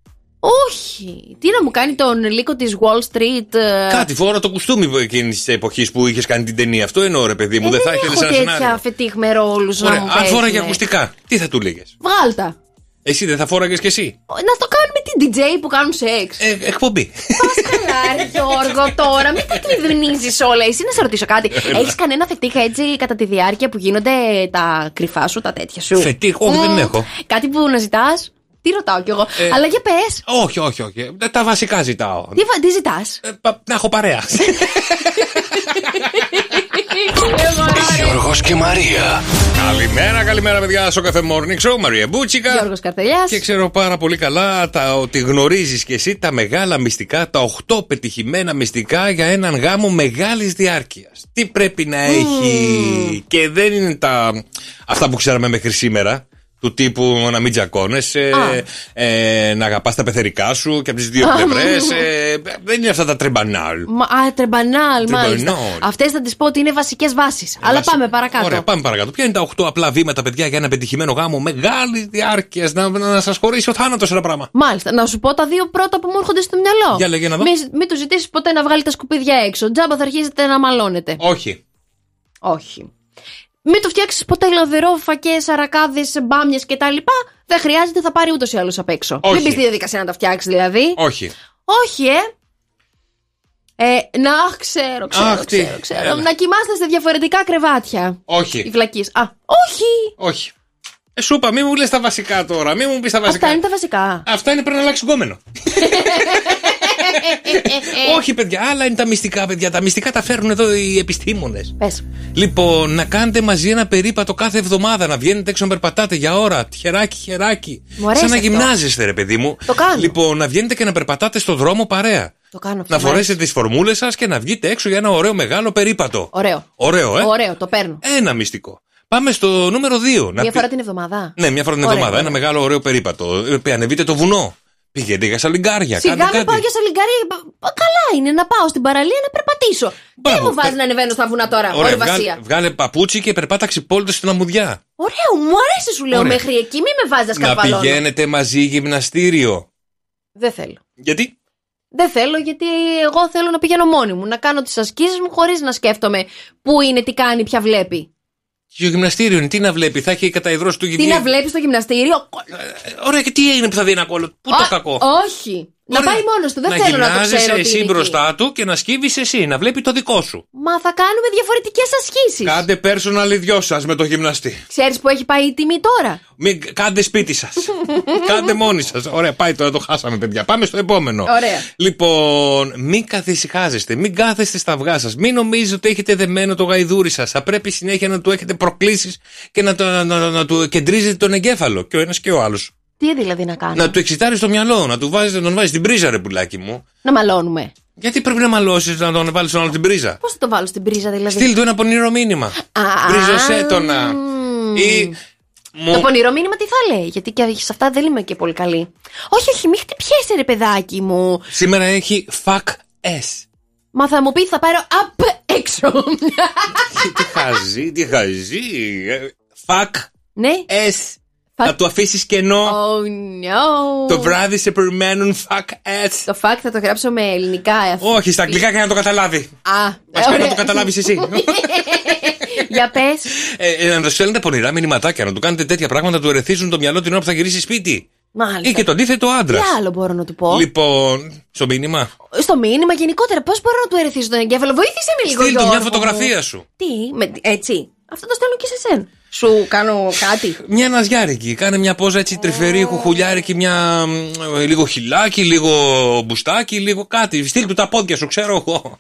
Όχι. Τι να μου κάνει τον λύκο της Wall Street. Κάτι, φορά το κουστούμι εκείνη τη εποχή που είχε κάνει την ταινία. Αυτό εννοώ, ρε παιδί μου. Δεν θα ήθελε να σου κάνει τέτοια φετίχ με ρόλου. Αν φορά για ακουστικά, τι θα του λέγε. Βγάλτα. Εσύ δεν θα φόραγες κι εσύ. Να το κάνουμε την DJ που κάνουν σεξ. Εκπομπή. Πας καλά, ρε Γιώργο, τώρα. Μην τα κλειδινίζεις όλα. Εσύ να σε ρωτήσω κάτι. Έχεις κανένα φετίχα έτσι κατά τη διάρκεια που γίνονται τα κρυφά σου, τα τέτοια σου. Φετίχ, όχι, δεν έχω. Κάτι που να ζητάς. Τι ρωτάω κι εγώ. Αλλά για πες. Όχι. Τα βασικά ζητάω. Τι ζητάς. Να έχω παρέα. Γιώργος και Μαρία. Καλημέρα παιδιά στο Cafe Morning Show. Μαρία Μπούτσικα, Γιώργος Καρτελιάς. Και ξέρω πάρα πολύ καλά ότι γνωρίζεις και εσύ τα μεγάλα μυστικά, τα 8 πετυχημένα μυστικά για έναν γάμο μεγάλης διάρκειας. Τι πρέπει να έχει. Και δεν είναι αυτά που ξέραμε μέχρι σήμερα. Του τύπου να μην τζακώνεσαι, να αγαπάς τα πεθερικά σου και από τις δύο πλευρές. Δεν είναι αυτά τα τρεμπανάλ. Τρεμπανάλ, μάλιστα. Αυτές θα τις πω ότι είναι βασικές βάσεις. Αλλά πάμε παρακάτω. Ωραία, πάμε παρακάτω. Ποια είναι τα 8 απλά βήματα, παιδιά, για ένα πετυχημένο γάμο μεγάλης διάρκειας? Να σας χωρίσει ο θάνατος ένα πράγμα. Μάλιστα. Να σου πω τα δύο πρώτα που μου έρχονται στο μυαλό. Για λέγε να δω. Μην του ζητήσεις ποτέ να βγάλει τα σκουπίδια έξω. Τζάμπα θα αρχίσετε να μαλώνετε. Όχι. Μην το φτιάξεις ποτέ λαδερόφακες, αρακάδες, μπάμιες κτλ. Δεν χρειάζεται, θα πάρει ούτως ή άλλως απ' έξω. Όχι. Μην μπεις στη διαδικασία να τα φτιάξεις δηλαδή. Ξέρω. Να κοιμάστε σε διαφορετικά κρεβάτια. Όχι. Οι βλακείς. Όχι. Σου είπα, μη μου λες τα βασικά τώρα. Μη μου πεις τα βασικά. Αυτά είναι τα βασικά. Αυτά είναι, πρέπει να αλλάξει γκόμενο. Όχι, παιδιά, άλλα είναι τα μυστικά, παιδιά. Τα μυστικά τα φέρνουν εδώ οι επιστήμονες. Πες. Λοιπόν, να κάνετε μαζί ένα περίπατο κάθε εβδομάδα. Να βγαίνετε έξω να περπατάτε για ώρα. Χεράκι. Σαν να γυμνάζεστε, ρε παιδί μου. Το κάνω. Λοιπόν, να βγαίνετε και να περπατάτε στον δρόμο παρέα. Το κάνω, να φορέσετε τις φορμούλες σας και να βγείτε έξω για ένα ωραίο μεγάλο περίπατο. Ωραίο, το παίρνω. Ένα μυστικό. Πάμε στο νούμερο 2. Μια φορά την εβδομάδα. Ναι, μια φορά την εβδομάδα. Ένα μεγάλο ωραίο περίπατο. Ανεβείτε το βουνό. Πήγαινε για σαλιγκάρια. Σιγά μην πάω για σαλιγκάρια. Καλά είναι να πάω στην παραλία να περπατήσω. Δεν μου βάζει να ανεβαίνω στα βουνά τώρα. Ωραία, βγάλε παπούτσι και περπάτα ξυπόλυτο στην αμμουδιά. Ωραίο, μου αρέσει σου λέω. Ωραία. Μέχρι εκεί μην με βάζει σκαρπαλώνω. Να πηγαίνετε μαζί γυμναστήριο. Δεν θέλω. Γιατί? Δεν θέλω, γιατί εγώ θέλω να πηγαίνω μόνη μου. Να κάνω τις ασκήσεις μου χωρίς να σκέφτομαι πού είναι, τι κάνει, ποια βλέπει. Και το γυμναστήριο είναι, τι να βλέπει, θα έχει καταϊδρώσει του γυμναστήριο. Τι να βλέπει στο γυμναστήριο. Ωραία, και τι έγινε που θα δει ένα κόλλο. Πού το κακό. Όχι. Ωραία. Να πάει μόνος του, δεν θέλω να το ξέρω. Να γυμνάζεσαι εσύ μπροστά του και να σκύβεις εσύ, να βλέπει το δικό σου. Μα θα κάνουμε διαφορετικές ασκήσεις. Κάντε personal δυο σας με το γυμναστή. Ξέρεις που έχει πάει η τιμή τώρα. Κάντε σπίτι σας. Κάντε μόνοι σας. Ωραία, πάει τώρα, το χάσαμε, παιδιά. Πάμε στο επόμενο. Ωραία. Λοιπόν, μην καθησυχάζεστε, μην κάθεστε στα αυγά σας. Μην νομίζετε ότι έχετε δεμένο το γαϊδούρι σας. Θα πρέπει συνέχεια να του έχετε προκλήσεις και να του κεντρίζετε τον εγκέφαλο και ο ένας και ο άλλος. Τι δηλαδή να κάνω. Να του εξητάρεις το μυαλό, να του βάζεις, να τον βάζεις την πρίζα, ρε πουλάκι μου. Να μαλώνουμε. Γιατί πρέπει να μαλώσεις, να τον βάλεις τον άλλο την πρίζα. Πώς θα τον βάλω στην πρίζα, δηλαδή. Στείλ του ένα πονηρό μήνυμα. Μπριζοσέτονα. Το πονηρό μήνυμα τι θα λέει, γιατί και σε αυτά δεν είμαι και πολύ καλή. Όχι, μη χτυπιέσαι, ρε παιδάκι μου. Σήμερα έχει fuck S. Μα θα μου πει, θα πάρω απ' έξω. Τι χαζί. Fuck S. Θα το αφήσεις κενό. Oh no. Το βράδυ σε περιμένουν. Fuck ass. Το fuck θα το γράψω με ελληνικά. Όχι, στα αγγλικά, για να το καταλάβει. Βασικά να το καταλάβεις εσύ. Για πες. Να του στέλνετε πονηρά μηνυματάκια, να του κάνετε τέτοια πράγματα, να του ερεθίζουν το μυαλό την ώρα που θα γυρίσει σπίτι. Μάλιστα. Ή και τον δίθετο άντρα. Τι άλλο μπορώ να του πω. Λοιπόν, στο μήνυμα. Στο μήνυμα γενικότερα, πώς μπορώ να του ερεθίζω τον εγκέφαλο. Βοήθησε με λίγο. Στείλ του μια φωτογραφία σου. Τι, έτσι. Αυτό το στέλνω και σε εσένα. Σου κάνω κάτι. Μια ναζιάρικη. Κάνε μια πόζα έτσι τρυφερή, χουχουλιάρικη, μια. Λίγο χυλάκι, λίγο μπουστάκι, λίγο κάτι. Στείλ του τα πόδια σου, ξέρω εγώ.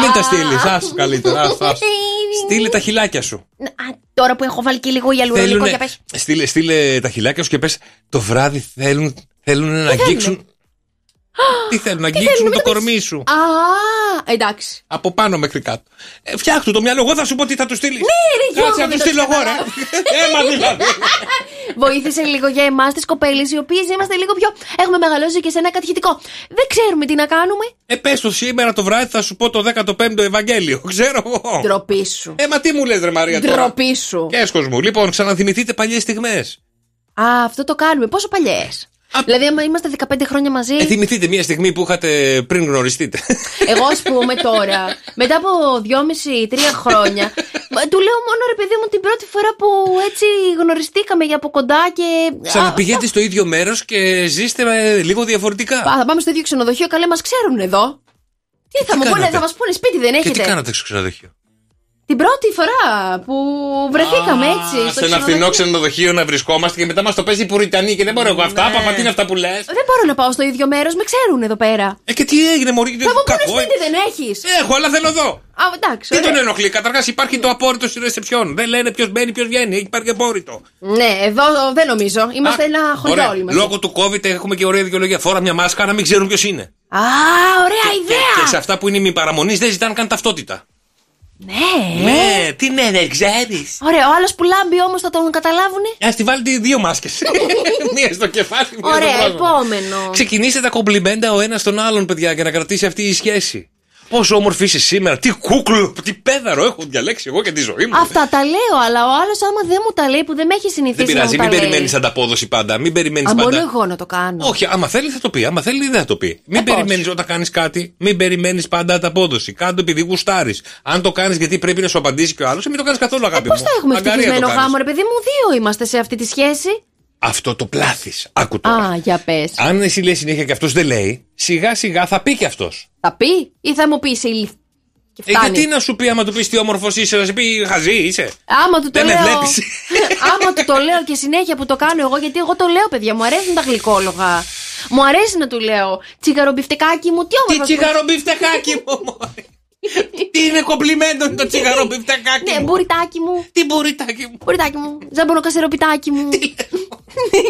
Μην τα στείλεις, άστο καλύτερα. Στείλε τα χυλάκια σου. Τώρα που έχω βάλει και λίγο γιαλουρονικό και πες. Στείλε τα χυλάκια σου και πες το βράδυ θέλουν να αγγίξουν. Τι θέλουν, να αγγίξουν το κορμί σου. Εντάξει. Από πάνω μέχρι κάτω. Φτιάχνω το μυαλό, εγώ θα σου πω τι θα του στείλει. Ναι, ρε, θα του στείλω εγώ, ρε. Έμα δηλαδή. Βοήθησε λίγο για εμάς τις κοπέλες, οι οποίες είμαστε λίγο πιο. Έχουμε μεγαλώσει και σε ένα κατηχητικό. Δεν ξέρουμε τι να κάνουμε. Πες το σήμερα το βράδυ, θα σου πω το 15ο Ευαγγέλιο. Ξέρω εγώ. Ντροπή σου. Μα τι μου λες, ρε Μαρία, τώρα. Ντροπή σου. Κέσκος μου. Λοιπόν, ξαναθυμηθείτε παλιές στιγμές. Αυτό το κάνουμε. Πόσο παλιές. Δηλαδή, άμα είμαστε 15 χρόνια μαζί. Θυμηθείτε μια στιγμή που είχατε πριν γνωριστείτε. Εγώ, ας πούμε, τώρα, μετά από 2,5-3 χρόνια, του λέω μόνο ρε παιδί μου την πρώτη φορά που έτσι γνωριστήκαμε για από κοντά και. Ξαναπηγαίνετε στο ίδιο μέρος και ζήστε λίγο διαφορετικά. Θα πάμε στο ίδιο ξενοδοχείο, καλέ, μας ξέρουν εδώ. Τι θα μου πούνε, θα μας πούνε σπίτι, δεν έχετε. Και τι κάνατε στο ξενοδοχείο. Την πρώτη φορά που βρεθήκαμε έτσι. Σε ένα φθηνό ξενοδοχείο να βρισκόμαστε και μετά μας το παίζει η Πουριτανή και δεν μπορώ εγώ αυτά. Παπα, τι είναι αυτά που λες. Δεν μπορώ να πάω στο ίδιο μέρος, με ξέρουν εδώ πέρα. Και τι έγινε, μωρή, δεν έχω κάνει. Σπίτι δεν έχεις. Έχω, αλλά θέλω εδώ. Εντάξει. Τι τον ενοχλεί, καταρχάς υπάρχει το απόρριτο στη ρεσεψιόν. Δεν λένε ποιος μπαίνει, ποιος βγαίνει. Υπάρχει απόρριτο. Ναι, εδώ δεν νομίζω. Είμαστε ένα χωριό όλοι μας. Λόγω του COVID έχουμε και ωραία δικαιολογία. Φόρα μια μάσκα να μην ξέρουν ποιος είναι. Ωραία ιδέα. Και σε αυτά που είναι μη παραμονής δεν ζητάνε καν ταυτότητα. Ναι, τι ναι, δεν ξέρεις. Ωραία, ο άλλος που λάμπει όμως θα τον καταλάβουνε. Ας τη βάλετε δύο μάσκες. Μία στο κεφάλι, μία στο πρόσωπο. Ωραία, επόμενο. Ξεκινήστε τα κομπλιμέντα ο ένας τον άλλον, παιδιά, για να κρατήσει αυτή η σχέση. Πόσο όμορφη είσαι σήμερα, τι κούκλο, τι πέδαρο έχω διαλέξει εγώ και τη ζωή μου. Αυτά τα λέω, αλλά ο άλλος άμα δεν μου τα λέει που δεν με έχει συνηθίσει. Δεν πειράζει, μην περιμένεις ανταπόδοση πάντα. Μην περιμένεις πάντα. Μόνο εγώ να το κάνω. Όχι, άμα θέλει θα το πει, άμα θέλει δεν θα το πει. Μην περιμένεις όταν κάνεις κάτι, μην περιμένεις πάντα ανταπόδοση. Κάντο επειδή γουστάρεις. Αν το κάνεις γιατί πρέπει να σου απαντήσει και ο άλλος, μην το κάνεις καθόλου, αγάπη μου. Πώς θα έχουμε ευτυχισμένο γάμο, ρε παιδί μου, δύο είμαστε σε αυτή τη σχέση. Αυτό το πλάθεις. Άκου τώρα. Για πες. Αν εσύ λέει συνέχεια και αυτός δεν λέει, σιγά σιγά θα πει και αυτός. Θα πει ή θα μου πει σε ηλικία. Γιατί να σου πει άμα του πει τι όμορφος είσαι, να σου πει χαζή είσαι. Άμα του το λέω. Άμα του το λέω και συνέχεια που το κάνω εγώ, γιατί εγώ το λέω, παιδιά, μου αρέσουν τα γλυκόλογα. Μου αρέσει να του λέω τσιγαρομπιφτεκάκι μου, τι όμορφος. Τι τσιγαρομπιφτεκάκι μου, τι είναι κομπλιμέντο το τσιγαρομπιφτεκάκι μου. Ναι, μπουριτάκι μου. Τι μπουριτάκι μου. Μπουριτάκι μου. Ζαμπονοκασεροπιτάκι μου.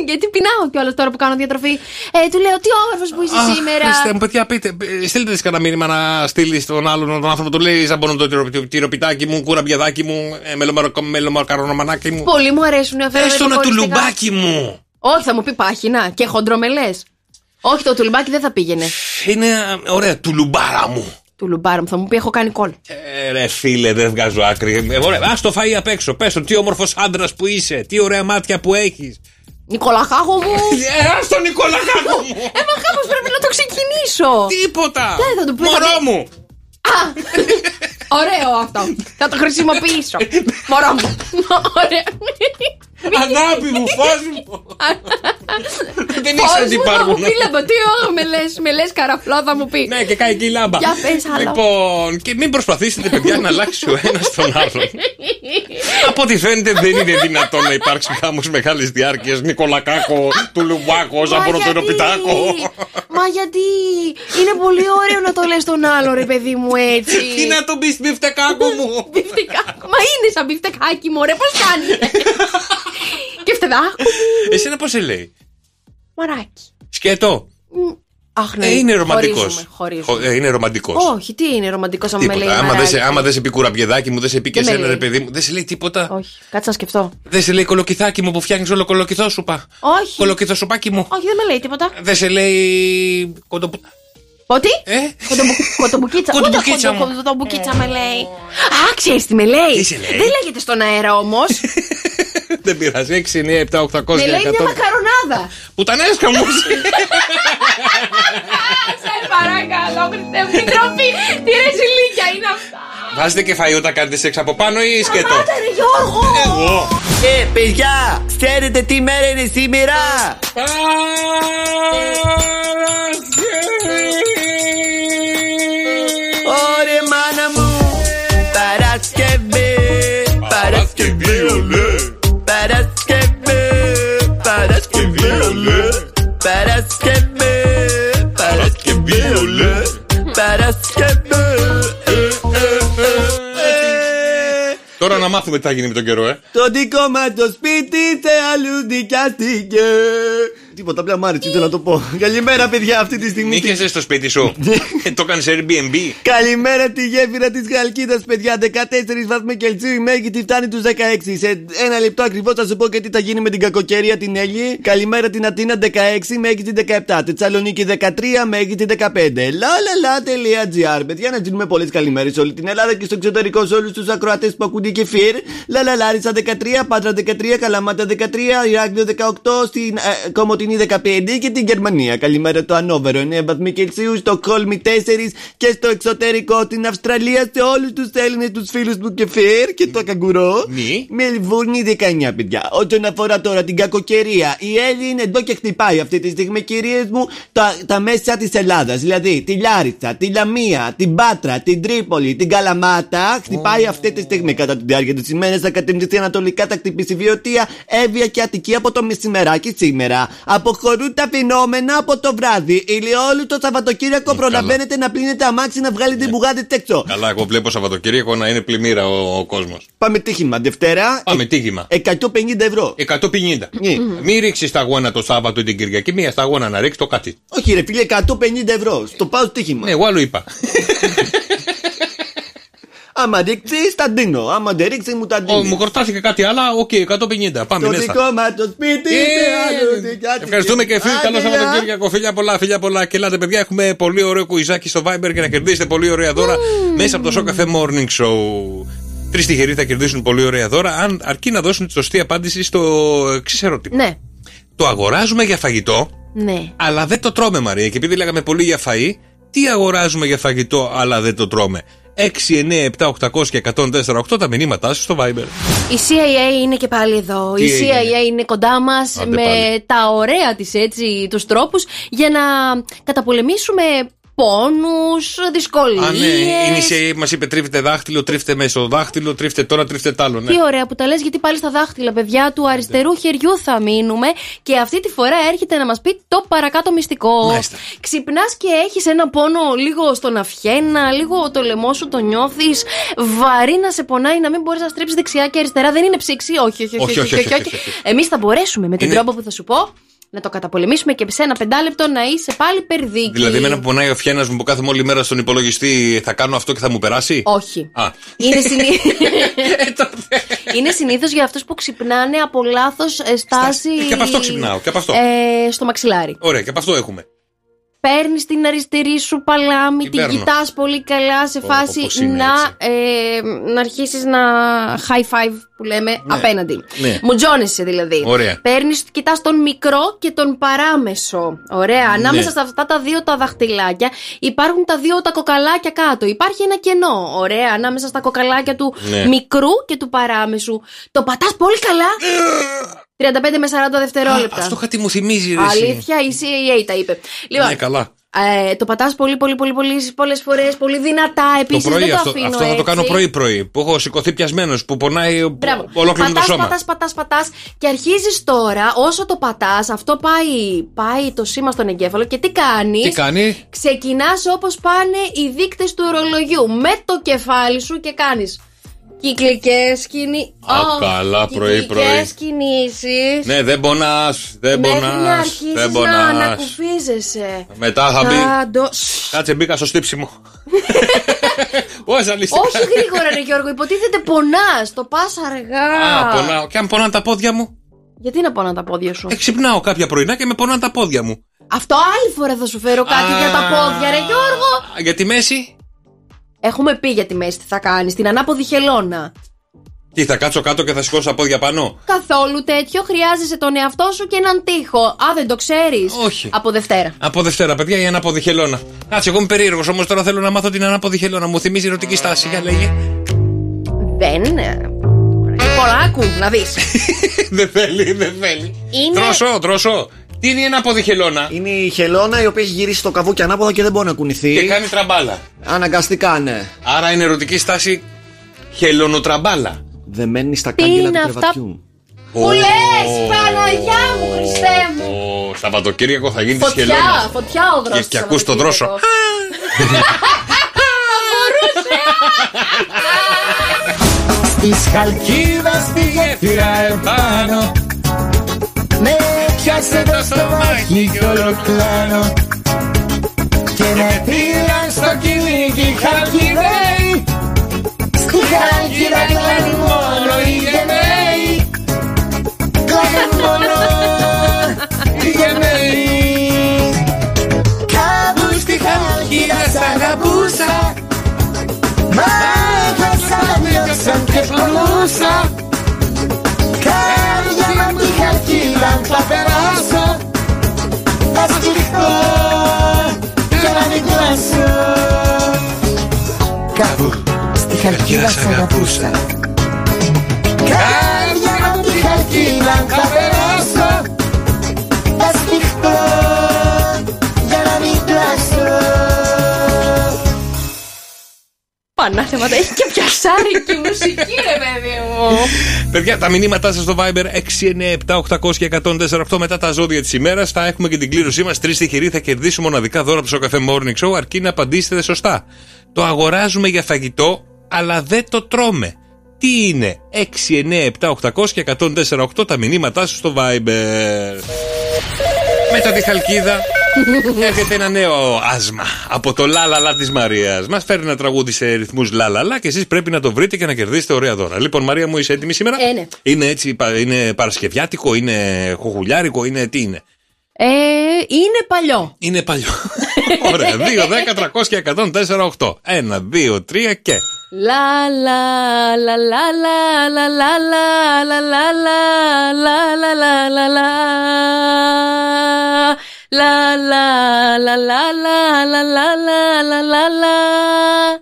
Γιατί πεινάω κιόλας τώρα που κάνω διατροφή. Του λέω τι όμορφος που είσαι σήμερα. Χριστέ μου, παιδιά, πείτε. Στείλτε τη κανένα μήνυμα να στείλει τον άλλον τον άνθρωπο. Του λέει ζαμπονοτυροπιτάκι μου, κουραμπιαδάκι μου, μελομακαρονομανάκι μου. Πολύ μου αρέσουν αυτά. Έστω να του λουμπάκι μου. Όχι, θα μου πει πάχινα και χοντρομελές. Όχι, το τουλουμπάκι δεν θα πήγαινε. Είναι ωραία, τουλουμπάρα μου. Του λουμπάρου μου, θα μου πει: έχω κάνει κόλ. Ρε φίλε, δεν βγάζω άκρη. Ας το φάει απ' έξω. Πες του, τι όμορφος άντρας που είσαι, τι ωραία μάτια που έχεις. Νικολαχάγο μου! Ας τον Νικολαχάγο μου! Μα κάπως πρέπει να το ξεκινήσω. Τίποτα! Δεν θα του πει. Μωρό μου! Ωραίο αυτό. Θα το χρησιμοποιήσω. Μωρό μου. Ωραία. Αγάπη μου, φως μου. Δεν ήξερα τι υπάρχουν. Φως μου, τι με λες καραφλό θα μου πει. Ναι, και κάει και η λάμπα. Για πες άλλο. Λοιπόν, και μην προσπαθήσετε, παιδιά, να αλλάξει ο ένας τον άλλον. Από ό,τι φαίνεται δεν είναι δυνατόν να υπάρξει γάμος μεγάλης διάρκειας. Νικολακάκο, Τουλουμπάκο, Ζαμπονοτυροπιτάκο. Μα γιατί είναι πολύ ωραίο να το λες τον άλλο, ρε παιδί μου, έτσι. Τι να τον πεις μπιφτεκάκο μου. Μα είναι σαν μπιφτεκάκι μου, ρε, πώς κάνει. Και φτεδάκο. Εσένα πώς σε λέει. Μαράκι. Σκέτο. Αχ, ναι. Είναι ρομαντικός. Είναι ρομαντικός. Όχι, τι είναι ρομαντικός άμα με λέει. Άμα δεν σε πει κουραμπιεδάκι μου, δεν σε πει και εσένα, ρε παιδί μου, δεν σε λέει τίποτα. Όχι, κάτσε να σκεφτώ. Δεν σε λέει κολοκυθάκι μου που φτιάχνεις όλο κολοκυθόσουπα. Όχι. Κολοκυθόσουπάκι μου. Όχι, δεν με λέει τίποτα. Δεν σε λέει κοντοπούτα. Ότι? Κοντομπουκίτσα. Κοντομπουκίτσα με λέει. Ξέρεις τι με λέει. Δεν λέγεται στον αέρα όμως. Δεν πειράζει. 6, 9, 7, 800 με λέει μια μακαρονάδα. Που τα νέσκα μου. Σε παρακαλώ, Χριστέ μου, τροπή. Τι ρεζιλίκια είναι αυτά. Βάζετε και φαΐ όταν κάνετε σεξ από πάνω ή σκέτο. Σταμάτα ρε Γιώργο. Εγώ. Παιδιά, ξέρετε τι μέρα είναι σήμερα? Ωρε μάνα μου, Παρασκευή. Παρασκευή, ολέ. Παρασκευή, Παρασκευή, ολέ. Παρασκευή, Παρασκευή, ολέ. Παρασκευή. Τώρα να μάθουμε τι θα γίνει με τον καιρό, Το δικό μας το σπίτι τε αλλού δικιάστηκε. Τίποτα, απλά μ' άρεσε, ήθελα να το πω. Καλημέρα, παιδιά, αυτή τη στιγμή. Νίκεσες στο σπίτι σου. Το κάνεις Airbnb. Καλημέρα τη γέφυρα της Χαλκίδας, παιδιά. 14 βαθμοί Κελσίου, η μέγιστη φτάνει τους 16. Σε ένα λεπτό ακριβώς θα σου πω και τι θα γίνει με την κακοκαιρία την Έλλη. Καλημέρα την Αθήνα, 16, μέγιστη 17. Θεσσαλονίκη 13, μέγιστη 15. Λαλαλα.gr. Παιδιά, να δίνουμε πολλές καλημέρες σε όλη την Ελλάδα και στο εξωτερικό σε όλους τους ακροατές που ακούνε και φιρ. Λαλαλάρισα 13, Πάτρα 13, Καλαμάτα 13, Ηράκλειο 18, στην Κομωτινή 15 και την Γερμανία. Καλημέρα το Ανόβερο 9 βαθμοί Κελσίου, στο Κόλμη 4 και στο εξωτερικό την Αυστραλία, σε όλους τους Έλληνες, τους φίλους μου και φερ και το καγκουρό. Μελβούρνη 19, παιδιά. Όσον αφορά τώρα την κακοκαιρία, η Έλλη είναι εδώ και χτυπάει αυτή τη στιγμή, κυρίες μου, τα μέσα της Ελλάδας. Δηλαδή τη Λάρισα, τη Λαμία, την Πάτρα, την Τρίπολη, την Καλαμάτα. Χτυπάει αυτή τη στιγμή κατά τη διάρκεια της ημέρας. Θα κατευθυνθεί ανατολικά, θα χτυπήσει Βιωτία, Εύβοια και Αττική από το μεσημεράκι σήμερα. Αποχωρούν τα φαινόμενα από το βράδυ. Ηλιόλου το Σαββατοκύριακο προλαβαίνετε να πλύνετε αμάξι, να βγάλετε μπουγάδες έξω. Καλά, εγώ βλέπω Σαββατοκύριακο να είναι πλημμύρα ο κόσμος. Πάμε τύχημα. Δευτέρα. Πάμε τύχημα. 150 ευρώ. 150. Μην ρίξεις τα γόνα το Σάββατο ή την Κυριακή. Μία στα γόνα να ρίξεις το κάτι. Όχι, ρε φίλε, 150 ευρώ. Στο πάω τύχημα. Ναι, εγώ άλλο είπα. Άμα ρίξει, τα δίνω. Άμα δεν ρίξει, μου τα δίνει. Μου χορτάστηκε κάτι άλλο, οκ, 150. Πάμε στο δικό μας το σπίτι. Ευχαριστούμε και φίλοι. Καλό Σαββατοκύριακο. Φιλιά πολλά, φιλιά πολλά. Και ελάτε, παιδιά, έχουμε πολύ ωραίο κουιζάκι στο Viber για να κερδίσετε πολύ ωραία δώρα μέσα από το Show Cafe Morning Show. Τρεις τυχεροί θα κερδίσουν πολύ ωραία δώρα, αν αρκεί να δώσουν τη σωστή απάντηση στο εξής ερώτημα. Ναι. Το αγοράζουμε για φαγητό, ναι, αλλά δεν το τρώμε, Μαρία. Και επειδή λέγαμε πολύ για φαΐ, τι αγοράζουμε για φαγητό, αλλά δεν το τρώμε. 6, 9, 7, 800 και 104,8 τα μηνύματά σου στο Viber. Η CIA είναι και πάλι εδώ. Η CIA είναι κοντά μας με πάλι τα ωραία της, έτσι, τους τρόπους για να καταπολεμήσουμε πόνους, δυσκολίες. Α, ναι, είναι η CIA που μας είπε τρίβετε δάχτυλο, τρίφτε μέσο δάχτυλο, τρίφτε τώρα, τρίφτε τ' άλλο. Ναι. Τι ωραία που τα λες, γιατί πάλι στα δάχτυλα, παιδιά, του αριστερού χεριού θα μείνουμε και αυτή τη φορά έρχεται να μας πει το παρακάτω μυστικό. Μάλιστα. Ξυπνάς και έχεις ένα πόνο λίγο στον αυχένα, λίγο το λαιμό σου το νιώθεις βαρύ να σε πονάει, να μην μπορείς να στρίψεις δεξιά και αριστερά. Δεν είναι ψήξη, όχι. Εμείς θα μπορέσουμε με τον τρόπο που θα σου πω να το καταπολεμήσουμε και σε ένα 5 λεπτό να είσαι πάλι περδίκη. Δηλαδή, με ένα που πονάει ο φιένας μου που κάθε όλη μέρα στον υπολογιστή, θα κάνω αυτό και θα μου περάσει. Όχι. Είναι συνήθως για αυτούς που ξυπνάνε από λάθος στάση. Και από αυτό ξυπνάω. Και από αυτό. Στο μαξιλάρι. Ωραία, και από αυτό έχουμε. Παίρνεις την αριστερή σου παλάμη, την κοιτάς πολύ καλά σε φάση να αρχίσεις να high five που λέμε, ναι, απέναντι. Ναι. Μουτζώνεσαι δηλαδή. Ωραία. Παίρνεις, κοιτάς τον μικρό και τον παράμεσο. Ωραία. Ναι. Ανάμεσα σε αυτά τα δύο τα δαχτυλάκια υπάρχουν τα δύο τα κοκαλάκια κάτω. Υπάρχει ένα κενό. Ωραία. Ανάμεσα στα κοκαλάκια του μικρού και του παράμεσου. Το πατάς πολύ καλά. 35 με 40 δευτερόλεπτα. Αυτό κάτι μου θυμίζει. Αλήθεια, η CIA τα είπε. Λοιπόν, ναι, καλά. Το πατάς πολλές φορές, πολύ δυνατά. Επίσης το πρωί, δεν το αφήνω αυτό έτσι. Θα το κάνω πρωί-πρωί. Που έχω σηκωθεί πιασμένος, που πονάει ολόκληρο το σώμα. Πατάς και αρχίζεις τώρα. Όσο το πατάς, αυτό πάει το σήμα στον εγκέφαλο. Και τι κάνεις? Ξεκινάς όπως πάνε οι δείκτες του ορολογιού. Με το κεφάλι σου και κάνεις κυκλικές κινήσεις. Καλά, κυκλικές κινήσεις. Ναι, δεν πονάς. Μέχρι να αρχίσεις να ανακουφίζεσαι. Μετά θα μπει. Κάτσε, μπήκα στο στύψιμο. Όχι γρήγορα, ρε Γιώργο, υποτίθεται πονάς. Το πας αργά. Πονάω. Και αν πονάνε τα πόδια μου. Γιατί να πονάνε τα πόδια σου? Ξυπνάω κάποια πρωινά και με πονάνε τα πόδια μου. Αυτό άλλη φορά θα σου φέρω κάτι για τα πόδια, ρε Γιώργο. Για τη μέση. Έχουμε πει για τη μέση τι θα κάνεις, την ανάποδη χελώνα. Τι, θα κάτσω κάτω και θα σηκώσω πόδια πάνω. Καθόλου τέτοιο. Χρειάζεσαι τον εαυτό σου και έναν τοίχο. Α, δεν το ξέρεις. Όχι. Από Δευτέρα. Από Δευτέρα, παιδιά, η ανάποδη χελώνα. Κάτσε, εγώ είμαι περίεργος, όμως τώρα θέλω να μάθω την ανάποδη χελώνα. Μου θυμίζει ερωτική στάση, για λέγε. Δεν. Πολλά, άκου να δεις. Δεν θέλει. Είναι... Τρώσω. Τι είναι η ανάποδη χελώνα? Είναι η χελώνα η οποία έχει γυρίσει το καβούκι ανάποδα και δεν μπορεί να κουνηθεί. Και κάνει τραμπάλα. Αναγκαστικά, ναι. Άρα είναι ερωτική στάση χελωνοτραμπάλα. Δεμένη στα κάγκελα του κρεβατιού. Που λες, Παναγιά μου, Χριστέ μου. Σαββατοκύριακο θα γίνει τη χελώνα. Φωτιά ο Δρόσος. Και ακούς τον Δρόσο. Της Χαλκίδας τη γέφυρα επάνω, με πιάσε το στομάχι κι ολοκλάνω, και με πήραν στο κυνήγι Χαλκιδέοι. Στη Χαλκίδα κλάνουν μόνο οι γενναίοι, κλάνουν μόνο οι γενναίοι. Κάπου στη Χαλκίδα σ' αγαπούσα, μα σαν και πονούσα. Κάρια με τη Χαλκίδα θα περάσω, θα στηριχτώ και να μην κλάσω. Κάπου στη Χαλκίδα σ' αγαπούσα, κάρια με τη Χαλκίδα θα περάσω, θα στηριχτώ για να μην κλάσω. Πανάθεματα, έχει και πιασάρικη μουσική, ρε παιδί μου. Παιδιά, τα μηνύματά σας στο Viber 697-800-1048 μετά τα ζώδια της ημέρας. Θα έχουμε και την κλήρωσή μας. Τρεις τυχεροί θα κερδίσουν μοναδικά δώρα από το Σοκαφέ Morning Show, αρκεί να απαντήσετε σωστά. Το αγοράζουμε για φαγητό, αλλά δεν το τρώμε. Τι είναι? 697-800-1048 τα μηνύματά σας στο Viber. Μετά τη Χαλκίδα έρχεται ένα νέο άσμα από το λαλαλα της Μαρίας. Μας φέρνει ένα τραγούδι σε ρυθμούς λαλαλα και εσείς πρέπει να το βρείτε και να κερδίσετε ωραία δώρα. Λοιπόν, Μαρία μου, είσαι έτοιμη σήμερα? Ναι. Είναι έτσι, είναι παρασκευιάτικο, είναι χουχουλιάρικο, είναι τι είναι? Είναι παλιό. Είναι παλιό. Ωραία. 2, 10, 300 και 104, 8. 1, 2, 3 και. La la la la la la la la la la la la la. La la la la la la la la la la la.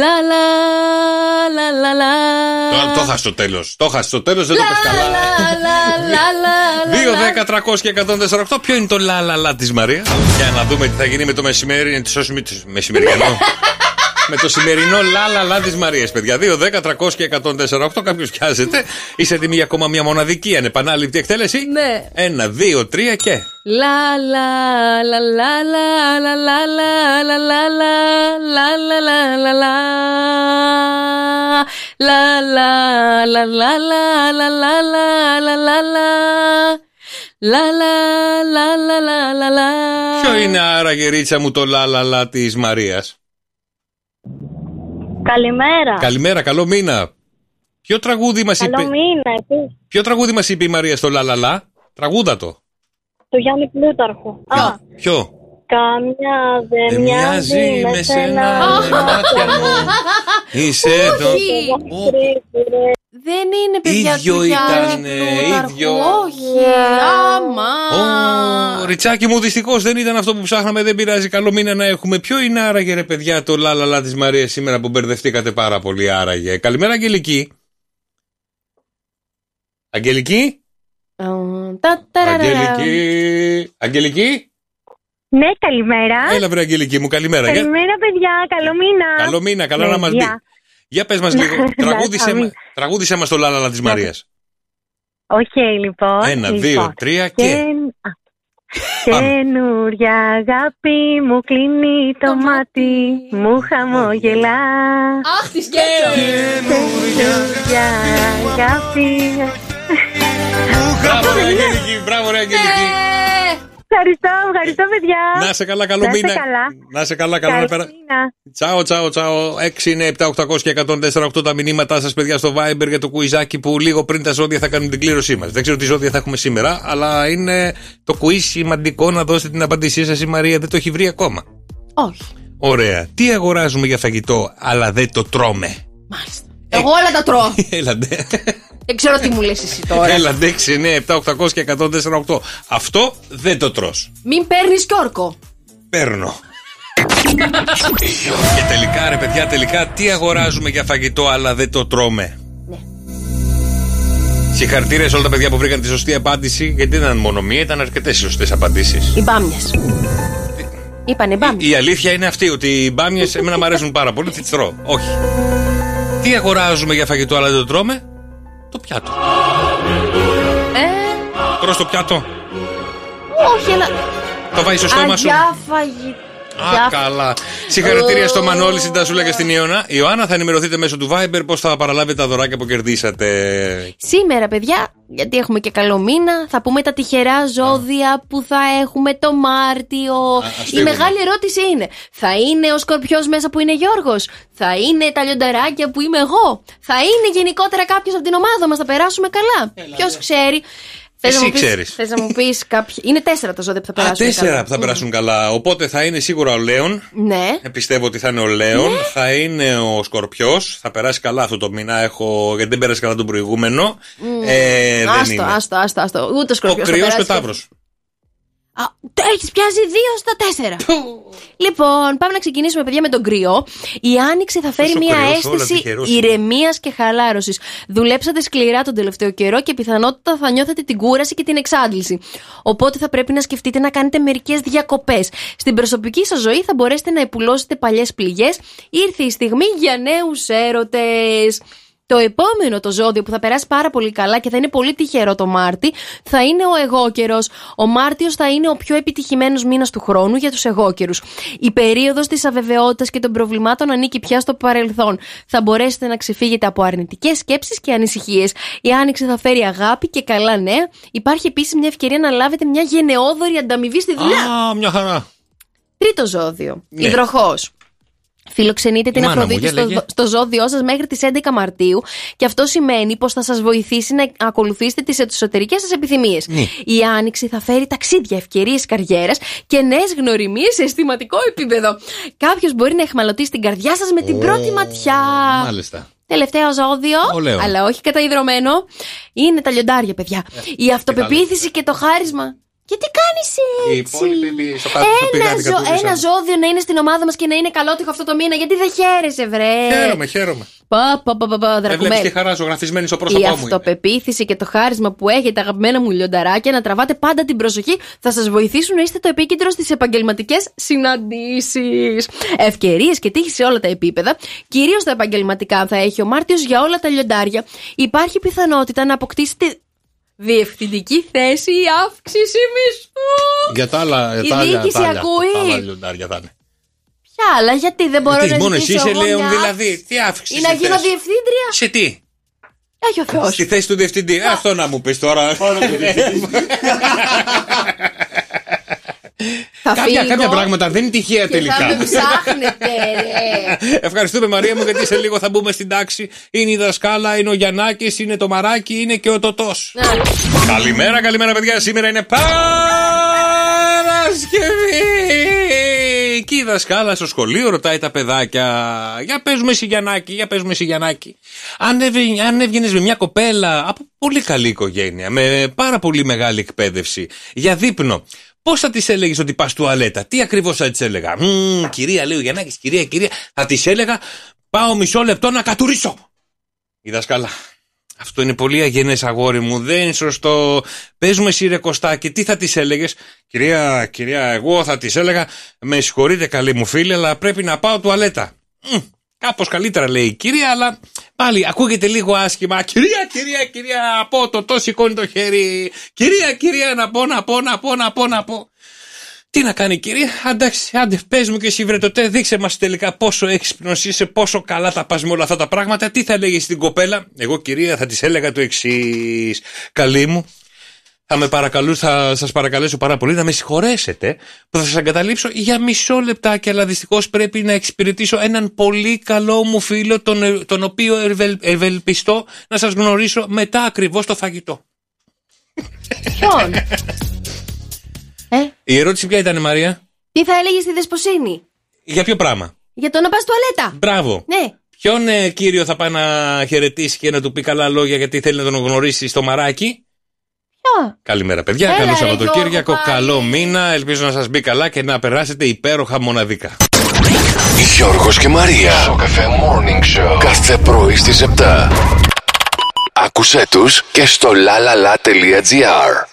La la la la la. Τώρα το χάσε στο τέλος. Το χάσε στο τέλος, δεν το πες καλά. La la la. 2, 10, 300 και 148. Ποιο είναι το la la la της Μαρία? Για να δούμε τι θα γίνει με το μεσημέρι. Είναι τη μεσημεριανό. Με το σημερινό λαλαλα της Μαρίας, παιδιά. 2, 10, 300 και 148. Κάποιος πιάζεται. Είσαι έτοιμοι για ακόμα μια μοναδική ανεπανάληπτη εκτέλεση? Ναι. 1, 2, 3 και. Ποιο είναι άρα, γερίτσα μου, το λαλαλα της Μαρίας? Καλημέρα. Καλημέρα, καλό μήνα. Ποιο τραγούδι μας είπε? Καλό μήνα. Ποιο τραγούδι μας είπε η Μαρία στο λαλαλα? Τραγούδα το. Το Γιάννη Πλούταρχο. Α. Ποιο? Καμιά δεν μοιάζει με σένα. Είσαι το. Δεν είναι, παιδιά, ίδιο ήταν, ίδιο. Όχι, άμα. Ριτσάκι μου, δυστυχώς δεν ήταν αυτό που ψάχναμε, δεν πειράζει. Καλό μήνα να έχουμε. Ποιο είναι άραγε, ρε παιδιά, το λαλαλα της Μαρίας σήμερα που μπερδευτήκατε πάρα πολύ άραγε? Καλημέρα, Αγγελική. Αγγελική. Αγγελική. Ναι, καλημέρα. Έλα, βρε Αγγελική μου, καλημέρα. Καλημέρα, παιδιά, καλό μήνα. Καλό μήνα, καλά να μας δει. Για πες μας λίγο, τραγούδισε μας το λάλαλα της Μαρίας. Okay, λοιπόν. 1, 2, 3 και... Καινούρια αγάπη μου κλείνει το μάτι, μου χαμογελά. Αχ, τη σκέψω. Καινούρια αγάπη μου χαμογελά. Μπράβο, ρε Αγγελική. Ευχαριστώ, παιδιά. Να σε καλά, καλό μήνα. Να σε καλά, καλό μήνα. Τσάω. 6, 7, 800 και 148 τα μηνύματά σας, παιδιά, στο Viber για το κουιζάκι που λίγο πριν τα ζώδια θα κάνουν την κλήρωσή μας. Δεν ξέρω τι ζώδια θα έχουμε σήμερα, αλλά είναι το κουιζ σημαντικό να δώσετε την απάντησή σας. Η Μαρία δεν το έχει βρει ακόμα. Όχι. Ωραία. Τι αγοράζουμε για φαγητό, αλλά δεν το τρώμε? Μάλιστα. Εγώ όλα τα τρώω. Δεν ξέρω τι μου λες εσύ τώρα. Έλα, 6, 9, 7, 800 και 148. Αυτό δεν το τρως. Μην παίρνεις κι όρκο. Παίρνω. Και τελικά, ρε παιδιά, τελικά τι αγοράζουμε για φαγητό αλλά δεν το τρώμε. Ναι. Συγχαρητήρια σε όλα τα παιδιά που βρήκαν τη σωστή απάντηση. Γιατί δεν ήταν μόνο μία, ήταν αρκετές σωστές απαντήσεις. Οι μπάμιες. Είπανε μπάμιες. Η αλήθεια είναι αυτή, ότι οι μπάμιες εμένα μου αρέσουν πάρα πολύ, τι τρώω. Όχι. Τι αγοράζουμε για φαγητό αλλά δεν το τρώμε. Το πιάτο. Τρως το πιάτο. Όχι, αλλά. Το βάζεις στο στόμα σου. Καλά. Συγχαρητήρια στο Μανώλη, στην Τασούλα και στην Ιωάννα. Ιωάννα, θα ενημερωθείτε μέσω του Viber πώς θα παραλάβετε τα δωράκια που κερδίσατε. Σήμερα, παιδιά, γιατί έχουμε και καλό μήνα, θα πούμε τα τυχερά ζώδια που θα έχουμε το Μάρτιο. Η μεγάλη ερώτηση είναι: θα είναι ο Σκορπιός μέσα που είναι Γιώργος? Θα είναι τα λιονταράκια που είμαι εγώ? Θα είναι γενικότερα κάποιος από την ομάδα μας? Θα περάσουμε καλά? Ποιος ξέρει. Εσύ ξέρεις. Θες να μου πεις κάποια. Είναι 4 τα ζώδια που θα περάσουν. 4 που θα περάσουν καλά. Οπότε θα είναι σίγουρα ο Λέων. Ναι. Πιστεύω ότι θα είναι ο Λέων. Ναι. Θα είναι ο Σκορπιός. Θα περάσει καλά αυτό το μήνα. Γιατί δεν πέρασε καλά τον προηγούμενο. Άστο. Ούτε ο Σκορπιός. Ο Κρυός και ο Ταύρος. Έχεις πιάσει 2 στα 4. Λοιπόν, πάμε να ξεκινήσουμε, παιδιά, με τον Κρυό. Η άνοιξη θα φέρει μια αίσθηση ηρεμίας και χαλάρωσης. Δουλέψατε σκληρά τον τελευταίο καιρό και πιθανότητα θα νιώθετε την κούραση και την εξάντληση. Οπότε θα πρέπει να σκεφτείτε να κάνετε μερικές διακοπές. Στην προσωπική σας ζωή θα μπορέσετε να επουλώσετε παλιές πληγές. Ήρθε η στιγμή για νέους έρωτες. Το επόμενο το ζώδιο που θα περάσει πάρα πολύ καλά και θα είναι πολύ τυχερό το Μάρτι θα είναι ο εγώκερος. Ο Μάρτιος θα είναι ο πιο επιτυχημένος μήνας του χρόνου για τους εγώκερους. Η περίοδος της αβεβαιότητας και των προβλημάτων ανήκει πια στο παρελθόν. Θα μπορέσετε να ξεφύγετε από αρνητικές σκέψεις και ανησυχίες. Η άνοιξη θα φέρει αγάπη και καλά νέα. Υπάρχει επίσης μια ευκαιρία να λάβετε μια γενναιόδορη ανταμοιβή στη δουλειά. Μια χαρά. Τρίτο ζώδιο. Ναι. Υδροχόος. Φιλοξενείτε την Αφροδίτη στο ζώδιό σας μέχρι τις 11 Μαρτίου και αυτό σημαίνει πως θα σας βοηθήσει να ακολουθήσετε τις εσωτερικές σας επιθυμίες. Ναι. Η άνοιξη θα φέρει ταξίδια, ευκαιρίες καριέρας και νέες γνωριμίες σε αισθηματικό επίπεδο. Κάποιος μπορεί να εχμαλωτίσει την καρδιά σας με την πρώτη ματιά. Μάλιστα. Τελευταίο ζώδιο, αλλά όχι καταϊδρωμένο, είναι τα λιοντάρια, παιδιά. Η αυτοπεποίθηση και το χάρισμα. Γιατί κάνεις έτσι? Ένα ζώδιο να είναι στην ομάδα μας και να είναι καλότυχο αυτό το μήνα. Γιατί δεν χαίρεσαι, βρε? Χαίρομαι. Δεν βλέπεις τη χαρά σου γραφισμένη στο πρόσωπό μου. Η αυτοπεποίθηση και το χάρισμα που έχετε, αγαπημένα μου λιονταράκια, να τραβάτε πάντα την προσοχή, θα σας βοηθήσουν να είστε το επίκεντρο στις επαγγελματικές συναντήσεις. Ευκαιρίες και τύχη σε όλα τα επίπεδα, κυρίως τα επαγγελματικά, θα έχει ο Μάρτιος για όλα τα λιοντάρια. Υπάρχει πιθανότητα να αποκτήσετε διευθυντική θέση ή αύξηση μισθού. Για τα άλλα, η διοίκηση ακούει. Ποια άλλα, γιατί δεν μπορώ να μόνο εσύ είσαι, Λέων, δηλαδή. Τι αύξηση? Ή να γίνω διευθύντρια. Σε τι? Έχει ο Θεός. Στη θέση του διευθυντή. Αυτό να μου πεις τώρα. Κάποια πράγματα δεν είναι τυχαία τελικά. Θα με ψάχνετε, ρε. Ευχαριστούμε, Μαρία μου, γιατί σε λίγο θα μπούμε στην τάξη. Είναι η δασκάλα, είναι ο Γιαννάκης, είναι το Μαράκι, είναι και ο Τωτός. Καλημέρα, καλημέρα, παιδιά. Σήμερα είναι Παρασκευή. Και η δασκάλα στο σχολείο ρωτάει τα παιδάκια: για παίζουμε εσύ, Γιαννάκη, για παίζουμε εσύ, Γιαννάκη. Αν έβγαινες με μια κοπέλα από πολύ καλή οικογένεια, με πάρα πολύ μεγάλη εκπαίδευση, για δείπνο, πώς θα της έλεγες ότι πας τουαλέτα? Τι ακριβώς θα της έλεγα? Κυρία, λέει ο Γιαννάκης, κυρία. Θα της έλεγα: πάω μισό λεπτό να κατουρίσω. Η δασκάλα: αυτό είναι πολύ αγενές, αγόρι μου, δεν είναι σωστό. Παίζουμε εσύ, ρε Κωστάκη. Τι θα της έλεγες? Κυρία, εγώ θα της έλεγα: με συγχωρείτε, καλή μου φίλη, αλλά πρέπει να πάω τουαλέτα. Κάπως καλύτερα, λέει η κυρία, αλλά πάλι ακούγεται λίγο άσχημα. Κυρία, από το σηκώνει το χέρι. Κυρία, να πω. Τι να κάνει, κυρία? Άντε, πες μου και εσύ, βρε τότε, δείξε μας τελικά πόσο έξυπνος είσαι, πόσο καλά τα πας με όλα αυτά τα πράγματα. Τι θα λέγεις στην κοπέλα? Εγώ, κυρία, θα της έλεγα το εξής: καλή μου, θα σας παρακαλέσω πάρα πολύ να με συγχωρέσετε που θα σας αγκαταλείψω για μισό λεπτάκι, αλλά δυστυχώς πρέπει να εξυπηρετήσω έναν πολύ καλό μου φίλο, τον οποίο ευελπιστώ να σας γνωρίσω μετά ακριβώς το φαγητό. Ποιον? Η ερώτηση ποια ήταν, Μαρία? Τι θα έλεγες στη Δεσποσίνη? Για ποιο πράγμα? Για το να πας τουαλέτα. Μπράβο. Ναι. Ποιον κύριο θα πάει να χαιρετήσει και να του πει καλά λόγια γιατί θέλει να τον γνωρίσει στο μαράκι? Yeah. Καλημέρα, παιδιά. Καλό Σαββατοκύριακο. Καλό μήνα. Ελπίζω να σας μπει καλά και να περάσετε υπέροχα μοναδικά. Γιώργος και Μαρία. Στο Cafe Morning Show. Κάθε πρωί στις 7. Άκουσέ τους και στο lalala.gr.